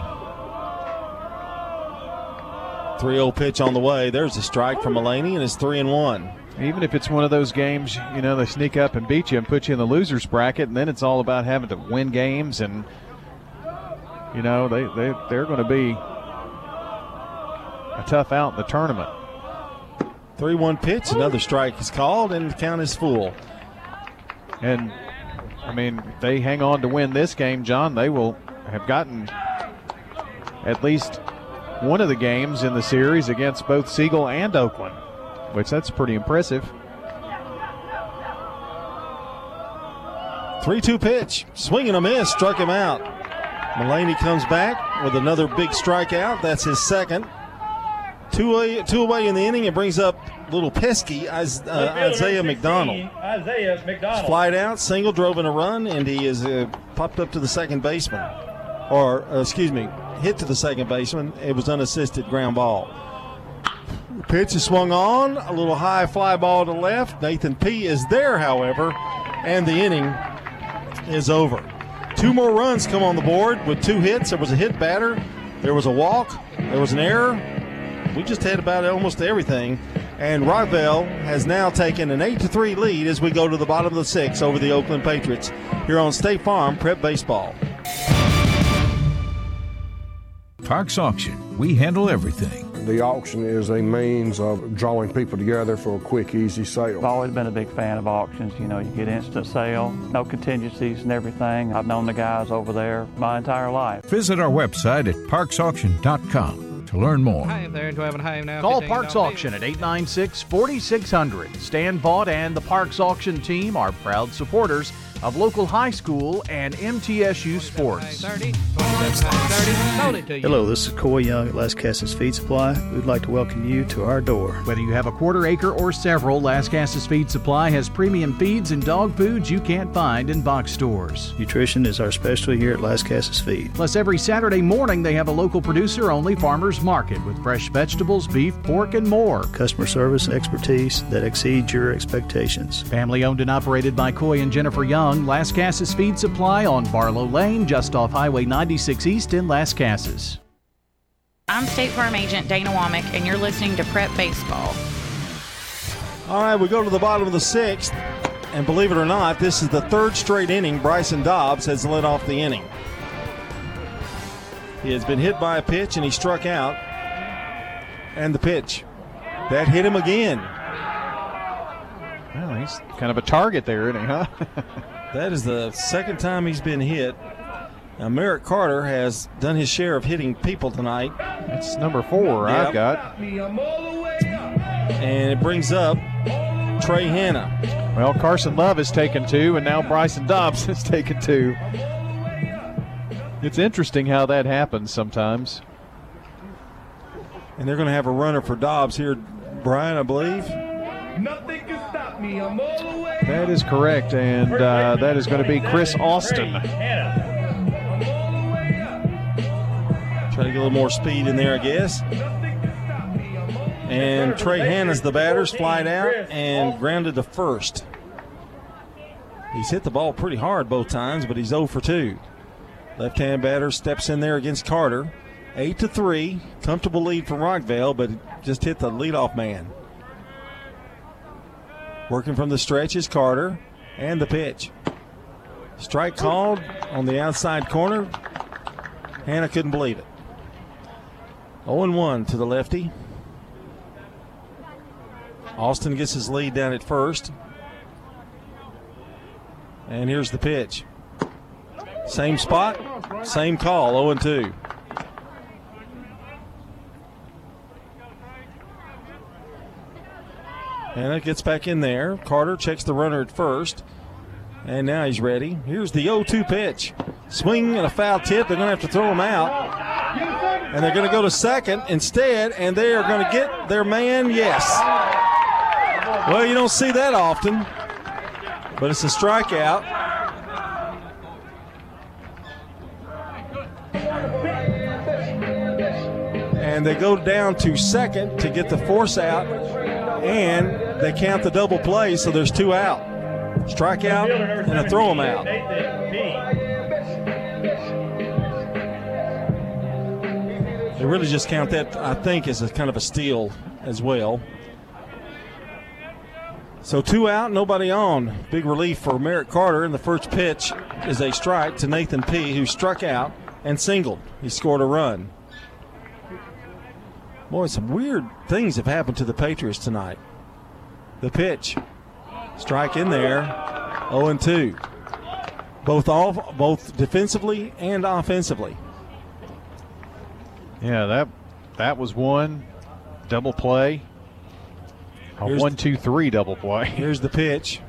three oh pitch on the way. There's a strike from Mullaney, and it's three and one. Even if it's one of those games, you know, they sneak up and beat you and put you in the loser's bracket, and then it's all about having to win games, and, you know, they, they, they're going to be a tough out in the tournament. three one pitch, another strike is called, and the count is full. And, I mean, if they hang on to win this game, John, they will have gotten at least – one of the games in the series against both Siegel and Oakland, which that's pretty impressive. three two pitch, swing and a miss, struck him out. Mullaney comes back with another big strikeout. That's his second. Two away, two away in the inning. It brings up little pesky as, uh, Isaiah McDonald. Isaiah McDonald. Flied out, single, drove in a run, and he is uh, popped up to the second baseman. Or, uh, excuse me, hit to the second baseman. It was unassisted ground ball. Pitch is swung on. A little high fly ball to left. Nathan P. is there, however, and the inning is over. Two more runs come on the board with two hits. There was a hit batter. There was a walk. There was an error. We just had about almost everything. And Rockville has now taken an eight to three lead as we go to the bottom of the sixth over the Oakland Patriots here on State Farm Prep Baseball. Parks Auction, we handle everything. The auction is a means of drawing people together for a quick, easy sale. I've always been a big fan of auctions. You know, you get instant sale, no contingencies and everything. I've known the guys over there my entire life. Visit our website at parks auction dot com to learn more. Hi there, twelve and a half now. Call Parks Auction at eight nine six, four six zero zero. Stan Vaught and the Parks Auction team are proud supporters of local high school and M T S U sports. Hello, this is Coy Young at Las Cassas Feed Supply. We'd like to welcome you to our door. Whether you have a quarter acre or several, Las Cassas Feed Supply has premium feeds and dog foods you can't find in box stores. Nutrition is our specialty here at Las Cassas Feed. Plus, every Saturday morning, they have a local producer-only farmer's market with fresh vegetables, beef, pork, and more. Customer service and expertise that exceeds your expectations. Family-owned and operated by Coy and Jennifer Young, Las Cassas Feed Supply on Barlow Lane, just off Highway ninety-six East in Las Cassas. I'm State Farm Agent Dana Womack, and you're listening to Prep Baseball. All right, we go to the bottom of the sixth, and believe it or not, this is the third straight inning Bryson Dobbs has led off the inning. He has been hit by a pitch, and he struck out, and the pitch. That hit him again. Well, he's kind of a target there, isn't he, huh? That is the second time he's been hit. Now, Merrick Carter has done his share of hitting people tonight. That's number four yep. I've got. And it brings up Trey Hanna. Well, Carson Love has taken two, and now Bryson Dobbs has taken two. It's interesting how that happens sometimes. And they're going to have a runner for Dobbs here, Brian, I believe. Nothing can stop me. I'm all the way. That is correct, and uh, that is going to be Chris Austin. Try to get a little more speed in there, I guess. And Trey Hanna's the batter's flied out and grounded to first. He's hit the ball pretty hard both times, but he's oh for two. Left-hand batter steps in there against Carter. eight to three, comfortable lead from Rockville, but just hit the leadoff man. Working from the stretch is Carter, and the pitch. Strike called on the outside corner. Hanna couldn't believe it. oh and one to the lefty. Austin gets his lead down at first. And here's the pitch. Same spot, same call, oh and two. And it gets back in there. Carter checks the runner at first. And now he's ready. Here's the oh two pitch. Swing and a foul tip. They're going to have to throw him out. And they're going to go to second instead, and they are going to get their man, yes. Well, you don't see that often, but it's a strikeout. And they go down to second to get the force out, and they count the double play, so there's two out. Strikeout and a throw 'em out. They really just count that, I think, as a kind of a steal as well. So two out, nobody on. Big relief for Merrick Carter, and the first pitch is a strike to Nathan P., who struck out and singled. He scored a run. Boy, some weird things have happened to the Patriots tonight. The pitch. Strike in there. oh and two. Both off, both defensively and offensively. Yeah, that that was one double play. A here's one, two, three double play. Here's the pitch.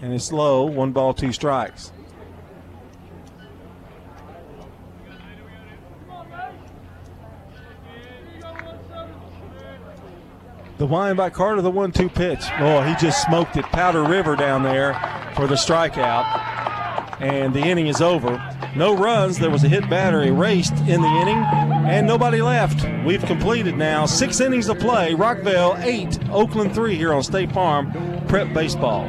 And it's low. One ball, two strikes. The wind by Carter, the one two pitch. Boy, he just smoked it. Powder River down there for the strikeout. And the inning is over. No runs. There was a hit batter erased in the inning, and nobody left. We've completed now six innings of play. Rockville eight, Oakland three here on State Farm Prep Baseball.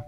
com.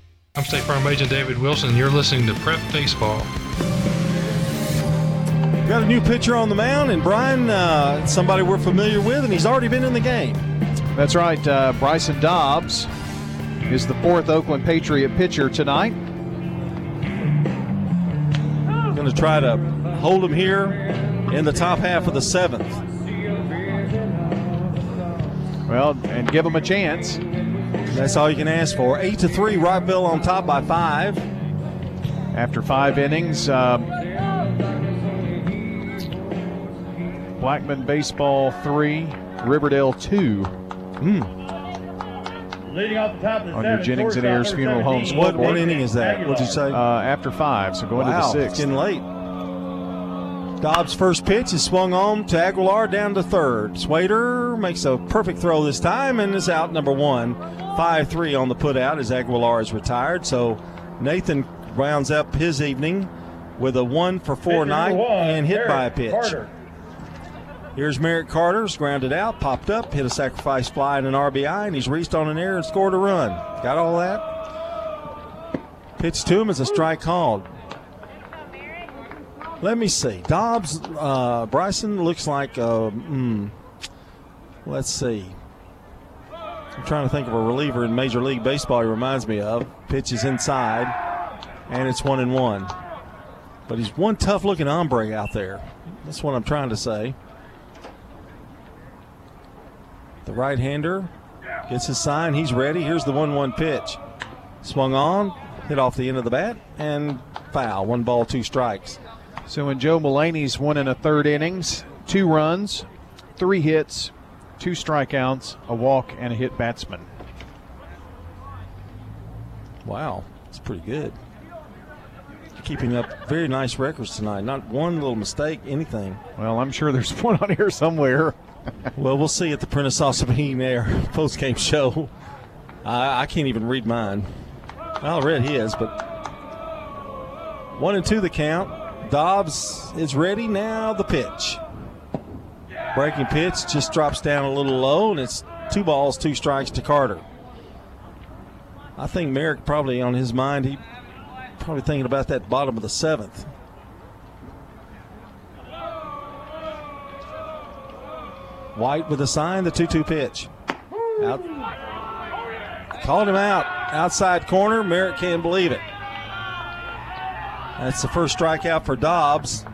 I'm State Farm Agent David Wilson, and you're listening to Prep Baseball. Got a new pitcher on the mound, and Brian, uh, somebody we're familiar with, and he's already been in the game. That's right. Uh, Bryson Dobbs is the fourth Oakland Patriot pitcher tonight. I'm going to try to hold him here in the top half of the seventh. Well, and give him a chance. That's all you can ask for. Eight to three, Rockville on top by five. After five innings, um, Blackman baseball three, Riverdale two. Mm. Leading off the top of the on your Jennings and Ayers Funeral Homes. What, what inning is that? What'd you say? Uh, after five, so going wow, to the sixth. It's getting late. Dobbs' first pitch is swung on to Aguilar down to third. Swader makes a perfect throw this time and is out number one. five three on the putout as Aguilar is retired. So Nathan rounds up his evening with a one for four night and hit Merrick by a pitch. Carter. Here's Merrick Carter, grounded out, popped up, hit a sacrifice fly and an R B I, and he's reached on an error and scored a run. Got all that? Pitch to him is a strike called. Let me see. Dobbs, uh, Bryson looks like, uh, mm, let's see. I'm trying to think of a reliever in Major League Baseball he reminds me of. Pitches inside, and it's one and one. But he's one tough-looking hombre out there. That's what I'm trying to say. The right-hander gets his sign. He's ready. Here's the one one pitch. Swung on, hit off the end of the bat, and foul. One ball, two strikes. So in Joe Mullaney's one and a third innings, two runs, three hits, two strikeouts, a walk, and a hit batsman. Wow, that's pretty good. Keeping up very nice records tonight. Not one little mistake, anything. Well, I'm sure there's one on here somewhere. Well, we'll see at the Prentice Allsup Heating and Air postgame show. I, I can't even read mine. I read his, but one and two the count. Dobbs is ready now. The pitch. Breaking pitch just drops down a little low, and it's two balls, two strikes to Carter. I think Merrick probably on his mind, he probably thinking about that bottom of the seventh. White with a sign, the two two pitch. Out. Called him out. Outside corner. Merrick can't believe it. That's the first strikeout for Dobbs.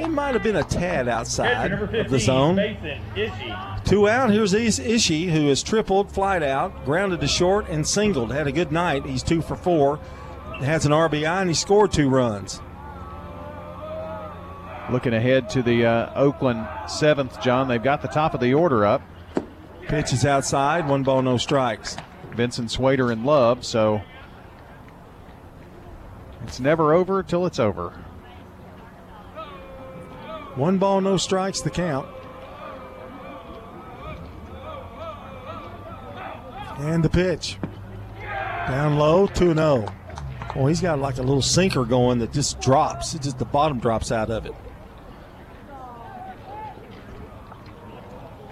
It might have been a tad outside of the zone. Two out. Here's Ishii, who has tripled, flied out, grounded to short, and singled. Had a good night. He's two for four. Has an R B I, and he scored two runs. Looking ahead to the uh, Oakland seventh, John. They've got the top of the order up. Pitch is outside. One ball, no strikes. Vincent Swader in love, so... It's never over till it's over. One ball, no strikes, the count. And the pitch. Down low, two oh. Well, he's got like a little sinker going that just drops. It just the bottom drops out of it.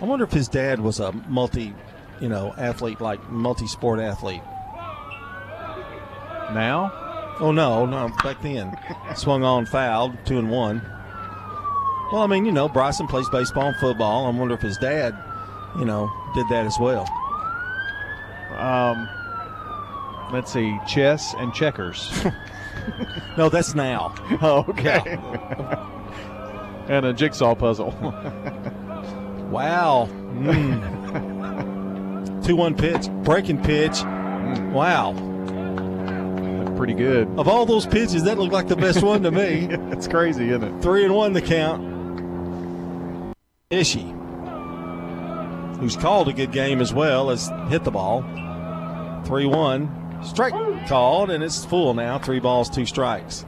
I wonder if his dad was a multi, you know, athlete, like multi-sport athlete. Now? Oh, no, no, back then. Swung on, fouled, two and one. Well, I mean, you know, Bryson plays baseball and football. I wonder if his dad, you know, did that as well. Um, let's see, chess and checkers. No, that's now. Oh, okay. Yeah. And a jigsaw puzzle. Wow. Mm. two one pitch, breaking pitch. Mm. Wow. Pretty good. Of all those pitches, that looked like the best one to me. It's crazy, isn't it? Three and one the count. Ishii, who's called a good game as well, has hit the ball. Three one. strike called, and it's full now. Three balls, two strikes.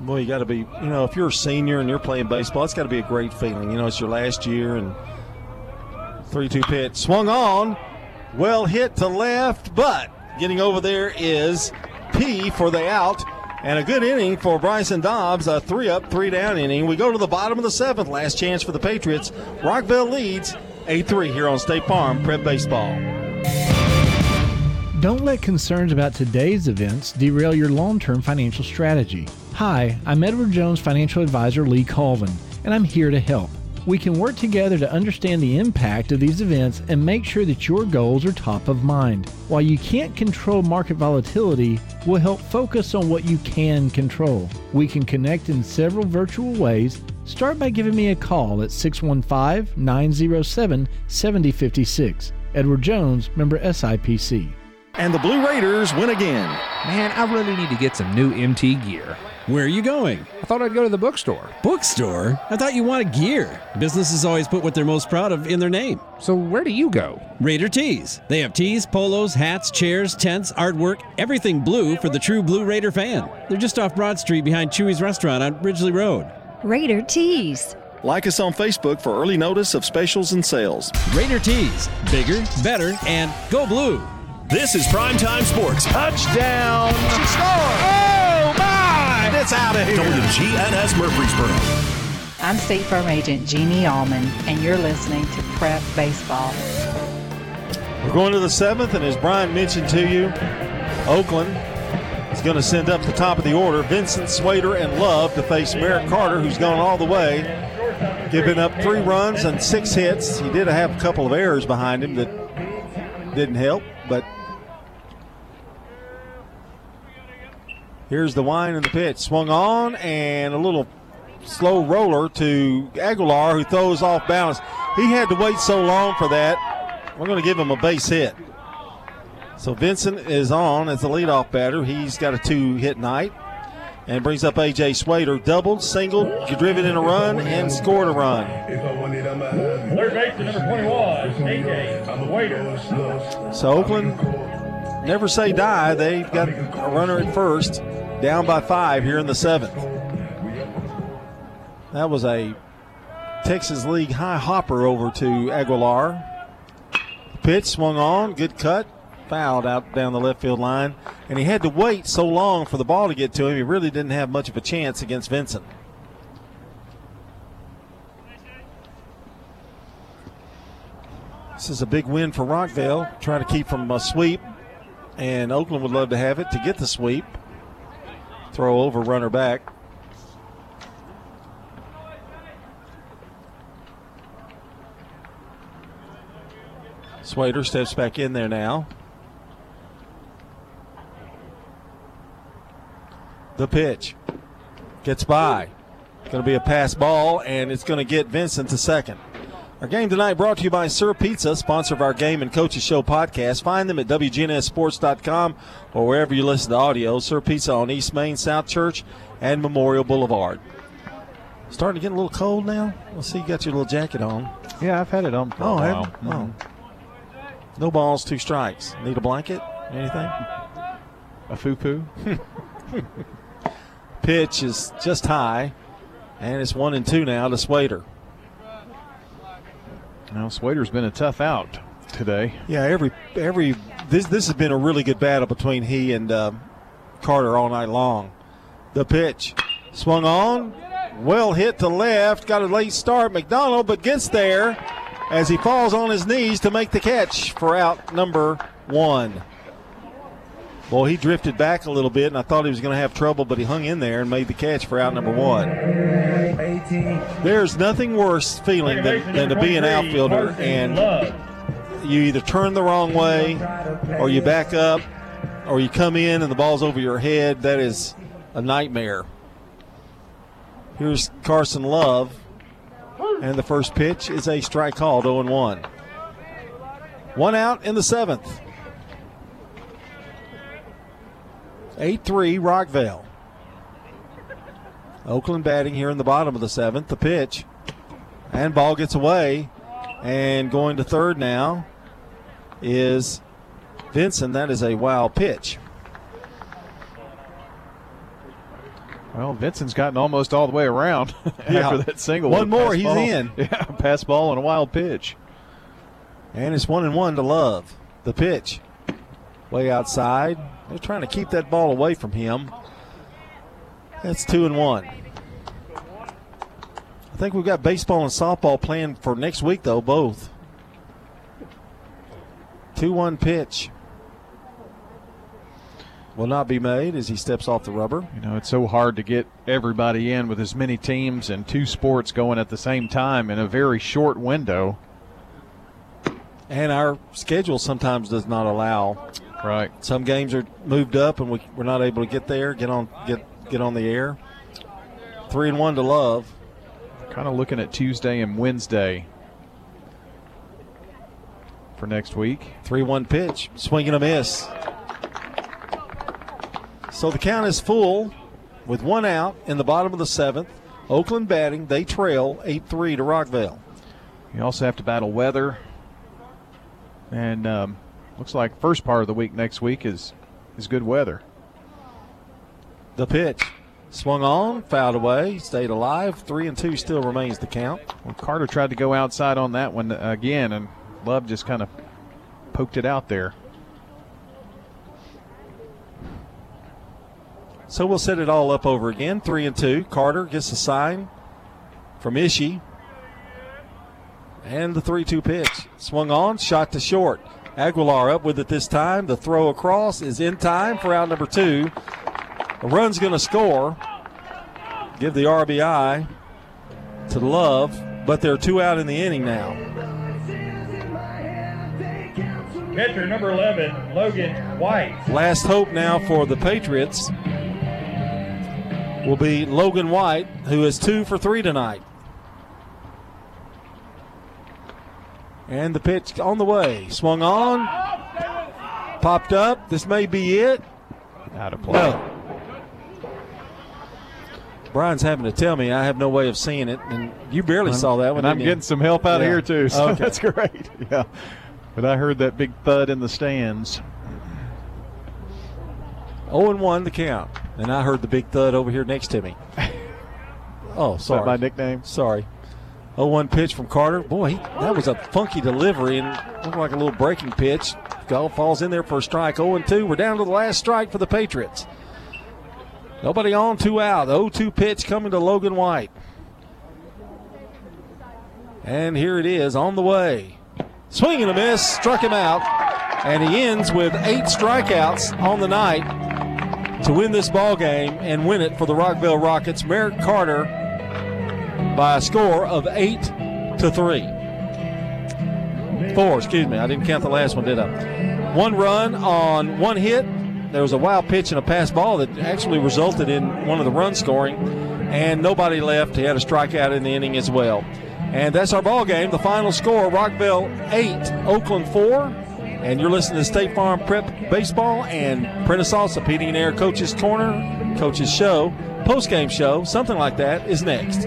Boy, you got to be, you know, if you're a senior and you're playing baseball, it's got to be a great feeling. You know, it's your last year, and three two pitch. Swung on. Well hit to left, but getting over there is P for the out. And a good inning for Bryson Dobbs, a three-up, three-down inning. We go to the bottom of the seventh, last chance for the Patriots. Rockville leads eight three here on State Farm Prep Baseball. Don't let concerns about today's events derail your long-term financial strategy. Hi, I'm Edward Jones financial advisor Lee Colvin, and I'm here to help. We can work together to understand the impact of these events and make sure that your goals are top of mind. While you can't control market volatility, we'll help focus on what you can control. We can connect in several virtual ways. Start by giving me a call at six one five, nine zero seven, seven zero five six. Edward Jones, member S I P C. And the Blue Raiders win again. Man, I really need to get some new M T gear. Where are you going? I thought I'd go to the bookstore. Bookstore? I thought you wanted gear. Businesses always put what they're most proud of in their name. So where do you go? Raider Tees. They have tees, polos, hats, chairs, tents, artwork, everything blue for the true Blue Raider fan. They're just off Broad Street behind Chewy's Restaurant on Ridgely Road. Raider Tees. Like us on Facebook for early notice of specials and sales. Raider Tees. Bigger, better, and go blue. This is Primetime Sports. Touchdown. She scores. It's out of here. W G N S Murfreesboro. I'm State Farm Agent Jeannie Allman, and you're listening to Prep Baseball. We're going to the seventh, and as Brian mentioned to you, Oakland is going to send up the top of the order. Vincent, Swader, and Love to face Merrick Carter, who's gone all the way, giving up three runs and six hits. He did have a couple of errors behind him that didn't help, but here's the wind and the pitch. Swung on and a little slow roller to Aguilar, who throws off balance. He had to wait so long for that. We're going to give him a base hit. So Vincent is on as the leadoff batter. He's got a two-hit night and brings up A J. Swader. Doubled, singled, driven in a run, and scored a run. Third baseman, number twenty-one, A J. Swader. So Oakland, never say die. They've got a runner at first, down by five here in the seventh. That was a Texas League high hopper over to Aguilar. Pitch swung on, good cut, fouled out down the left field line, and he had to wait so long for the ball to get to him. He really didn't have much of a chance against Vincent. This is a big win for Rockville, trying to keep from a sweep. And Oakland would love to have it to get the sweep. Throw over, runner back. Swader steps back in there now. The pitch gets by. Going to be a pass ball, and it's going to get Vincent to second. Our game tonight brought to you by Sir Pizza, sponsor of our Game and Coaches Show podcast. Find them at W G N S sports dot com or wherever you listen to audio. Sir Pizza on East Main, South Church, and Memorial Boulevard. Starting to get a little cold now? We'll see, you got your little jacket on. Yeah, I've had it on for oh, a while. Have, oh. mm-hmm. No balls, two strikes. Need a blanket? Anything? A fupu? Pitch is just high, and it's one and two now to Swader. Now, Swader's been a tough out today. Yeah, every every this this has been a really good battle between he and uh, Carter all night long. The pitch swung on, well hit to left, got a late start, McDonald, but gets there as he falls on his knees to make the catch for out number one. Boy, he drifted back a little bit, and I thought he was going to have trouble, but he hung in there and made the catch for out number one. There's nothing worse feeling than, than to be an outfielder, and you either turn the wrong way, or you back up, or you come in and the ball's over your head. That is a nightmare. Here's Carson Love, and the first pitch is a strike called, oh and one. One out in the seventh. eight three Rockville. Oakland batting here in the bottom of the seventh. The pitch and ball gets away. And going to third now is Vincent. That is a wild pitch. Well, Vincent's gotten almost all the way around yeah. after that single. One more, he's ball. in. Yeah, pass ball and a wild pitch. And it's one and one to Love. The pitch way outside. They're trying to keep that ball away from him. That's two and one. I think we've got baseball and softball planned for next week, though, both. two one pitch. Will not be made as he steps off the rubber. You know, it's so hard to get everybody in with as many teams and two sports going at the same time in a very short window. And our schedule sometimes does not allow. Right. Some games are moved up and we, we're not able to get there, get on get get on the air. Three and one to Love. Kind of looking at Tuesday and Wednesday for next week. three one pitch, swing and a miss. So the count is full with one out in the bottom of the seventh. Oakland batting, they trail eight three to Rockville. You also have to battle weather. And um, looks like first part of the week next week is, is good weather. The pitch. Swung on, fouled away, stayed alive. Three and two still remains the count. Well, Carter tried to go outside on that one again, and Love just kind of poked it out there. So we'll set it all up over again. Three and two. Carter gets a sign from Ishii. And the three two pitch. Swung on, shot to short. Aguilar up with it this time. The throw across is in time for out number two. A run's going to score. Give the R B I to Love, but they're two out in the inning now. Catcher number eleven, Logan White. Last hope now for the Patriots will be Logan White, who is two for three tonight. And the pitch on the way. Swung on. Popped up. This may be it. Out of play. No. Brian's having to tell me. I have no way of seeing it, and you barely I'm, saw that one. And I'm getting you? some help out yeah. of here too, so okay. That's great. Yeah, but I heard that big thud in the stands. oh and one the count, and I heard the big thud over here next to me. Oh, sorry. Is that my nickname? Sorry. oh one pitch from Carter. Boy, he, that was a funky delivery and looked like a little breaking pitch. Ball falls in there for a strike. oh and two. We're down to the last strike for the Patriots. Nobody on, two out. The oh two pitch coming to Logan White. And here it is on the way. Swing and a miss, struck him out. And he ends with eight strikeouts on the night to win this ball game and win it for the Rockville Rockets. Merrick Carter by a score of eight to three. Four, excuse me. I didn't count the last one, did I? One run on one hit. There was a wild pitch and a pass ball that actually resulted in one of the runs scoring, and nobody left. He had a strikeout in the inning as well. And that's our ball game. The final score, Rockville eight, Oakland four. And you're listening to State Farm Prep Baseball and Prentice Allsup Heating and Air Coach's Corner, Coach's Show, postgame show, something like that is next.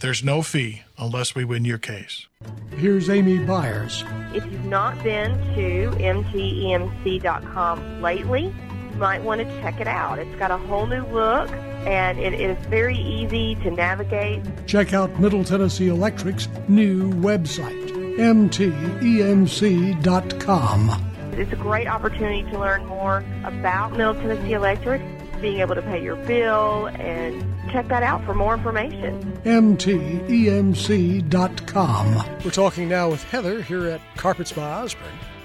there's no fee unless we win your case. Here's Amy Byers. If you've not been to M T E M C dot com lately, you might want to check it out. It's got a whole new look, and it is very easy to navigate. Check out Middle Tennessee Electric's new website, M T E M C dot com. It's a great opportunity to learn more about Middle Tennessee Electric, being able to pay your bill, and check that out for more information. M T E M C dot com. We're talking now with Heather here at Carpets by Osborne.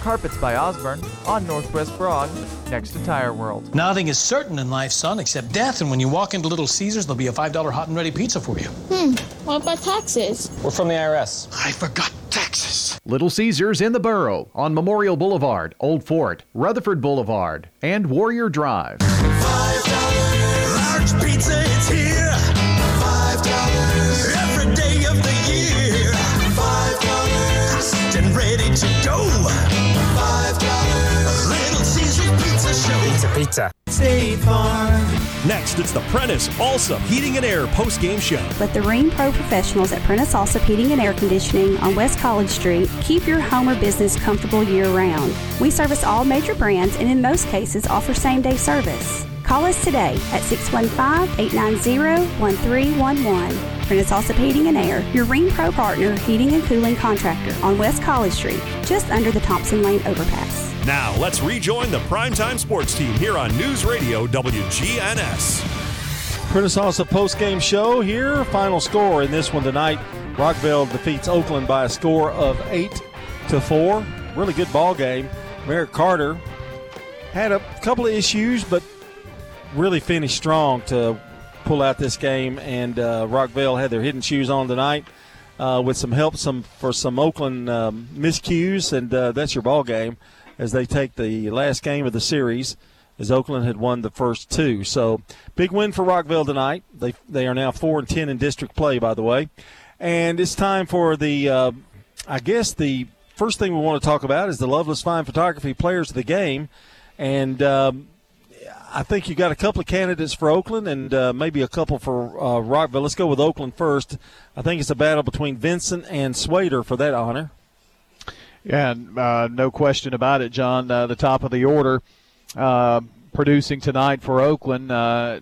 Carpets by Osborne on Northwest Broad, next to Tire World. Nothing is certain in life, son, except death. And when you walk into Little Caesars, there'll be a five dollar hot and ready pizza for you. Hmm, what about taxes? We're from the I R S. I forgot taxes. Little Caesars in the Borough on Memorial Boulevard, Old Fort, Rutherford Boulevard, and Warrior Drive. five dollars large pizza, it's here. five dollars every day of the year. five dollars hot and ready to go. Pizza, pizza. State Farm. Next, it's the Prentice Allsup Heating and Air post-game show. Let the Ring Pro professionals at Prentice Allsup Heating and Air Conditioning on West College Street keep your home or business comfortable year-round. We service all major brands and in most cases offer same-day service. Call us today at six one five, eight nine zero, one three one one. Prentice Allsup Heating and Air, your Ring Pro partner heating and cooling contractor on West College Street, just under the Thompson Lane overpass. Now, let's rejoin the primetime sports team here on News Radio W G N S. Prentice Allsup postgame show here. Final score in this one tonight. Rockville defeats Oakland by a score of eight to four. Really good ball game. Merrick Carter had a couple of issues, but really finished strong to pull out this game. And uh, Rockville had their hidden shoes on tonight uh, with some help some for some Oakland um, miscues, and uh, that's your ball game. As they take the last game of the series, as Oakland had won the first two. So, big win for Rockville tonight. They they are now four and ten in district play, by the way. And it's time for the, uh, I guess the first thing we want to talk about is the Loveless Fine Photography Players of the Game. And um, I think you got a couple of candidates for Oakland and uh, maybe a couple for uh, Rockville. Let's go with Oakland first. I think it's a battle between Vincent and Swader for that honor. Yeah, uh, no question about it, John. Uh, the top of the order uh, producing tonight for Oakland. Uh,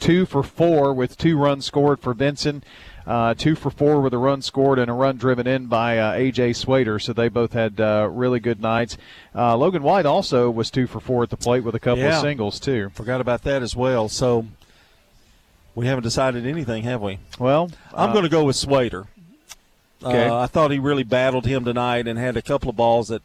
two for four with two runs scored for Vincent. Uh, two for four with a run scored and a run driven in by uh, A J. Swader. So they both had uh, really good nights. Uh, Logan White also was two for four at the plate with a couple yeah. of singles, too. Forgot about that as well. So we haven't decided anything, have we? Well, uh, I'm going to go with Swader. Okay. Uh, I thought he really battled him tonight and had a couple of balls that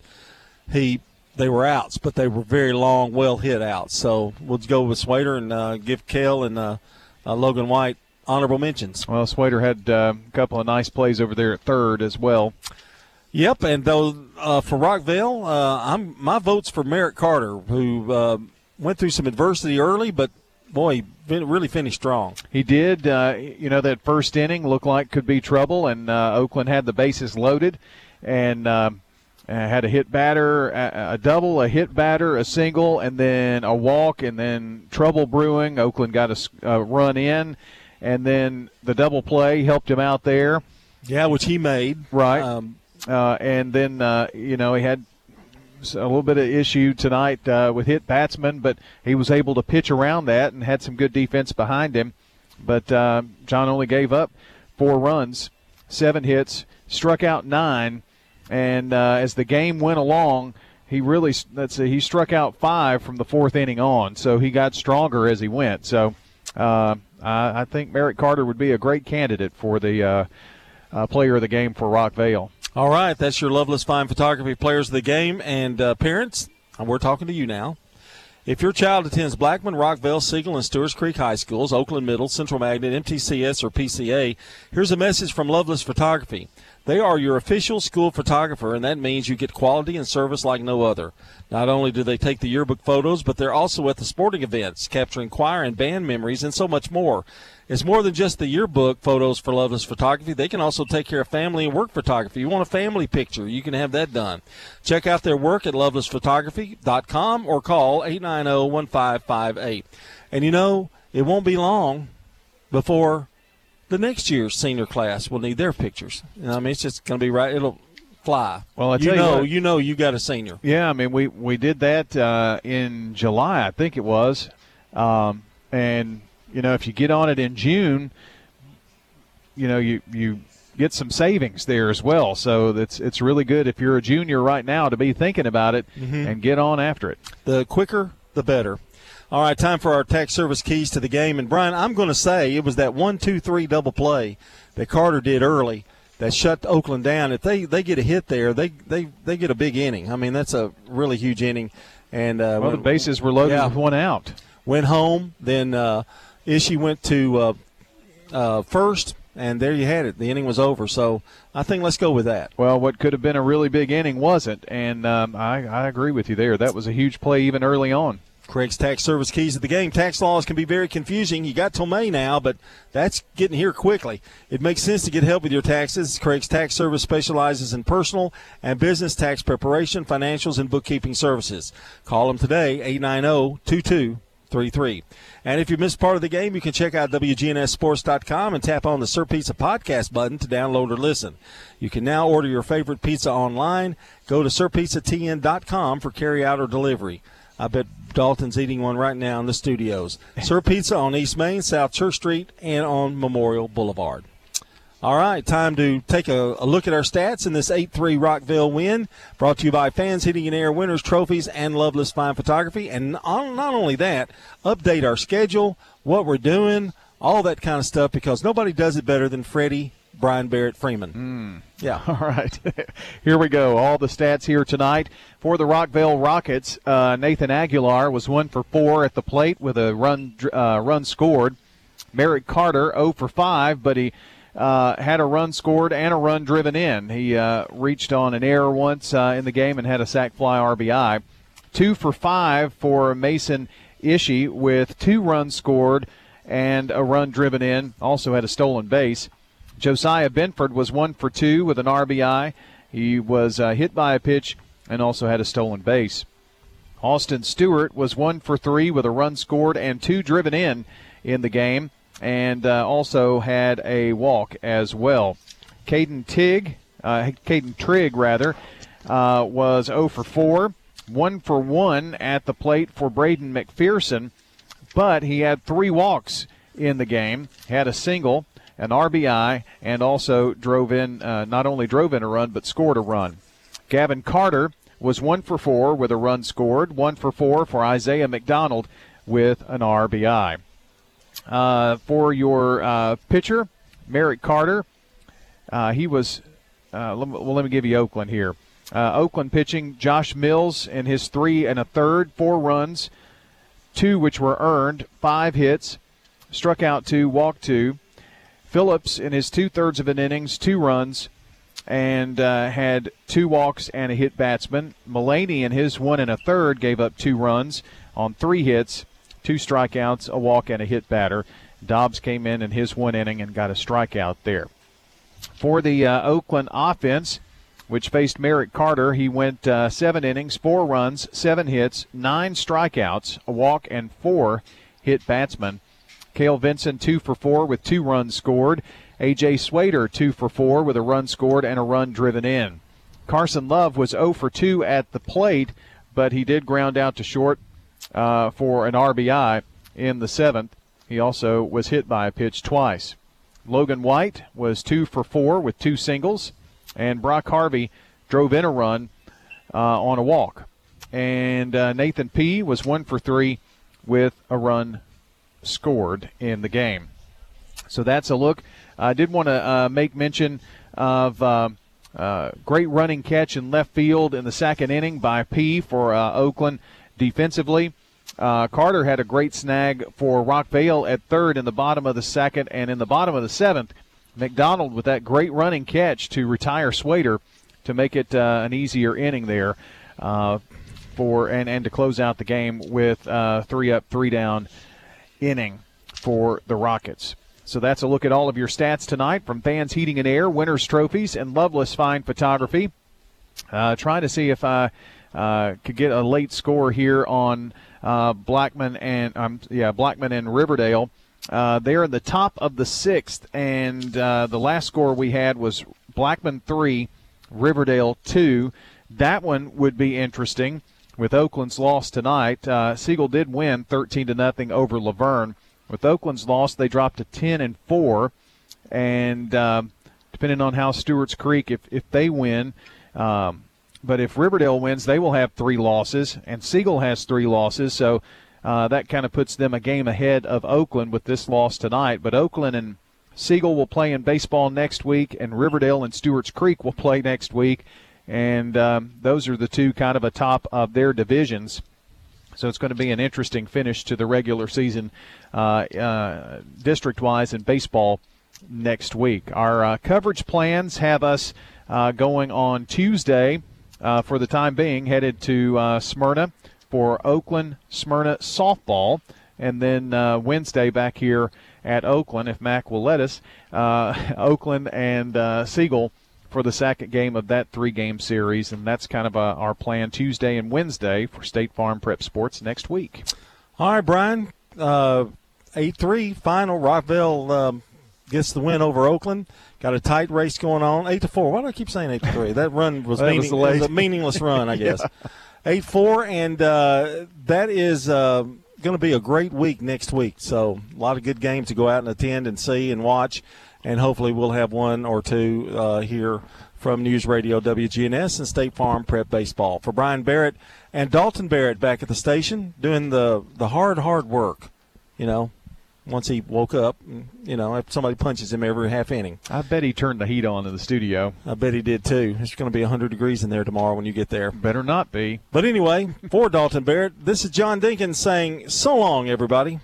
he they were outs, but they were very long, well-hit outs. So we'll go with Swader and uh, give Kell and uh, uh, Logan White honorable mentions. Well, Swader had uh, a couple of nice plays over there at third as well. Yep, and though uh, for Rockville, uh, I'm my vote's for Merrick Carter, who uh, went through some adversity early, but, boy, he really finished strong. He did. Uh, you know, that first inning looked like could be trouble, and uh, Oakland had the bases loaded and uh, had a hit batter, a, a double, a hit batter, a single, and then a walk, and then trouble brewing. Oakland got a, a run in, and then the double play helped him out there. Yeah, which he made. Right. Um, uh, and then, uh, you know, he had – a little bit of issue tonight uh, with hit batsmen, but he was able to pitch around that and had some good defense behind him. But uh, John only gave up four runs, seven hits, struck out nine, and uh, as the game went along, he really let's see, he struck out five from the fourth inning on. So he got stronger as he went. So uh, I, I think Merrick Carter would be a great candidate for the uh, uh, player of the game for Rockville. All right, that's your Loveless Fine Photography Players of the Game. And uh, parents, we're talking to you now. If your child attends Blackman, Rockville, Siegel, and Stewart's Creek High Schools, Oakland Middle, Central Magnet, M T C S, or P C A, here's a message from Loveless Photography. They are your official school photographer, and that means you get quality and service like no other. Not only do they take the yearbook photos, but they're also at the sporting events, capturing choir and band memories, and so much more. It's more than just the yearbook photos for Loveless Photography. They can also take care of family and work photography. You want a family picture, you can have that done. Check out their work at loveless photography dot com or call eight nine zero, one five five eight. And, you know, it won't be long before the next year's senior class will need their pictures. You know, I mean, it's just going to be right. It'll fly. Well, I tell you, you know, what, you know you got a senior. Yeah, I mean, we, we did that uh, in July, I think it was, um, and – you know, if you get on it in June, you know, you, you get some savings there as well. So it's, it's really good if you're a junior right now to be thinking about it mm-hmm. and get on after it. The quicker, the better. All right, time for our tax service keys to the game. And, Brian, I'm going to say it was that one, two, three double play that Carter did early that shut Oakland down. If they, they get a hit there, they, they, they get a big inning. I mean, that's a really huge inning. And uh, well, when, the bases were loaded yeah, with one out. Went home. Then uh, Ishii went to uh, uh, first, and there you had it. The inning was over. So I think let's go with that. Well, what could have been a really big inning wasn't, and um, I, I agree with you there. That was a huge play even early on. Craig's Tax Service keys of the game. Tax laws can be very confusing. You got till May now, but that's getting here quickly. It makes sense to get help with your taxes. Craig's Tax Service specializes in personal and business tax preparation, financials, and bookkeeping services. Call them today, eight nine zero, two two three three. And if you missed part of the game, you can check out W G N S sports dot com and tap on the Sir Pizza podcast button to download or listen. You can now order your favorite pizza online. Go to sir pizza t n dot com for carryout or delivery. I bet Dalton's eating one right now in the studios. Sir Pizza on East Main, South Church Street, and on Memorial Boulevard. All right, time to take a, a look at our stats in this eight three Rockville win, brought to you by Fans Heating and Air, Winner's Trophies, and Loveless Fine Photography. And on, not only that, update our schedule, what we're doing, all that kind of stuff, because nobody does it better than Freddie Brian Barrett Freeman. Mm. Yeah. All right. Here we go. All the stats here tonight for the Rockville Rockets. Uh, Nathan Aguilar was one for four at the plate with a run uh, run scored. Merrick Carter oh for five, but he uh, had a run scored and a run driven in. He uh, reached on an error once uh, in the game and had a sac fly R B I. Two for five for Mason Ishii with two runs scored and a run driven in. Also had a stolen base. Josiah Benford was one for two with an R B I. He was uh, hit by a pitch and also had a stolen base. Austin Stewart was one for three with a run scored and two driven in in the game, and uh, also had a walk as well. Caden Tig, uh, Caden Trigg rather, uh, was oh for four, one for one at the plate for Braden McPherson, but he had three walks in the game, had a single, an R B I, and also drove in, uh, not only drove in a run, but scored a run. Gavin Carter was one for four with a run scored, one for four for Isaiah McDonald with an R B I. Uh, for your uh, pitcher, Merrick Carter, uh, he was, uh, let me, well, let me give you Oakland here. Uh, Oakland pitching, Josh Mills in his three and a third, four runs, two which were earned, five hits, struck out two, walked two. Phillips in his two-thirds of an innings, two runs, and uh, had two walks and a hit batsman. Mullaney in his one and a third gave up two runs on three hits, two strikeouts, a walk, and a hit batter. Dobbs came in in his one inning and got a strikeout there. For the uh, Oakland offense, which faced Merrick Carter, he went uh, seven innings, four runs, seven hits, nine strikeouts, a walk, and four hit batsmen. Cale Vinson, two for four with two runs scored. A J. Swader, two for four with a run scored and a run driven in. Carson Love was oh for two at the plate, but he did ground out to short uh, for an R B I in the seventh. He also was hit by a pitch twice. Logan White was two for four with two singles, and Brock Harvey drove in a run uh, on a walk. And uh, Nathan P. was one for three with a run scored in the game. So that's a look. I did want to uh, make mention of uh, uh, great running catch in left field in the second inning by P for uh, Oakland defensively. Uh, Carter had a great snag for Rockvale at third in the bottom of the second, and in the bottom of the seventh, McDonald with that great running catch to retire Swader to make it uh, an easier inning there uh, for and, and to close out the game with uh, three up, three down inning for the Rockets. So that's a look at all of your stats tonight from Fans Heating and Air, Winner's Trophies, and Loveless Fine Photography. Uh, trying to see if I uh, could get a late score here on uh, Blackman and um, yeah Blackman and Riverdale. Uh, they're in the top of the sixth, and uh, the last score we had was Blackman three, Riverdale two. That one would be interesting. With Oakland's loss tonight, uh, Siegel did win thirteen to nothing over Laverne. With Oakland's loss, they dropped to ten and four, and um, depending on how Stewart's Creek, if, if they win, um, but if Riverdale wins, they will have three losses, and Siegel has three losses, so uh, that kind of puts them a game ahead of Oakland with this loss tonight. But Oakland and Siegel will play in baseball next week, and Riverdale and Stewart's Creek will play next week, and um, those are the two kind of atop of their divisions. So it's going to be an interesting finish to the regular season uh, uh, district-wise in baseball next week. Our uh, coverage plans have us uh, going on Tuesday uh, for the time being, headed to uh, Smyrna for Oakland Smyrna softball, and then uh, Wednesday back here at Oakland, if Mac will let us, uh, Oakland and uh, Siegel for the second game of that three-game series, and that's kind of a, our plan Tuesday and Wednesday for State Farm Prep Sports next week. All right, Brian, uh, eight three final. Rockville um, gets the win over Oakland. Got a tight race going on, eight to four. Why do I keep saying eight to three? That run was, that meaning, was, was a meaningless run, I guess. eight four, yeah. and uh, that is uh, going to be a great week next week. So a lot of good games to go out and attend and see and watch. And hopefully we'll have one or two uh, here from News Radio W G N S and State Farm Prep Baseball. For Brian Barrett and Dalton Barrett back at the station doing the, the hard, hard work, you know, once he woke up, you know, if somebody punches him every half inning. I bet he turned the heat on in the studio. I bet he did, too. It's going to be one hundred degrees in there tomorrow when you get there. Better not be. But anyway, for Dalton Barrett, this is John Dinkins saying so long, everybody.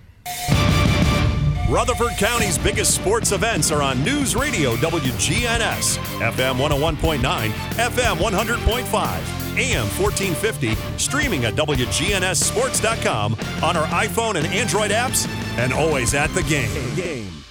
Rutherford County's biggest sports events are on News Radio W G N S, F M one oh one point nine, F M one hundred point five, A M fourteen fifty, streaming at W G N S sports dot com, on our iPhone and Android apps, and always at the game.